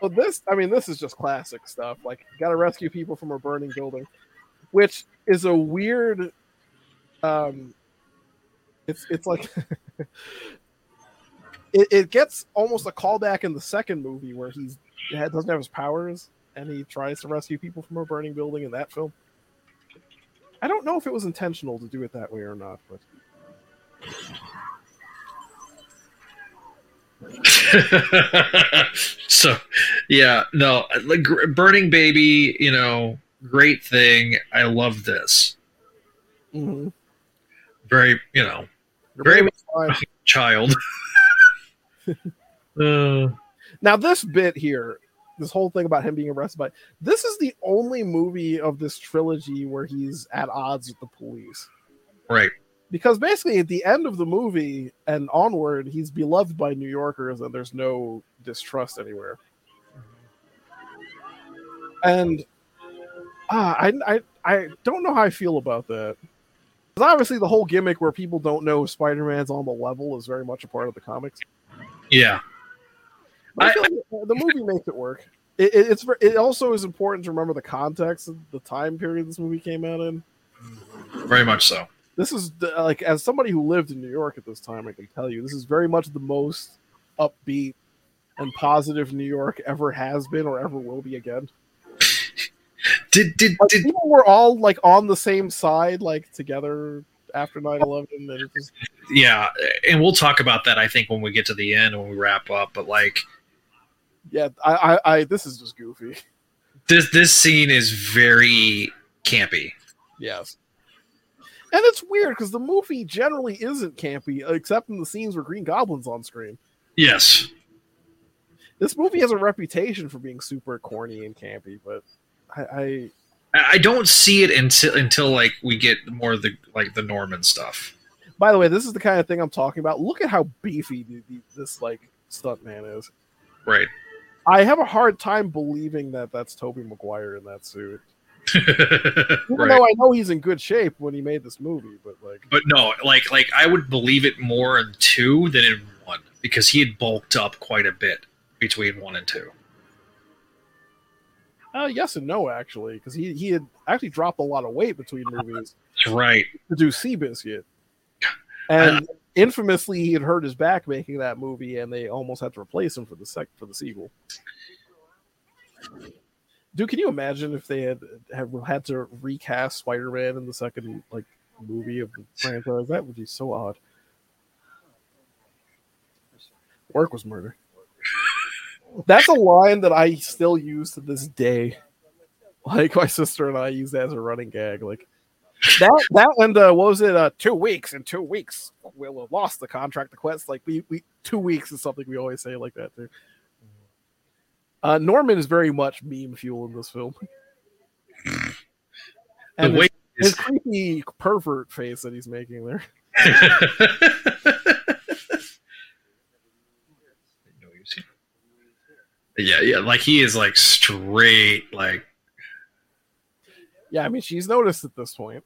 Well, this, I mean, this is just classic stuff. Like, gotta rescue people from a burning building, which is a weird, um, it's, it's like... It, it gets almost a callback in the second movie where he doesn't have his powers and he tries to rescue people from a burning building in that film. I don't know if it was intentional to do it that way or not, but so yeah, no, like Burning Baby, you know, great thing. I love this. Mm-hmm. Very, you know, Your very much child. Uh, now this bit here, this whole thing about him being arrested by this is the only movie of this trilogy where he's at odds with the police, right? Because basically at the end of the movie and onward, he's beloved by New Yorkers and there's no distrust anywhere. And uh, I, I I don't know how I feel about that. Because obviously the whole gimmick where people don't know Spider-Man's on the level is very much a part of the comics. Yeah. I feel like the movie makes it work. it, it, it's it also is important to remember the context of the time period this movie came out in. Very much so. This is like, as somebody who lived in New York at this time, I can tell you this is very much the most upbeat and positive New York ever has been or ever will be again. Did did, like, did people were all like on the same side, like together after nine eleven. And just... Yeah, and we'll talk about that, I think, when we get to the end, when we wrap up. But like, yeah, I, I, I this is just goofy. This this scene is very campy. Yes. And it's weird because the movie generally isn't campy, except in the scenes where Green Goblin's on screen. Yes. This movie has a reputation for being super corny and campy, but I I, I don't see it until until like we get more of the like the Norman stuff. By the way, this is the kind of thing I'm talking about. Look at how beefy the, the, this like stuntman is. Right. I have a hard time believing that that's Tobey Maguire in that suit. Even right. though I know he's in good shape when he made this movie, but like, but no, like, like I would believe it more in two than in one because he had bulked up quite a bit between one and two. Uh, yes and no, actually, because he, he had actually dropped a lot of weight between movies. That's right. To do Seabiscuit, and uh, infamously, he had hurt his back making that movie, and they almost had to replace him for the sec for the sequel. Dude, can you imagine if they had have had to recast Spider-Man in the second like movie of the franchise? That would be so odd. Work was murder. That's a line that I still use to this day. Like, my sister and I use that as a running gag. Like that that and uh, what was it? Uh, two weeks in two weeks we'll have lost the contract to Quest. Like we we two weeks is something we always say like that too. Uh, Norman is very much meme fuel in this film. And his, is... his creepy pervert face that he's making there. yeah, yeah, like he is like straight, like. Yeah, I mean, she's noticed at this point.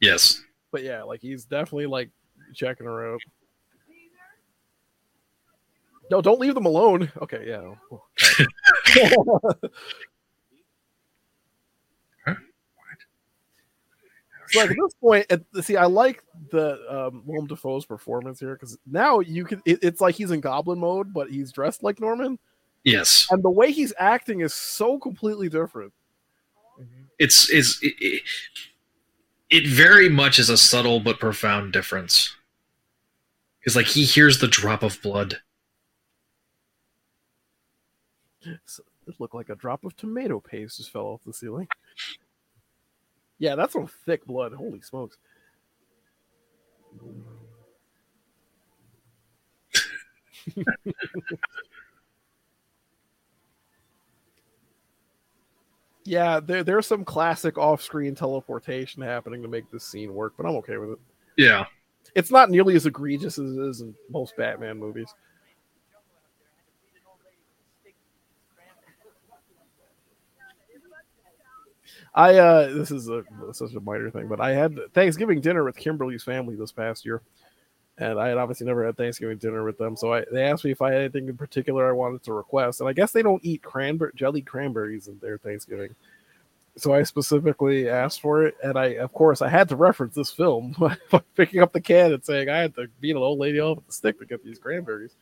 Yes. But yeah, like he's definitely like checking her out. No, don't leave them alone. Okay, yeah. Okay. Huh? So like at this point, at, see, I like the um, Willem Dafoe's performance here because now you can. It, it's like he's in goblin mode, but he's dressed like Norman. Yes, and the way he's acting is so completely different. It's is it, it, it very much is a subtle but profound difference. Because like he hears the drop of blood. So it looked like a drop of tomato paste just fell off the ceiling. Yeah, that's some thick blood. Holy smokes. Yeah, there, there's some classic off-screen teleportation happening to make this scene work, but I'm okay with it. Yeah. It's not nearly as egregious as it is in most Batman movies. I uh, this is a such a minor thing, but I had Thanksgiving dinner with Kimberly's family this past year, and I had obviously never had Thanksgiving dinner with them. So I, they asked me if I had anything in particular I wanted to request, and I guess they don't eat cranberry jelly cranberries in their Thanksgiving. So I specifically asked for it, and I of course I had to reference this film by picking up the can and saying I had to beat an old lady off with a stick to get these cranberries,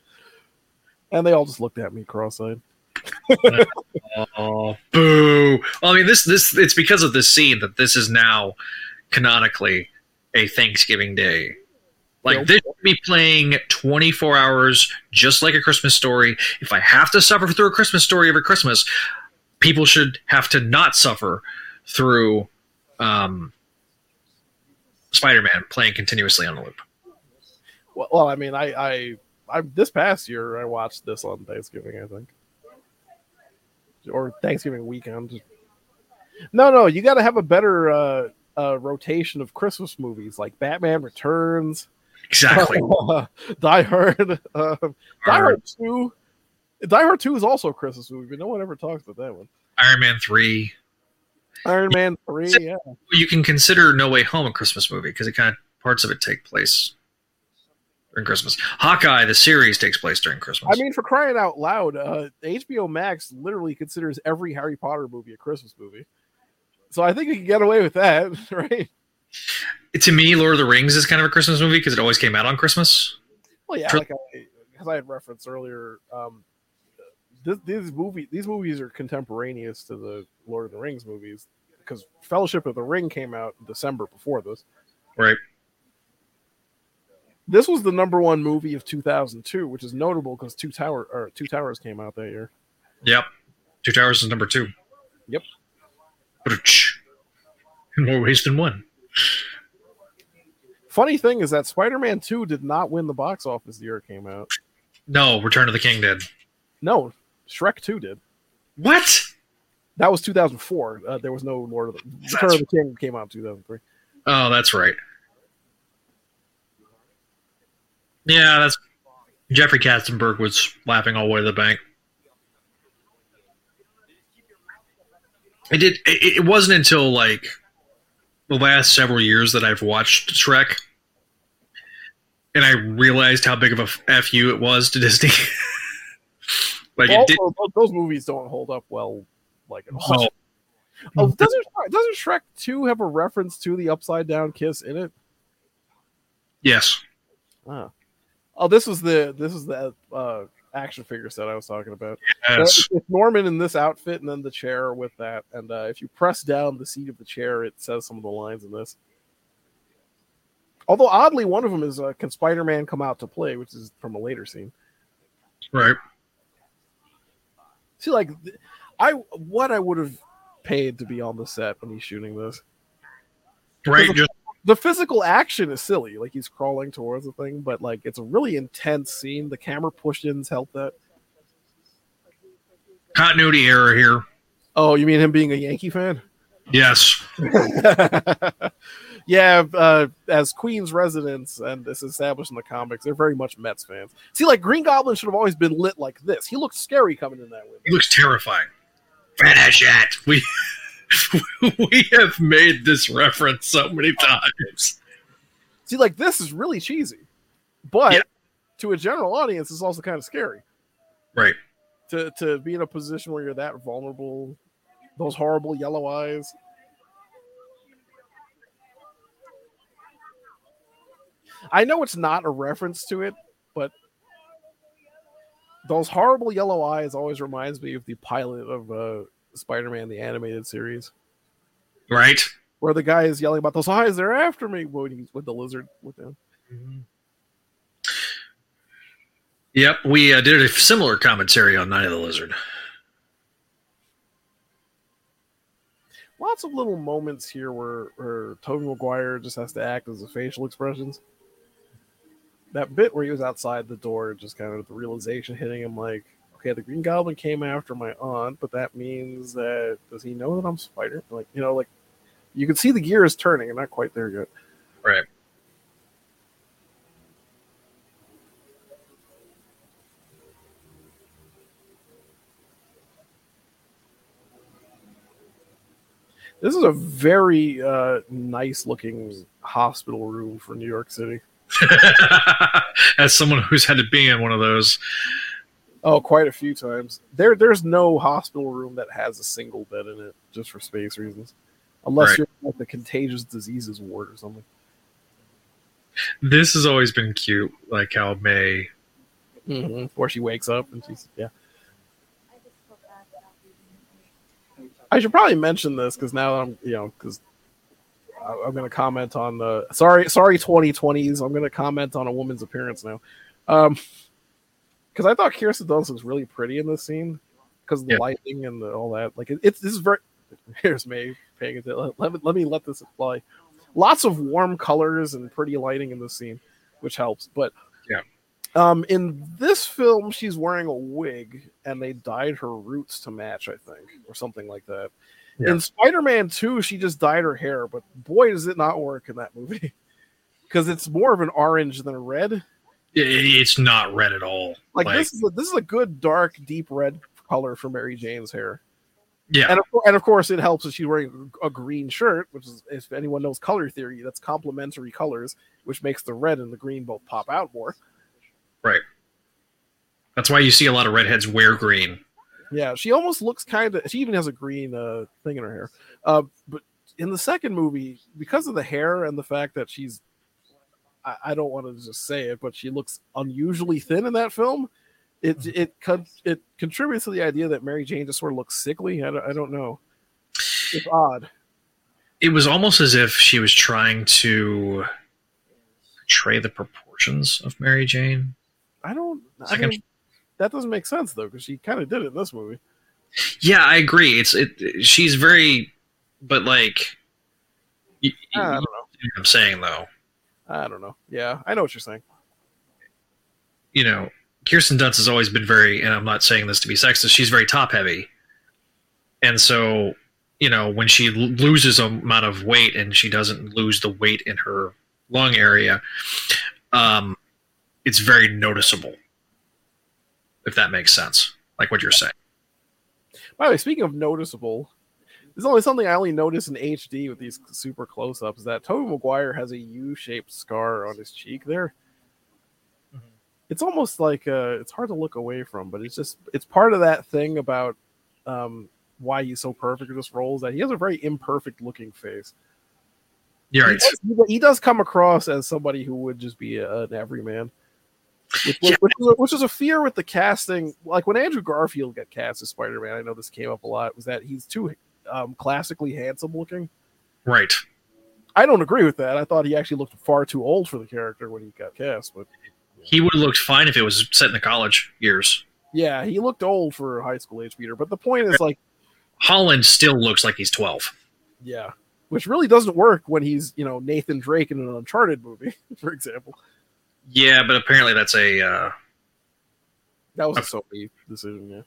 and they all just looked at me cross-eyed. Oh, boo. Well, I mean, this this it's because of this scene that this is now canonically a Thanksgiving Day. Like, this should be playing twenty-four hours, just like A Christmas Story. If I have to suffer through A Christmas Story every Christmas, people should have to not suffer through um, Spider-Man playing continuously on a loop. Well, well I mean, I, I, I this past year, I watched this on Thanksgiving, I think. Or Thanksgiving weekend. No, no, you got to have a better uh, uh, rotation of Christmas movies like Batman Returns, exactly. Uh, Die Hard, uh, Die Hard Two. Die Hard Two is also a Christmas movie, but no one ever talks about that one. Iron Man Three. Iron Man Three. Yeah. You can consider No Way Home a Christmas movie because it kind of parts of it take place during Christmas. Hawkeye, the series, takes place during Christmas. I mean, for crying out loud, uh, H B O Max literally considers every Harry Potter movie a Christmas movie. So I think we can get away with that, right? To me, Lord of the Rings is kind of a Christmas movie because it always came out on Christmas. Well, yeah, Tr- like I, as I had referenced earlier, um, this, these, movie, these movies are contemporaneous to the Lord of the Rings movies because Fellowship of the Ring came out in December before this. Right. This was the number one movie of two thousand two, which is notable because Two Tower or Two Towers came out that year. Yep. Two Towers is number two. Yep. In more ways than one. Funny thing is that Spider-Man two did not win the box office the year it came out. No, Return of the King did. No, Shrek two did. What? That was two thousand four. Uh, there was no Lord of the Return that's... of the King came out in two thousand three. Oh, that's right. Yeah, that's Jeffrey Katzenberg was laughing all the way to the bank. It did. It, it wasn't until like the last several years that I've watched Shrek, and I realized how big of a F U it was to Disney. Like well, it did. Those movies don't hold up well. Like at all. Oh. Oh, doesn't doesn't Shrek two have a reference to the upside down kiss in it? Yes. Wow. Oh, this was the this is the uh, action figure set I was talking about. Yes. It's Norman in this outfit, and then the chair with that. And uh, if you press down the seat of the chair, it says some of the lines in this. Although oddly, one of them is uh, "Can Spider-Man come out to play?" which is from a later scene. Right. See, like, I what I would have paid to be on the set when he's shooting this. Right. Just. The physical action is silly, like he's crawling towards the thing, but like it's a really intense scene. The camera push-ins help that. Continuity error here. Oh, you mean him being a Yankee fan? Yes. Yeah, uh, as Queens residents, and it's established in the comics, they're very much Mets fans. See, like Green Goblin should have always been lit like this. He looked scary coming in that window. He looks terrifying. Finish it. We. We have made this reference so many times. See, like, this is really cheesy. But yeah. To a general audience, it's also kind of scary. Right. To to be in a position where you're that vulnerable, those horrible yellow eyes. I know it's not a reference to it, but those horrible yellow eyes always reminds me of the pilot of... Uh, Spider-Man the animated series, right, where the guy is yelling about those eyes, they're after me, when he's with the lizard with him. Mm-hmm. Yep, we uh, did a similar commentary on Night of the Lizard. Lots of little moments here where, where Tobey Maguire just has to act as the facial expressions. That bit where he was outside the door, just kind of the realization hitting him, like, okay, the Green Goblin came after my aunt, but that means that, does he know that I'm Spider? Like, you know, like, you can see the gear is turning, I'm not quite there yet. Right. This is a very uh, nice-looking hospital room for New York City. As someone who's had to be in one of those... Oh, quite a few times. There, there's no hospital room that has a single bed in it, just for space reasons. Unless right. You're like the contagious diseases ward or something. This has always been cute, like how May... Mm-hmm. Where she wakes up and she's... Yeah. I should probably mention this, because now I'm, you know, because I'm going to comment on the... Sorry, sorry, twenty twenties. I'm going to comment on a woman's appearance now. Um... Because I thought Kirsten Dunst was really pretty in this scene, because the yeah. lighting and the, all that. Like it, it's this is very. Here's May paying attention. Let me let me let this apply. Lots of warm colors and pretty lighting in this scene, which helps. But yeah, um, in this film, she's wearing a wig, and they dyed her roots to match, I think, or something like that. Yeah. In Spider-Man two, she just dyed her hair, but boy, does it not work in that movie, because it's more of an orange than a red. It's not red at all. Like, like this is a, this is a good dark, deep red color for Mary Jane's hair. Yeah, and of, and of course it helps that she's wearing a green shirt, which is, if anyone knows color theory, that's complementary colors, which makes the red and the green both pop out more. Right. That's why you see a lot of redheads wear green. Yeah, she almost looks kind of... She even has a green uh, thing in her hair. Uh, but in the second movie, because of the hair and the fact that she's... I, I don't want to just say it, but she looks unusually thin in that film. It it it contributes to the idea that Mary Jane just sort of looks sickly. I don't, I don't know. It's odd. It was almost as if she was trying to portray the proportions of Mary Jane. I don't... I mean, that doesn't make sense, though, because she kind of did it in this movie. Yeah, I agree. It's it. She's very... But, like... You, I don't you know. What I'm saying, though. I don't know. Yeah, I know what you're saying. You know... Kirsten Dunst has always been very, and I'm not saying this to be sexist, she's very top-heavy. And so, you know, when she loses an amount of weight and she doesn't lose the weight in her lung area, um, it's very noticeable, if that makes sense, like what you're saying. By the way, speaking of noticeable, there's only something I only notice in H D with these super close-ups, is that Tobey Maguire has a U-shaped scar on his cheek there. It's almost like uh, it's hard to look away from, but it's just it's part of that thing about um, why he's so perfect in this role is that he has a very imperfect looking face. Yeah, right. He does, he does come across as somebody who would just be a, an everyman, which, yeah. which, was a, which was a fear with the casting. Like when Andrew Garfield got cast as Spider-Man, I know this came up a lot, was that he's too um, classically handsome looking. Right. I don't agree with that. I thought he actually looked far too old for the character when he got cast, but. He would have looked fine if it was set in the college years. Yeah, he looked old for a high school age Peter. But the point is, like... Holland still looks like he's twelve. Yeah, which really doesn't work when he's, you know, Nathan Drake in an Uncharted movie, for example. Yeah, but apparently that's a... Uh, that was a Sony decision, yeah.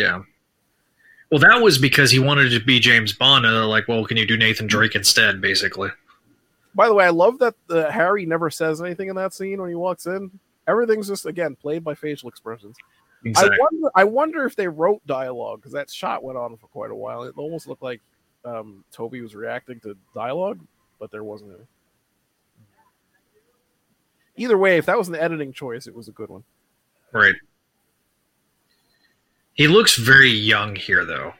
Yeah. Well, that was because he wanted to be James Bond, and they're like, well, can you do Nathan Drake instead, basically? By the way, I love that uh, Harry never says anything in that scene when he walks in. Everything's just, again, played by facial expressions. Exactly. I wonder, I wonder if they wrote dialogue, because that shot went on for quite a while. It almost looked like um, Toby was reacting to dialogue, but there wasn't any. Either way, if that was an editing choice, it was a good one. Right. He looks very young here, though.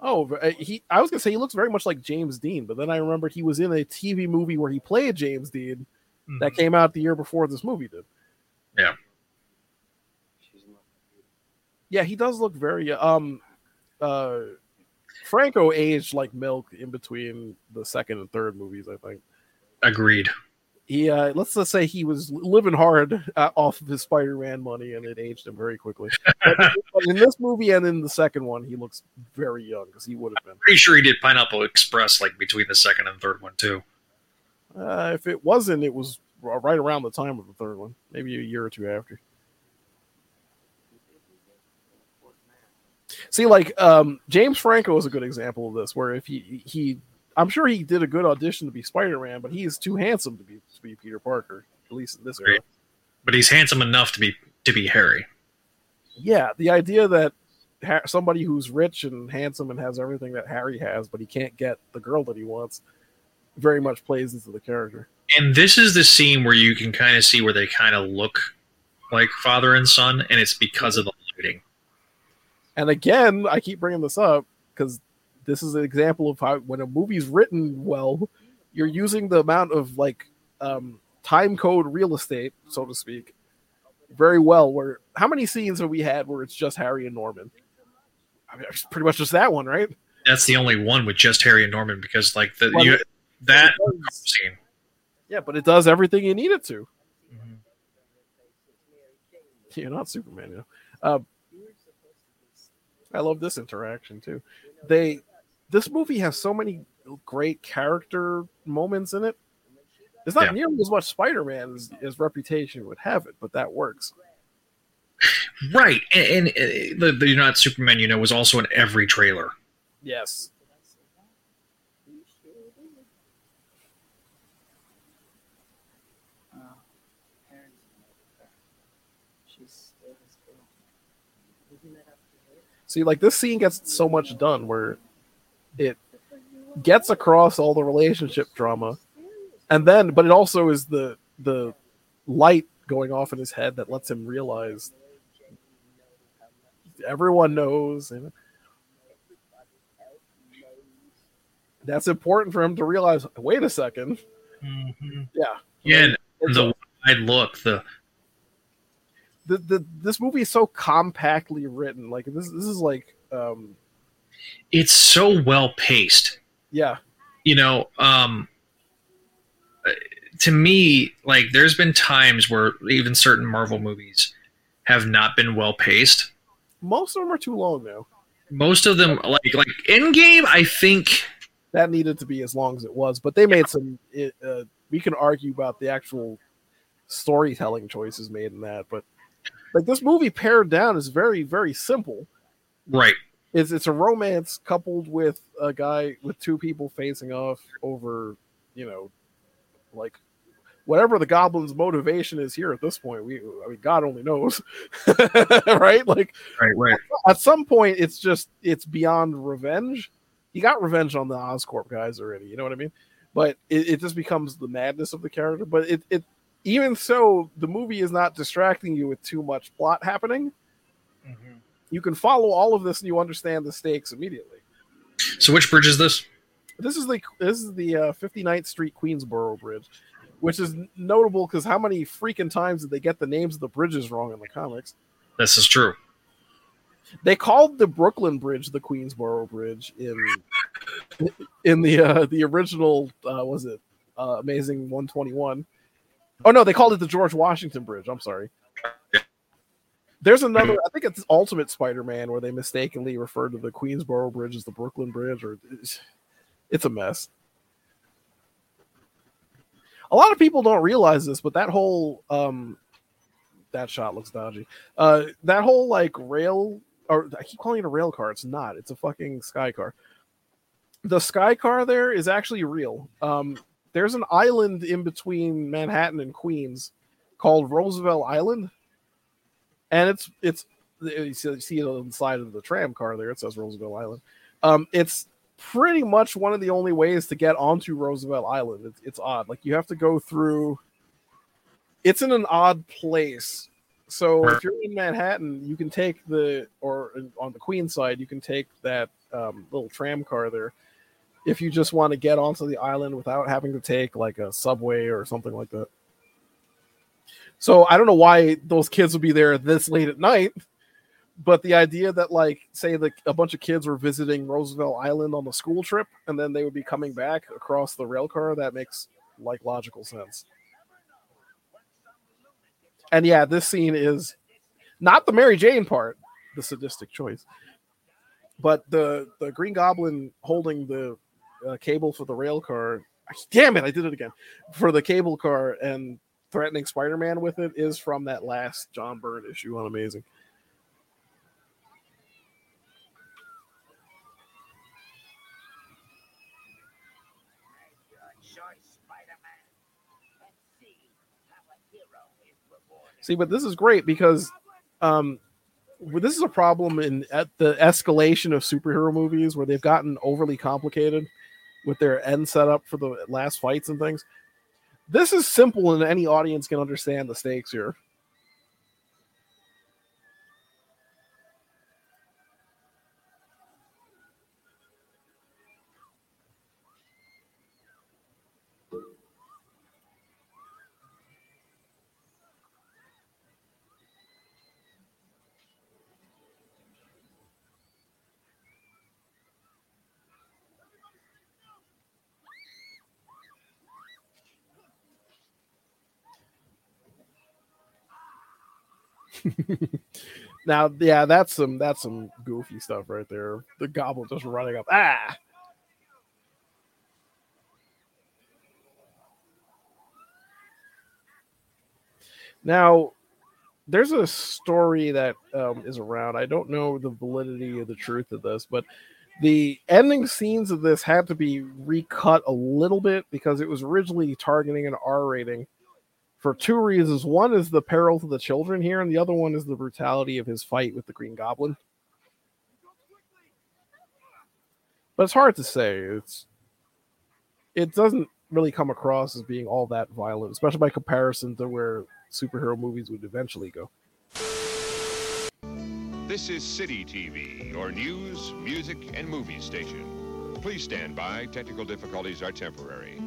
Oh, he! I was going to say he looks very much like James Dean, but then I remembered he was in a T V movie where he played James Dean. That came out the year before this movie did. Yeah. Yeah, he does look very... Um, uh, Franco aged like milk in between the second and third movies, I think. Agreed. He uh, let's just say he was living hard uh, off of his Spider-Man money, and it aged him very quickly. But in this movie and in the second one, he looks very young, because he would have been. I'm pretty sure he did Pineapple Express like between the second and third one, too. Uh, if it wasn't, it was right around the time of the third one, maybe a year or two after. See, like um, James Franco is a good example of this, where if he he, I'm sure he did a good audition to be Spider-Man, but he is too handsome to be to be Peter Parker, at least in this era. But he's handsome enough to be to be Harry. Yeah, the idea that ha- somebody who's rich and handsome and has everything that Harry has, but he can't get the girl that he wants. Very much plays into the character. And this is the scene where you can kind of see where they kind of look like father and son, and it's because of the lighting. And again, I keep bringing this up because this is an example of how when a movie's written well, you're using the amount of like um, time code real estate, so to speak, very well. Where how many scenes have we had where it's just Harry and Norman? I mean, it's pretty much just that one, right? That's the only one with just Harry and Norman because like the... Well, you, That scene. Yeah, but it does everything you need it to. Mm-hmm. You're not Superman, you know. Uh, I love this interaction too. They, this movie has so many great character moments in it. It's not yeah. nearly as much Spider-Man as, as Reputation would have it, but that works. Right, and, and, and the, the "You're Not Superman," you know, was also in every trailer. Yes. See, like, this scene gets so much done where it gets across all the relationship drama, and then, but it also is the the light going off in his head that lets him realize everyone knows, and that's important for him to realize, wait a second. Mm-hmm. Yeah. Yeah, and it's the wide look, the... The, the this movie is so compactly written. Like this, this is like um, it's so well paced. Yeah, you know, um, to me, like there's been times where even certain Marvel movies have not been well paced. Most of them are too long, though. Most of them, like like Endgame, I think that needed to be as long as it was. But they made yeah. some. It, uh, we can argue about the actual storytelling choices made in that, but. Like this movie pared down is very, very simple. Right. It's it's a romance coupled with a guy with two people facing off over, you know, like whatever the Goblin's motivation is here at this point. We I mean God only knows. Right? Like right, right. At some point it's just it's beyond revenge. He got revenge on the Oscorp guys already, you know what I mean? But it, it just becomes the madness of the character. But it it Even so, the movie is not distracting you with too much plot happening. Mm-hmm. You can follow all of this, and you understand the stakes immediately. So, which bridge is this? This is the this is the uh, fifty-ninth Street Queensboro Bridge, which is notable because how many freaking times did they get the names of the bridges wrong in the comics? This is true. They called the Brooklyn Bridge the Queensboro Bridge in in the uh, the original uh, was it uh, Amazing one twenty-one. Oh, no, they called it the George Washington Bridge. I'm sorry. There's another, I think it's Ultimate Spider-Man, where they mistakenly referred to the Queensboro Bridge as the Brooklyn Bridge. Or it's a mess. A lot of people don't realize this, but that whole, um, that shot looks dodgy. Uh, that whole, like, rail, or I keep calling it a rail car. It's not. It's a fucking sky car. The sky car there is actually real. Um, There's an island in between Manhattan and Queens called Roosevelt Island. And it's, it's, you see it on the side of the tram car there. It says Roosevelt Island. Um, it's pretty much one of the only ways to get onto Roosevelt Island. It's, it's odd. Like you have to go through, it's in an odd place. So if you're in Manhattan, you can take the, or on the Queens side, you can take that um, little tram car there. If you just want to get onto the island without having to take like a subway or something like that. So I don't know why those kids would be there this late at night, but the idea that like, say like a bunch of kids were visiting Roosevelt Island on the school trip and then they would be coming back across the rail car, that makes like logical sense. And yeah, this scene is not the Mary Jane part, the sadistic choice, but the, the Green Goblin holding the, Uh, cable for the rail car. Damn it, I did it again. For the cable car and threatening Spider-Man with it is from that last John Byrne issue on Amazing. See, but this is great because um, this is a problem in at the escalation of superhero movies where they've gotten overly complicated with their end setup for the last fights and things. This is simple and any audience can understand the stakes here. Now, yeah, that's some that's some goofy stuff right there. The Goblin just running up. Ah! Now, there's a story that um, is around. I don't know the validity or the truth of this, but the ending scenes of this had to be recut a little bit because it was originally targeting an R rating. For two reasons. One is the peril to the children here, and the other one is the brutality of his fight with the Green Goblin. But it's hard to say. It's it doesn't really come across as being all that violent, especially by comparison to where superhero movies would eventually go. This is City T V, your news, music, and movie station. Please stand by. Technical difficulties are temporary.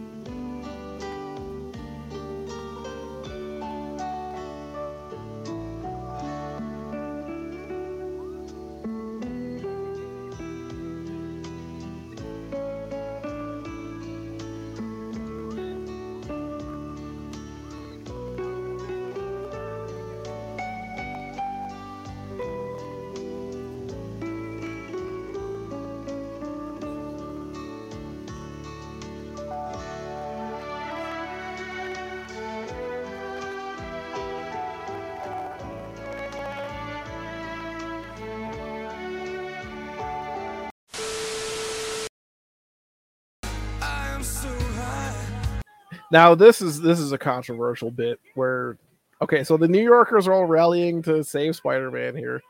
Now, this is this is a controversial bit where, okay, so the New Yorkers are all rallying to save Spider-Man here.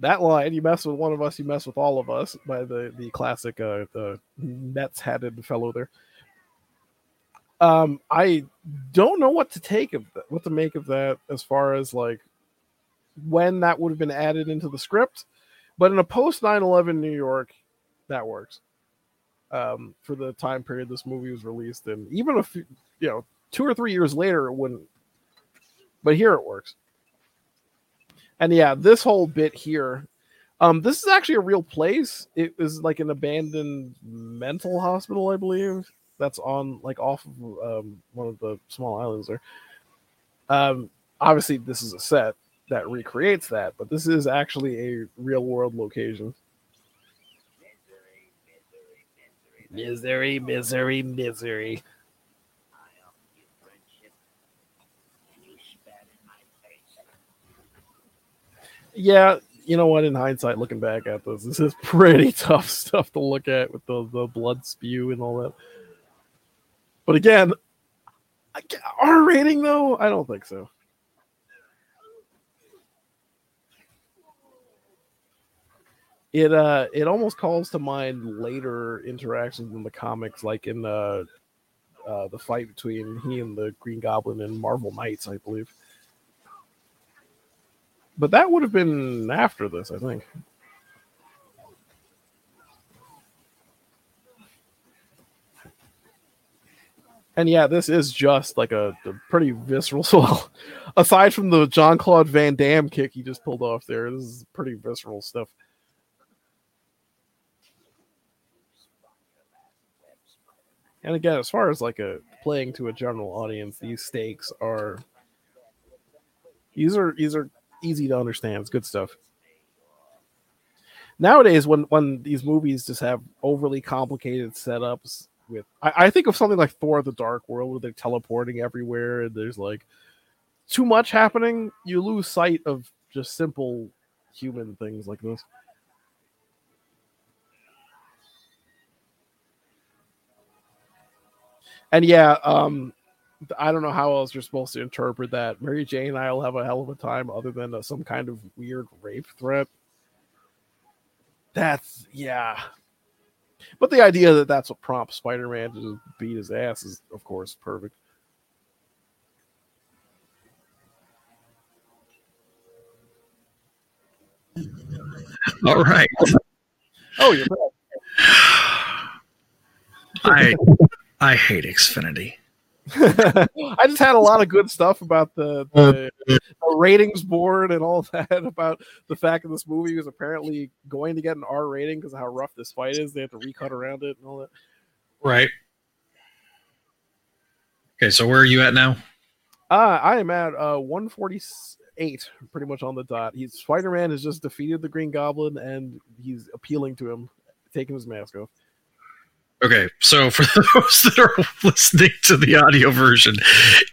That line, you mess with one of us, you mess with all of us, by the, the classic uh, the Mets-hatted fellow there. Um, I don't know what to take of that, what to make of that as far as, like, when that would have been added into the script. But in a post nine eleven New York, that works. Um, for the time period this movie was released, and even if you know two or three years later it wouldn't, but here it works. And yeah, this whole bit here, um, this is actually a real place. It was like an abandoned mental hospital, I believe, that's on like off of um, one of the small islands there. Um, obviously this is a set that recreates that, but this is actually a real world location. Misery, misery, misery. I offered you friendship, and you spat in my face. Yeah, you know what? In hindsight, looking back at this, this is pretty tough stuff to look at with the, the blood spew and all that. But again, R rating though? I don't think so. It uh it almost calls to mind later interactions in the comics, like in uh, uh the fight between he and the Green Goblin in Marvel Knights, I believe. But that would have been after this, I think. And yeah, this is just like a, a pretty visceral. So, aside from the Jean-Claude Van Damme kick he just pulled off there, this is pretty visceral stuff. And again, as far as like a playing to a general audience, these stakes are these are these are easy to understand. It's good stuff. Nowadays, when, when these movies just have overly complicated setups with I, I think of something like Thor the Dark World, where they're teleporting everywhere and there's like too much happening, you lose sight of just simple human things like this. And yeah, um, I don't know how else you're supposed to interpret that. Mary Jane and I will have a hell of a time other than uh, some kind of weird rape threat. That's, yeah. But the idea that that's what prompts Spider-Man to just beat his ass is, of course, perfect. All right. Oh, you're back. I... I hate Xfinity. I just had a lot of good stuff about the, the, the ratings board and all that, about the fact that this movie was apparently going to get an R rating because of how rough this fight is. They have to recut around it and all that. Right. Okay, so where are you at now? Uh, I am at uh, one forty-eight, pretty much on the dot. He's, Spider-Man has just defeated the Green Goblin, and he's appealing to him, taking his mask off. Okay, so for those that are listening to the audio version,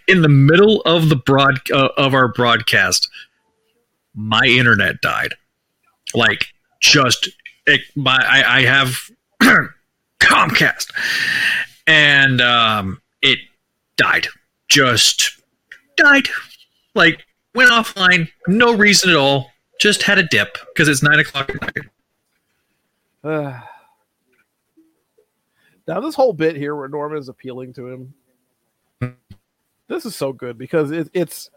in the middle of the broad uh, of our broadcast, my internet died. Like, just it, my I, I have Comcast, and um, it died. Just died. Like, went offline, no reason at all. Just had a dip because it's nine o'clock at night. Uh, now this whole bit here where Norman is appealing to him, this is so good because it, it's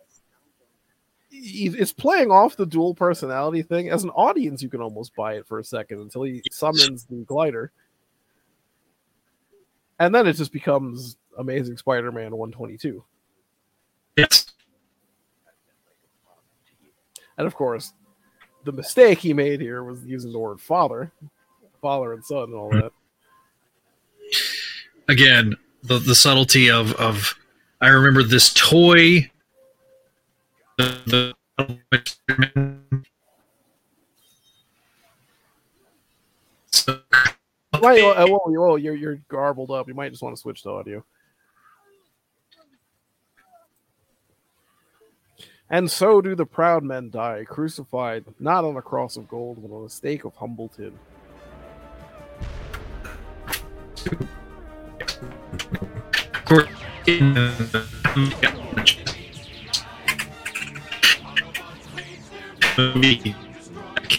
it's playing off the dual personality thing. As an audience, you can almost buy it for a second until he summons the glider. And then it just becomes Amazing Spider-Man one twenty-two. Yes. And of course, the mistake he made here was using the word father, father and son and all that. Again, the, the subtlety of, of, I remember this toy, the, the so, Wait, whoa, whoa, whoa, you're you're garbled up. You might just want to switch to audio. And so do the proud men die, crucified, not on a cross of gold, but on a stake of humble tin.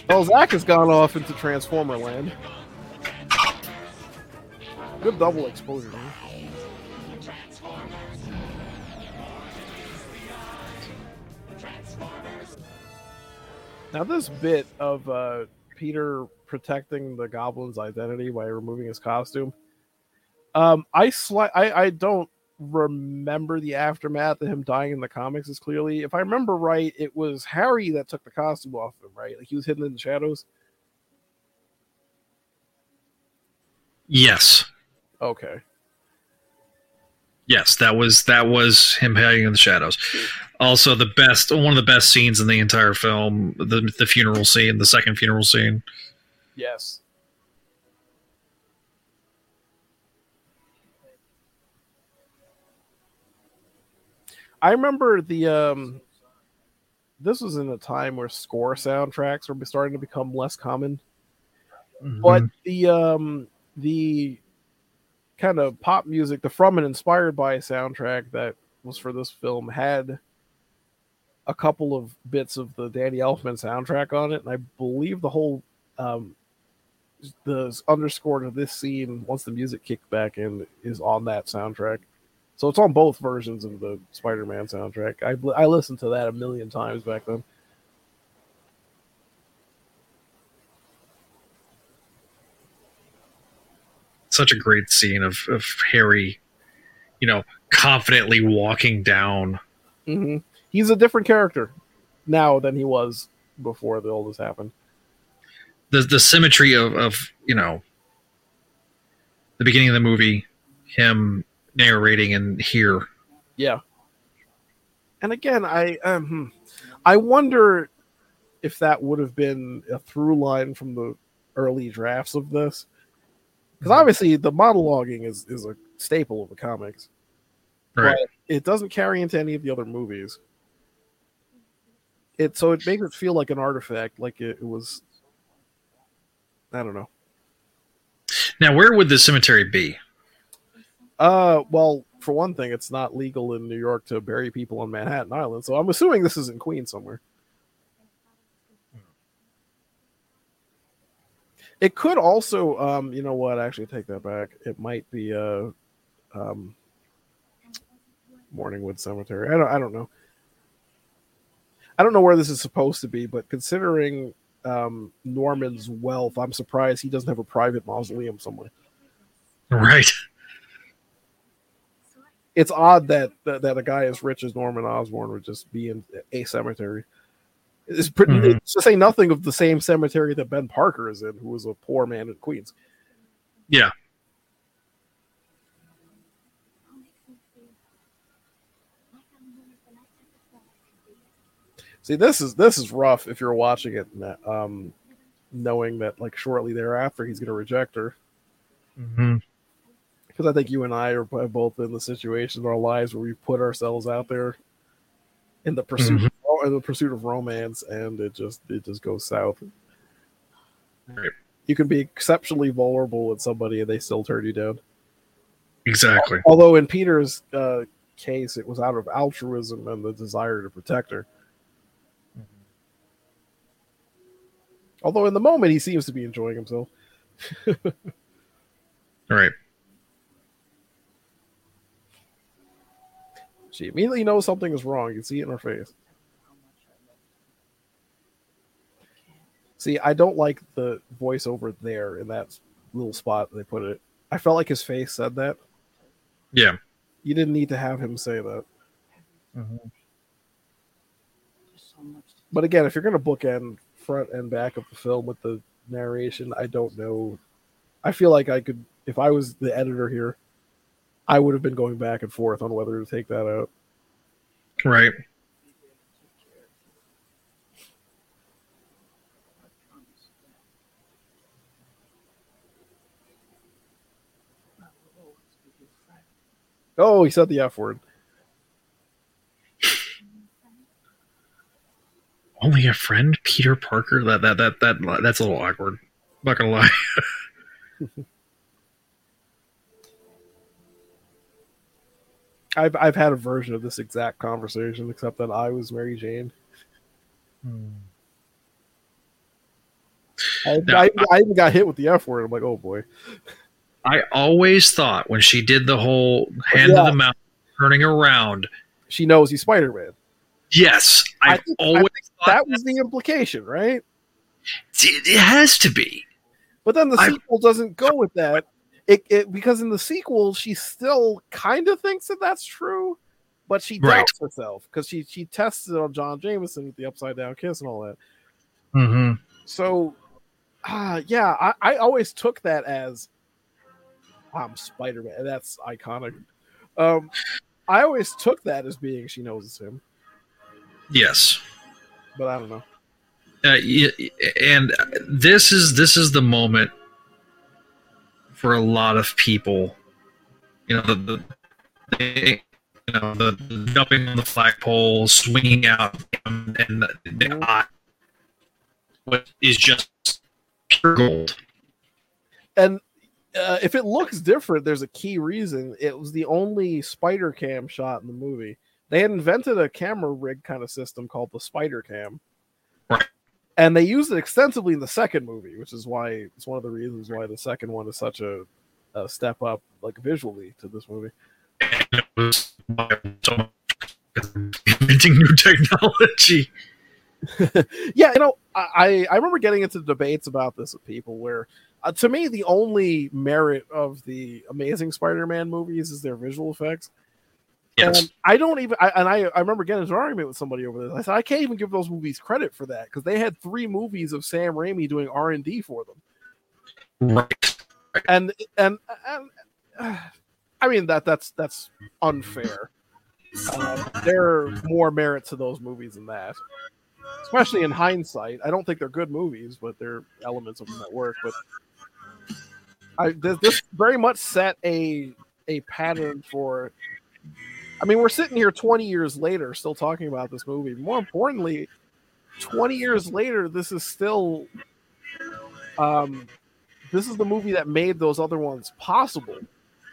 Well, Zach has gone off into Transformer land. Good double exposure, man. Now this bit of uh, Peter protecting the Goblin's identity by removing his costume, um, I, sli- I I don't remember the aftermath of him dying in the comics as clearly. If I remember right, it was Harry that took the costume off him, right? Like he was hidden in the shadows. Yes. Okay. Yes, that was that was him hiding in the shadows. Also, the best, one of the best scenes in the entire film, the the funeral scene, the second funeral scene. Yes. I remember the. Um, this was in a time where score soundtracks were starting to become less common, mm-hmm. but the um, the. kind of pop music, the From and Inspired By soundtrack that was for this film had a couple of bits of the Danny Elfman soundtrack on it, and I believe the whole um, the underscore to this scene, once the music kicked back in, is on that soundtrack. So it's on both versions of the Spider-Man soundtrack. I, I listened to that a million times back then. Such a great scene of, of Harry, you know, confidently walking down. Mm-hmm. He's a different character now than he was before the all this happened. The the symmetry of, of, you know, the beginning of the movie, him narrating and here. Yeah. And again, I um, I wonder if that would have been a through line from the early drafts of this. Because obviously the monologuing is, is a staple of the comics. Right. But it doesn't carry into any of the other movies. It so it makes it feel like an artifact, like it, it was, I don't know. Now, where would the cemetery be? Uh, well, for one thing, it's not legal in New York to bury people on Manhattan Island, so I'm assuming this is in Queens somewhere. It could also, um, you know what, actually take that back. It might be uh, um, Morningwood Cemetery. I don't I don't know. I don't know where this is supposed to be, but considering um, Norman's wealth, I'm surprised he doesn't have a private mausoleum somewhere. Right. It's odd that, that, that a guy as rich as Norman Osborn would just be in a cemetery. It's pretty, mm-hmm. To say nothing of the same cemetery that Ben Parker is in, who was a poor man in Queens. Yeah. See, this is this is rough if you're watching it, um, knowing that like shortly thereafter he's going to reject her. Mm-hmm. Because I think you and I are both in the situation in our lives where we put ourselves out there in the pursuit. Mm-hmm. The pursuit of romance, and it just it just goes south. Right. You can be exceptionally vulnerable with somebody, and they still turn you down. Exactly. Although in Peter's uh, case, it was out of altruism and the desire to protect her. Mm-hmm. Although in the moment, he seems to be enjoying himself. All right. She immediately knows something is wrong. You can see it in her face. See, I don't like the voiceover there in that little spot they put it. I felt like his face said that. Yeah. You didn't need to have him say that. Mm-hmm. But again, if you're going to bookend front and back of the film with the narration, I don't know. I feel like I could, if I was the editor here, I would have been going back and forth on whether to take that out. Right. Oh, he said the F word. Only a friend, Peter Parker. That that that that that's a little awkward. I'm not gonna lie. I've I've had a version of this exact conversation, except that I was Mary Jane. Hmm. I, now, I, I even got hit with the F word. I'm like, oh boy. I always thought when she did the whole hand yeah. to the mouth, turning around. She knows he's Spider-Man. Yes. I've I think, always I thought that, that was the implication, right? It, it has to be. But then the I've, sequel doesn't go with that. It, it Because in the sequel, she still kind of thinks that that's true, but she doubts right. herself because she, she tests it on John Jameson with the upside down kiss and all that. Mm-hmm. So, uh, yeah, I, I always took that as I'm Spider-Man. That's iconic. Um, I always took that as being she knows it's him. Yes, but I don't know. Uh, and this is this is the moment for a lot of people. You know, the, the you know the, the jumping on the flagpole, swinging out, and the, the eye, which is just pure gold. And. Uh, if it looks different, there's a key reason. It was the only spider cam shot in the movie. They had invented a camera rig kind of system called the spider cam. Right. And they used it extensively in the second movie, which is why it's one of the reasons why the second one is such a, a step up, like visually, to this movie. And it was so much inventing new technology. Yeah, you know, I, I remember getting into debates about this with people where, uh, to me, the only merit of the Amazing Spider-Man movies is their visual effects. Yes. And I don't even, I, and I, I remember getting into an argument with somebody over this. I said, I can't even give those movies credit for that because they had three movies of Sam Raimi doing R and D for them. Right. And, and, and uh, I mean, that that's, that's unfair. Uh, there are more merit to those movies than that. Especially in hindsight, I don't think they're good movies, but they're elements of them that work. But I, this, this very much set a a pattern for. I mean, we're sitting here twenty years later, still talking about this movie. More importantly, twenty years later, this is still, um, this is the movie that made those other ones possible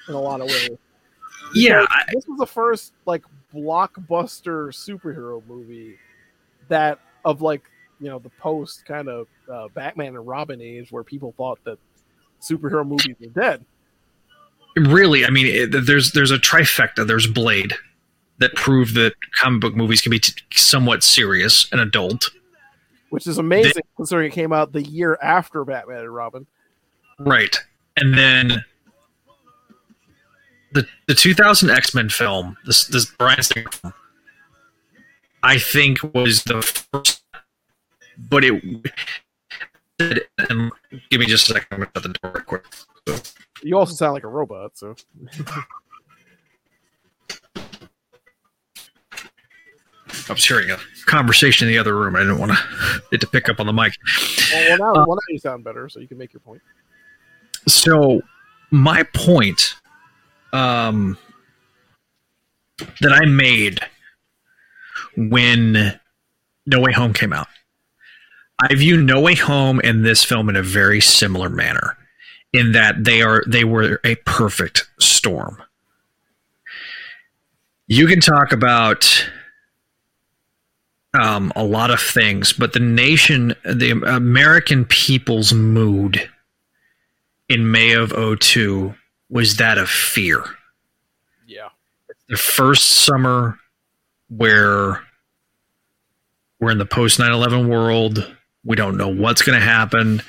in a lot of ways. Yeah, so, I... this was the first like blockbuster superhero movie. That of like, you know, the post kind of uh, Batman and Robin age where people thought that superhero movies were dead. Really, I mean, it, there's there's a trifecta. There's Blade that proved that comic book movies can be t- somewhat serious and adult. Which is amazing then, considering it came out the year after Batman and Robin. Right. And then the the two thousand X-Men film, this, this Bryan Singer film, I think was the first, but it. And give me just a second. I'm gonna shut the door real quick. So. You also sound like a robot, so. I was hearing a conversation in the other room. I didn't want it to pick up on the mic. Well, well, now, well, now you sound better, so you can make your point. So, my point, um, that I made. When No Way Home came out, I view No Way Home and this film in a very similar manner, in that they are they were a perfect storm. You can talk about um, a lot of things, but the nation, the American people's mood in May of oh two was that of Fear. Yeah. The first summer where we're in the post nine eleven world. We don't know what's going to happen.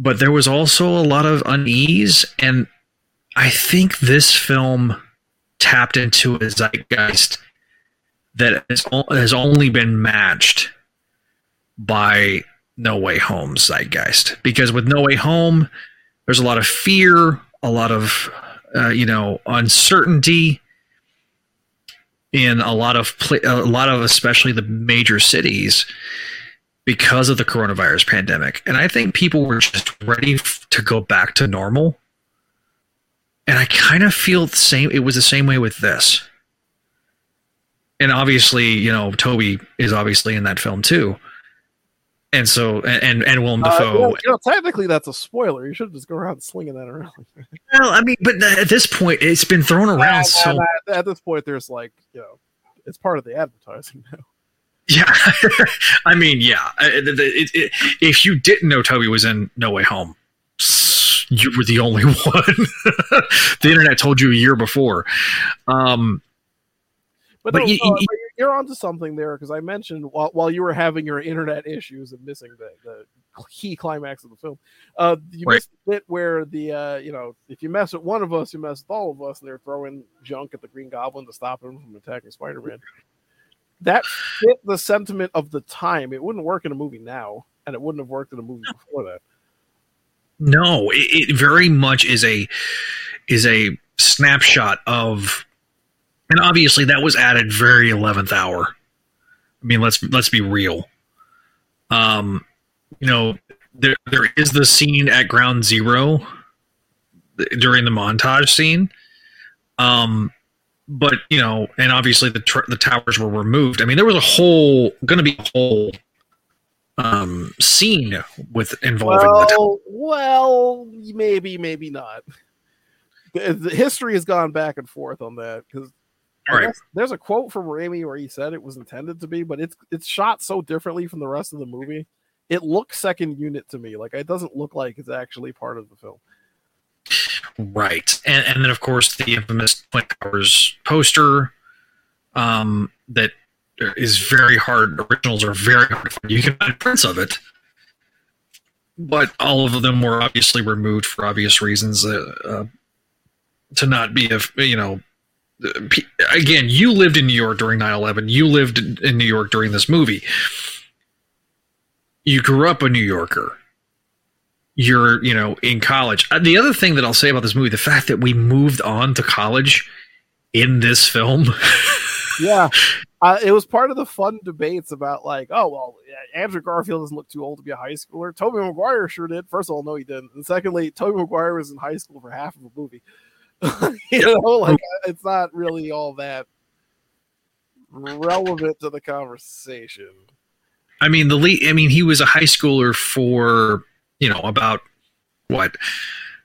But there was also a lot of unease, and I think this film tapped into a zeitgeist that has only been matched by No Way Home's zeitgeist. Because with No Way Home, there's a lot of fear, a lot of uh, you know uncertainty in a lot of pl- a lot of especially the major cities because of the coronavirus pandemic. And I think people were just ready f- to go back to normal. And I kind of feel the same. It was the same way with this. And obviously, you know, Toby is obviously in that film too. And so, and, and Willem uh, Dafoe. You know, you know, technically that's a spoiler. You should just go around slinging that around. Well, I mean, but at this point it's been thrown around. Yeah, so at, at this point there's like, you know, it's part of the advertising now. Yeah, I mean, yeah. It, it, it, if you didn't know Toby was in No Way Home, you were the only one. The internet told you a year before. Um, but, but, no, you, no, you, but you're onto something there, because I mentioned while, while you were having your internet issues and missing the, the key climax of the film, uh, you right. missed the bit where the uh, you know, if you mess with one of us, you mess with all of us, and they're throwing junk at the Green Goblin to stop him from attacking Spider-Man. That fit the sentiment of the time. It wouldn't work in a movie now, and it wouldn't have worked in a movie before that. No, it, it very much is a is a snapshot of, and obviously that was added very eleventh hour. I mean, let's let's be real. Um, you know, there there is the scene at Ground Zero during the montage scene. Um. But, you know, and obviously the tr- the towers were removed. I mean, there was a whole, going to be a whole um, scene with involving well, the towers. Well, maybe, maybe not. The, the history has gone back and forth on that, because right. there's a quote from Raimi where he said it was intended to be, but it's it's shot so differently from the rest of the movie. It looks second unit to me. Like, it doesn't look like it's actually part of the film. Right, and, and then of course the infamous Twin Towers poster um, that is very hard. Originals are very hard. You can find prints of it, but all of them were obviously removed for obvious reasons uh, uh, to not be a you know. Again, you lived in New York during nine eleven. You lived in New York during this movie. You grew up a New Yorker. You're, you know, in college. The other thing that I'll say about this movie, the fact that we moved on to college in this film. Yeah. Uh, it was part of the fun debates about like, oh, well, Andrew Garfield doesn't look too old to be a high schooler. Tobey Maguire sure did. First of all, no, he didn't. And secondly, Tobey Maguire was in high school for half of the movie. you know, like it's not really all that relevant to the conversation. I mean, the lead, I mean, he was a high schooler for... You know, about what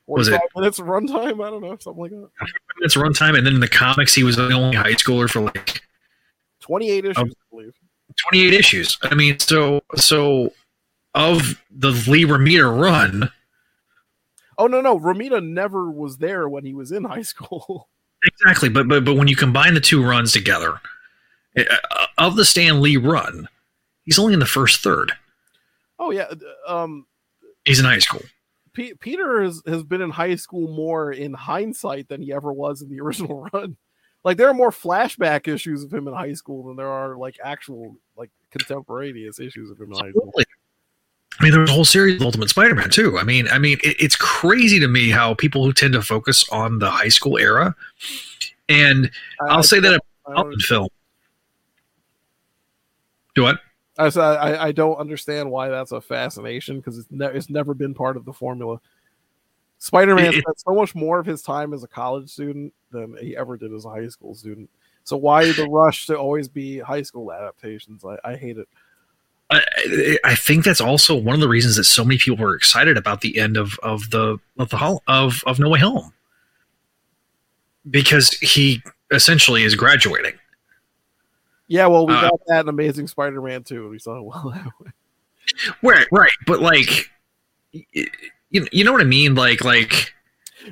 was it? forty-five minutes of runtime? I don't know, something like that. forty-five minutes of runtime, and then in the comics, he was the only high schooler for like twenty-eight issues, um, I believe. twenty-eight issues. I mean, so so of the Lee Romita run. Oh no, no, Romita never was there when he was in high school. Exactly, but but but when you combine the two runs together, of the Stan Lee run, he's only in the first third. Oh yeah. Um. He's in high school. P- Peter has, has been in high school more in hindsight than he ever was in the original run. Like, there are more flashback issues of him in high school than there are like actual like contemporaneous issues of him in high school. I mean, there was a whole series of Ultimate Spider-Man too. I mean, I mean, it, it's crazy to me how people who tend to focus on the high school era, and I, I'll I, say I, that about the film. Do what? I, I don't understand why that's a fascination, because it's, ne- it's never been part of the formula. Spider-Man it, spent so much more of his time as a college student than he ever did as a high school student. So why the rush to always be high school adaptations? I, I hate it. I, I think that's also one of the reasons that so many people were excited about the end of, of the of the of of No Way Home, because he essentially is graduating. Yeah, well, we got uh, that in Amazing Spider-Man two. We saw it well that way. Right, right. But, like, you, you know what I mean? Like, like,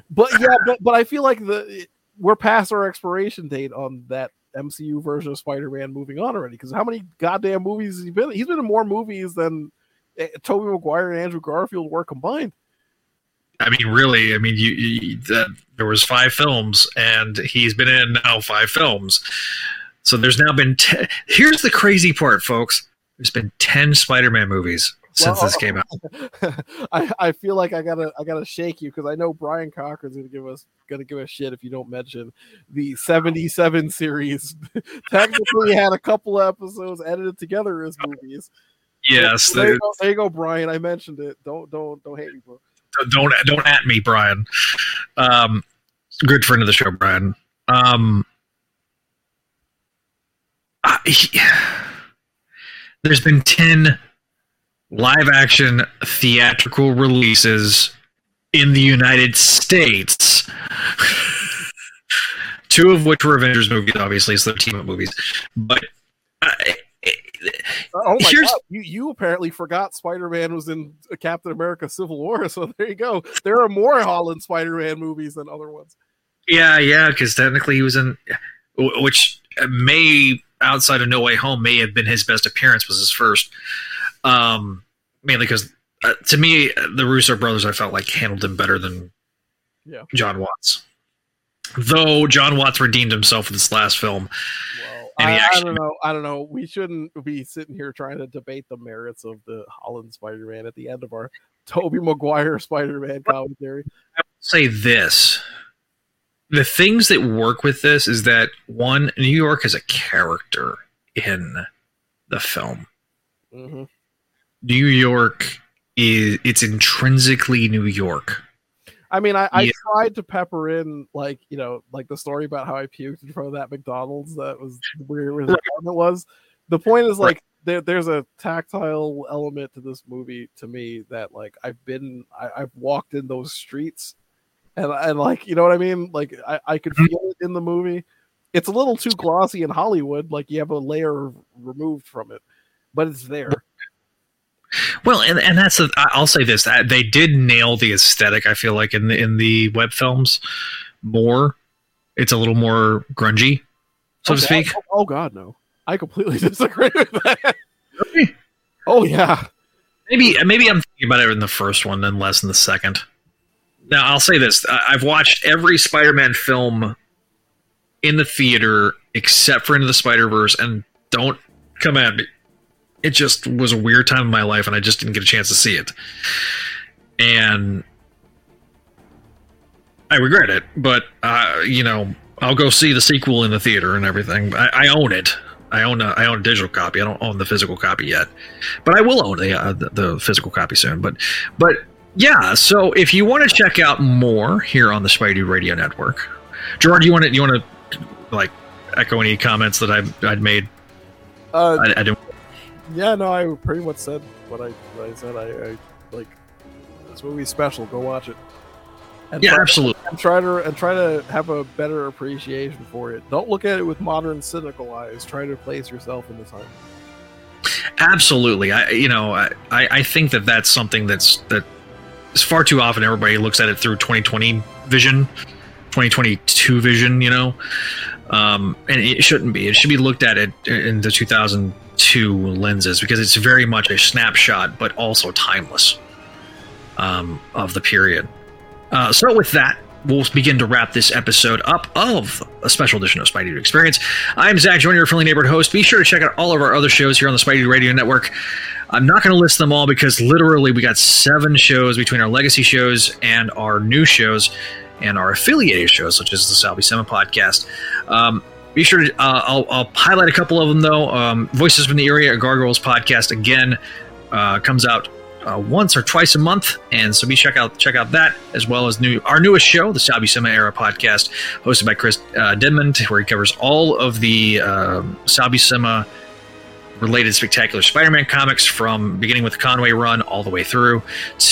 but yeah, but, but I feel like the we're past our expiration date on that M C U version of Spider-Man moving on already. Because how many goddamn movies has he been in? He's been in more movies than Tobey Maguire and Andrew Garfield were combined. I mean, really, I mean, you, you uh, there was five films, and he's been in now five films. So there's now been ten. Here's the crazy part, folks. There's been ten Spider-Man movies since well, this came out. I, I feel like I gotta I gotta shake you because I know Brian Cocker's gonna give us gonna give us shit if you don't mention the seventy-seven series. Technically, had a couple episodes edited together as movies. Yes, there, there, you go, there you go, Brian. I mentioned it. Don't don't don't hate me, bro. Don't don't at me, Brian. Um, good friend of the show, Brian. Um, I, he, There's been ten live-action theatrical releases in the United States, two of which were Avengers movies, obviously, so they're team-up movies. But uh, oh my god, you, you apparently forgot Spider-Man was in Captain America: Civil War, so there you go. There are more Holland Spider-Man movies than other ones. Yeah, yeah, because technically he was in, which may... outside of No Way Home may have been his best appearance, was his first. Um, mainly because, uh, to me, the Russo brothers, I felt like, handled him better than yeah. John Watts. Though John Watts redeemed himself in this last film. Well, I, actually, I don't know. I don't know. We shouldn't be sitting here trying to debate the merits of the Holland Spider-Man at the end of our Tobey Maguire Spider-Man commentary. I would say this. The things that work with this is that, one, New York is a character in the film. Mm-hmm. New York is it's intrinsically New York. I mean, I, I yeah. tried to pepper in, like, you know, like the story about how I puked in front of that McDonald's that was where the apartment was. The point is, like, right. there, there's a tactile element to this movie to me that, like, I've been, I, I've walked in those streets. And, and like, you know what I mean? Like, I, I could feel it in the movie. It's a little too glossy in Hollywood. Like, you have a layer removed from it, but it's there. Well, and, and that's, a, I'll say this. They did nail the aesthetic, I feel like, in the, in the web films more. It's a little more grungy, so okay. to speak. Oh, oh, God, no. I completely disagree with that. Really? Oh, yeah. Maybe, maybe I'm thinking about it in the first one and less in the second. Now, I'll say this. I've watched every Spider-Man film in the theater except for Into the Spider-Verse, and don't come at me. It just was a weird time in my life, and I just didn't get a chance to see it. And I regret it, but, uh, you know, I'll go see the sequel in the theater and everything. I, I own it. I own, a, I own a digital copy. I don't own the physical copy yet. But I will own the, uh, the, the physical copy soon. But... but yeah, so if you want to check out more here on the Spidey Radio Network, Gerard, you want to you want to like echo any comments that I've I'd made? Uh, I, I didn't. Yeah, no, I pretty much said what I what I said. I, I like this movie's special. Go watch it. And yeah, try, absolutely. And try to and try to have a better appreciation for it. Don't look at it with modern cynical eyes. Try to place yourself in the time. Absolutely, I you know I I think that that's something that's that. It's far too often everybody looks at it through twenty twenty vision, twenty twenty-two vision, you know, um, and it shouldn't be. It should be looked at it in the two thousand two lenses because it's very much a snapshot, but also timeless um, of the period. Uh, so with that, we'll begin to wrap this episode up of a special edition of Spidey Experience. I'm Zach Joyner, your friendly neighborhood host. Be sure to check out all of our other shows here on the Spidey Radio Network. I'm not going to list them all because literally we got seven shows between our legacy shows and our new shows and our affiliated shows, such as the Salvi Sema podcast. Um, be sure to, uh, I'll, I'll highlight a couple of them though. Um, Voices from the Area, Gargoyles podcast again, uh, comes out Uh, once or twice a month, and so be check out check out that as well as new our newest show, the Salvi Sema Era podcast, hosted by Chris uh, Denmond, where he covers all of the uh, Salvi Sema related Spectacular Spider-Man comics from beginning with the Conway run all the way through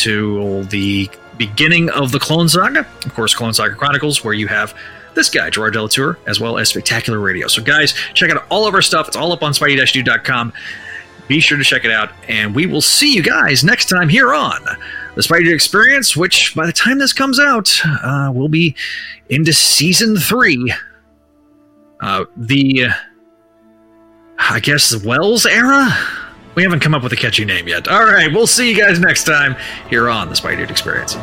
to the beginning of the Clone Saga, of course, Clone Saga Chronicles, where you have this guy, Gerard Delatour, as well as Spectacular Radio. So guys, check out all of our stuff. It's all up on spidey dash dude dot com. Be sure to check it out, and we will see you guys next time here on the Spider Experience, which by the time this comes out, uh, will be into season three. Uh, the, uh, I guess, the Wells era? We haven't come up with a catchy name yet. All right, we'll see you guys next time here on the Spider Experience.